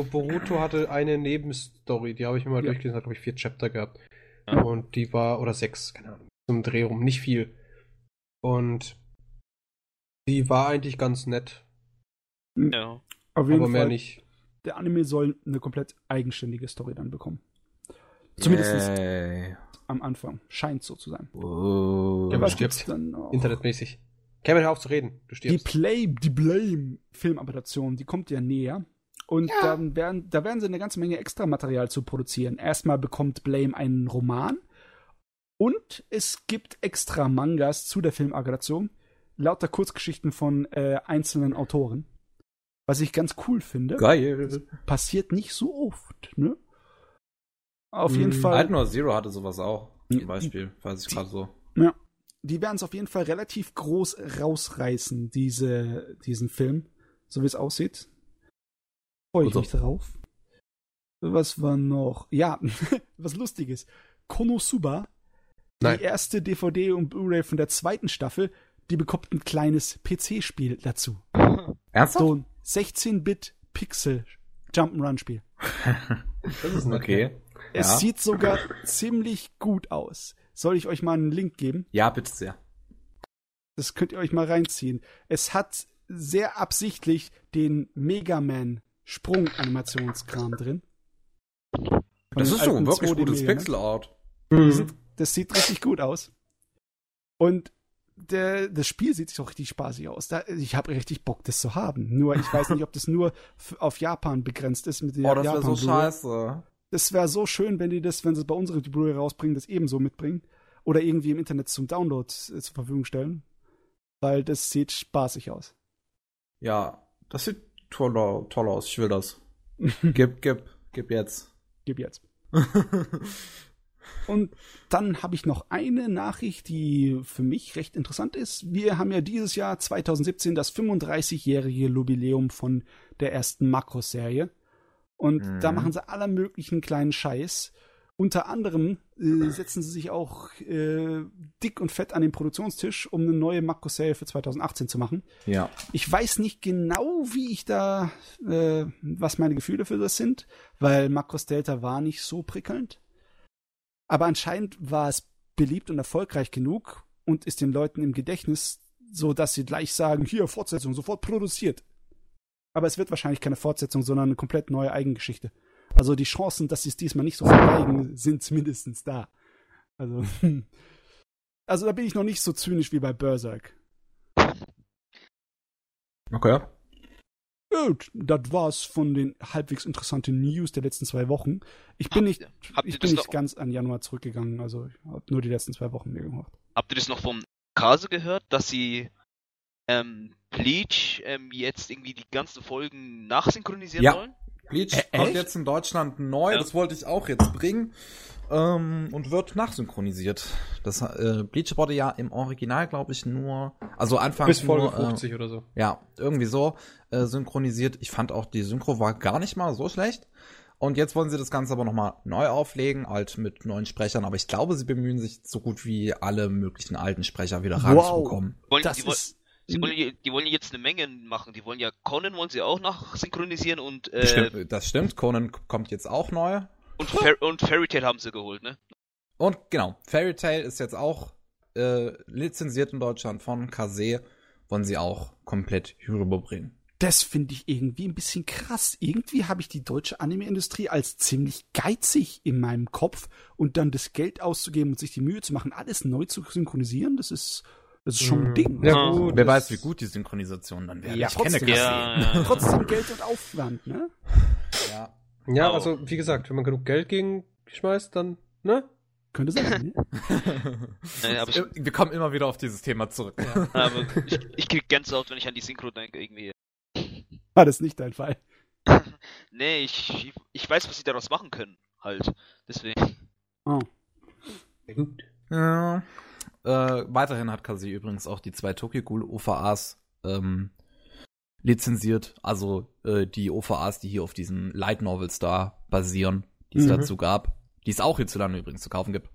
Boruto hatte eine Nebenstory, die habe ich mir mal ja. durchgelesen, hat, glaube ich, vier Chapter gehabt. Ja. Und die war, oder sechs, keine Ahnung, zum Dreh rum, nicht viel. Und die war eigentlich ganz nett. Ja. Auf jeden aber mehr Fall, nicht. Der Anime soll eine komplett eigenständige Story dann bekommen. Zumindest am Anfang. Scheint so zu sein. Oh, ja, aber du stirbst dann auch internetmäßig. Kevin, hör auf zu reden. Du stirbst. Die, Play, die Blame-Filmadaptation, die kommt ja näher. Und ja. dann werden, da werden sie eine ganze Menge extra Material zu produzieren. Erstmal bekommt Blame einen Roman. Und es gibt extra Mangas zu der Filmadaptation. Lauter Kurzgeschichten von äh, einzelnen Autoren. Was ich ganz cool finde. Geil. Das passiert nicht so oft, ne? Auf jeden hm, Fall. Halt nur Zero hatte sowas auch. Zum Beispiel, weiß ich gerade so. Ja. Die werden es auf jeden Fall relativ groß rausreißen, diese, diesen Film, so wie es aussieht. Freue ich mich drauf. Was war noch? Ja, was Lustiges. Konosuba, Nein. die erste D V D und Blu-ray von der zweiten Staffel, die bekommt ein kleines P C-Spiel dazu. Ernsthaft? So ein sechzehn Bit Pixel Jump'n'Run-Spiel. Das ist okay. Es ja. sieht sogar ziemlich gut aus. Soll ich euch mal einen Link geben? Ja, bitte sehr. Das könnt ihr euch mal reinziehen. Es hat sehr absichtlich den Mega Man Sprung-Animationskram drin. Von das ist schon wirklich gutes Pixelart. Mhm. Das sieht richtig gut aus. Und der, das Spiel sieht auch richtig spaßig aus. Da, ich habe richtig Bock, das zu haben. Nur, ich weiß nicht, ob das nur f- auf Japan begrenzt ist. Mit oh, das wäre so scheiße. Das wäre so schön, wenn die das, wenn sie bei uns die Blu-ray rausbringen, das ebenso mitbringen. Oder irgendwie im Internet zum Download äh, zur Verfügung stellen. Weil das sieht spaßig aus. Ja, das sieht toll, toll aus. Ich will das. Gib, gib, gib jetzt. Gib jetzt. Und dann habe ich noch eine Nachricht, die für mich recht interessant ist. Wir haben ja dieses Jahr zwanzig siebzehn das fünfunddreißigjährige Jubiläum von der ersten Makros-Serie. Und mhm. da machen sie aller möglichen kleinen Scheiß. Unter anderem äh, setzen sie sich auch äh, dick und fett an den Produktionstisch, um eine neue Makros-Serie für zwanzig achtzehn zu machen. Ja. Ich weiß nicht genau, wie ich da, äh, was meine Gefühle für das sind, weil Makros Delta war nicht so prickelnd. Aber anscheinend war es beliebt und erfolgreich genug und ist den Leuten im Gedächtnis, so dass sie gleich sagen, hier, Fortsetzung, sofort produziert. Aber es wird wahrscheinlich keine Fortsetzung, sondern eine komplett neue Eigengeschichte. Also die Chancen, dass sie es diesmal nicht so verteidigen, sind mindestens da. Also, also da bin ich noch nicht so zynisch wie bei Berserk. Okay. Gut, das war's von den halbwegs interessanten News der letzten zwei Wochen. Ich bin habt, nicht, ich bin nicht ganz an Januar zurückgegangen, also ich habe nur die letzten zwei Wochen mehr gemacht. Habt ihr das noch vom Kase gehört, dass sie ähm, Bleach ähm, jetzt irgendwie die ganzen Folgen nachsynchronisieren ja. wollen? Bleach Ä- kommt echt? Jetzt in Deutschland neu, ja. das wollte ich auch jetzt bringen ähm, und wird nachsynchronisiert. Das äh, Bleach wurde ja im Original, glaube ich, nur, also Anfang bis Folge nur, fünfzig äh, oder so. Ja, irgendwie so äh, synchronisiert. Ich fand auch, die Synchro war gar nicht mal so schlecht. Und jetzt wollen sie das Ganze aber nochmal neu auflegen, halt mit neuen Sprechern. Aber ich glaube, sie bemühen sich so gut wie alle möglichen alten Sprecher wieder ranzubekommen. Wow, das ist... Sie wollen, die wollen jetzt eine Menge machen. Die wollen ja Conan wollen sie auch nachsynchronisieren und äh, stimmt, das stimmt. Conan kommt jetzt auch neu. Und, Fer- und Fairy Tail haben sie geholt, ne? Und genau, Fairy Tail ist jetzt auch äh, lizenziert in Deutschland von Kase. Wollen sie auch komplett rüberbringen. Das finde ich irgendwie ein bisschen krass. Irgendwie habe ich die deutsche Anime-Industrie als ziemlich geizig in meinem Kopf und dann das Geld auszugeben und sich die Mühe zu machen, alles neu zu synchronisieren. Das ist Das ist schon ein Ding. Ja, also, gut. Wer weiß, wie gut die Synchronisation dann wäre. Ja, ich trotzdem, kenne ja. trotzdem Geld und Aufwand, ne? Ja, ja wow. Also wie gesagt, wenn man genug Geld gegen schmeißt, dann, ne? Könnte sein, ne? Nein, aber ich, wir kommen immer wieder auf dieses Thema zurück. Ja. Aber ich, ich krieg Gänsehaut, wenn ich an die Synchro denke, irgendwie. War das nicht dein Fall? Nee, ich, ich weiß, was sie daraus machen können, halt. Deswegen. Oh. Sehr gut. Ja. Äh, weiterhin hat Kase übrigens auch die zwei Tokyo Ghoul O V As ähm, lizenziert, also äh, die O V As, die hier auf diesen Light Novels da basieren, die es mhm. dazu gab, die es auch hierzulande übrigens zu kaufen gibt.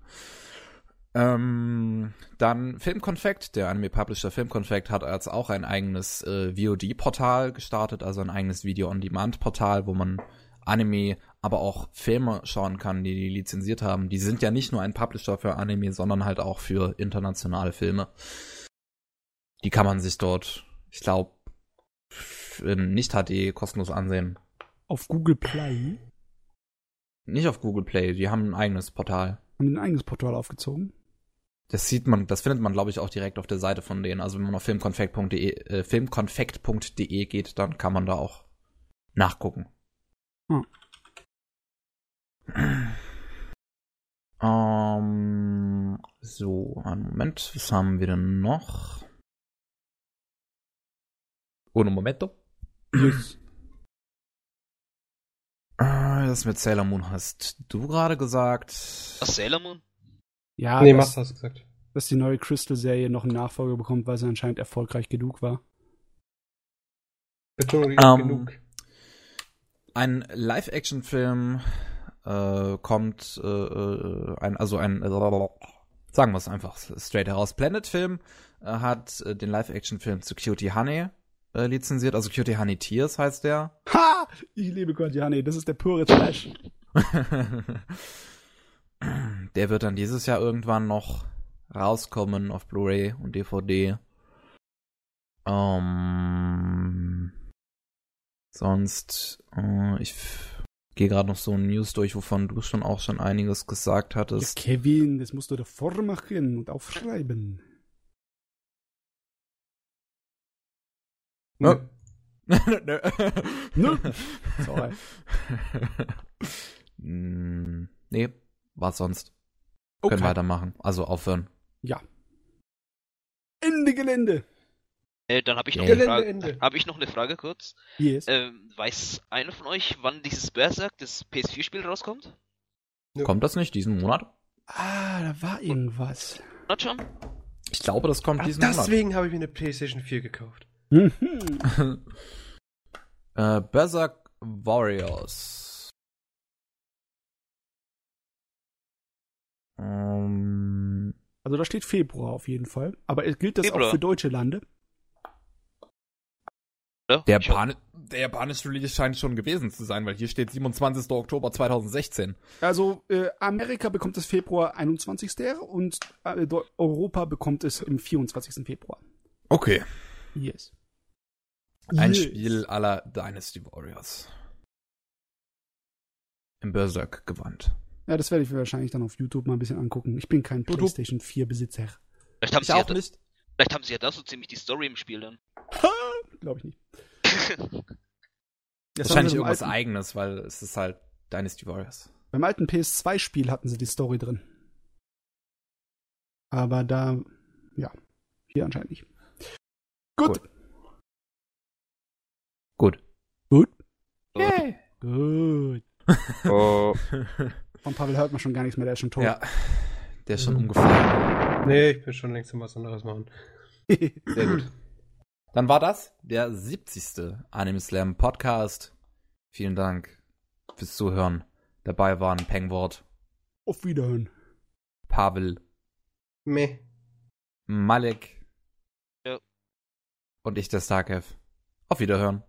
Ähm, dann Filmkonfekt, der Anime-Publisher Filmkonfekt hat als auch ein eigenes äh, V O D-Portal gestartet, also ein eigenes Video-on-Demand-Portal, wo man Anime, aber auch Filme schauen kann, die die lizenziert haben. Die sind ja nicht nur ein Publisher für Anime, sondern halt auch für internationale Filme. Die kann man sich dort, ich glaube, in Nicht-H D kostenlos ansehen. Auf Google Play? Nicht auf Google Play, die haben ein eigenes Portal. Haben ein eigenes Portal aufgezogen? Das sieht man, das findet man, glaube ich, auch direkt auf der Seite von denen. Also wenn man auf filmkonfekt punkt de, äh, filmkonfekt punkt de geht, dann kann man da auch nachgucken. Hm. Um, so, einen Moment. Was haben wir denn noch? Uno momento. Yes. Das mit Sailor Moon hast du gerade gesagt. Ach, Sailor Moon? Ja, nee, dass, Master hast du gesagt. Dass die neue Crystal-Serie noch einen Nachfolger bekommt, weil sie anscheinend erfolgreich genug war. Betonung um, genug. Ein Live-Action-Film äh, kommt, äh, ein, also ein, äh, sagen wir es einfach straight heraus, Planet-Film äh, hat äh, den Live-Action-Film zu Cutie Honey äh, lizenziert, also Cutie Honey Tears heißt der. Ha! Ich liebe Cutie Honey, das ist der pure Trash. Der wird dann dieses Jahr irgendwann noch rauskommen auf Blu-ray und D V D. Ähm, sonst, äh, ich f- gehe gerade noch so ein News durch, wovon du schon auch schon einiges gesagt hattest. Ja, Kevin, das musst du davor machen und aufschreiben. Nö. Nö. Nö. Sorry. Nee. Was sonst? Okay. Können weitermachen. Also aufhören. Ja. Ende Gelände. Äh, dann habe ich, hab ich noch eine Frage kurz. Yes. Ähm, weiß einer von euch, wann dieses Berserk, das P S vier Spiel rauskommt? Ja. Kommt das nicht diesen Monat? Ah, da war irgendwas. Monat schon? Ich glaube, das kommt Ach, diesen deswegen Monat. Deswegen habe ich mir eine PlayStation vier gekauft. äh, Berserk Warriors. Also da steht Februar auf jeden Fall. Aber gilt das Februar auch für deutsche Lande? Ja, der, Japan- der japanische Release scheint schon gewesen zu sein, weil hier steht siebenundzwanzigster Oktober zweitausendsechzehn. Also äh, Amerika bekommt es Februar einundzwanzigster und äh, Europa bekommt es im vierundzwanzigsten Februar. Okay. Yes. Ein yes. Spiel à la Dynasty Warriors. Im Berserk-Gewand. Ja, das werde ich mir wahrscheinlich dann auf YouTube mal ein bisschen angucken. Ich bin kein YouTube. PlayStation vier Besitzer. Vielleicht haben, sie ja das, vielleicht haben sie ja da so ziemlich die Story im Spiel dann. Glaube ich nicht. Wahrscheinlich irgendwas alten, Eigenes, weil es ist halt Dynasty Warriors. Beim alten P S zwei Spiel hatten sie die Story drin. Aber da, ja, hier anscheinend nicht. Gut. Gut. Gut. Gut. Yay. Gut. Oh. Von Pavel hört man schon gar nichts mehr, der ist schon tot. Ja, der ist schon mhm. umgefallen. Nee, ich will schon längst was anderes machen. Sehr gut. Dann war das der siebzigste Anime Slam Podcast. Vielen Dank fürs Zuhören. Dabei waren Pengwort. Auf Wiederhören. Pavel. Meh. Malik. Ja. Und ich, der Starkev. Auf Wiederhören.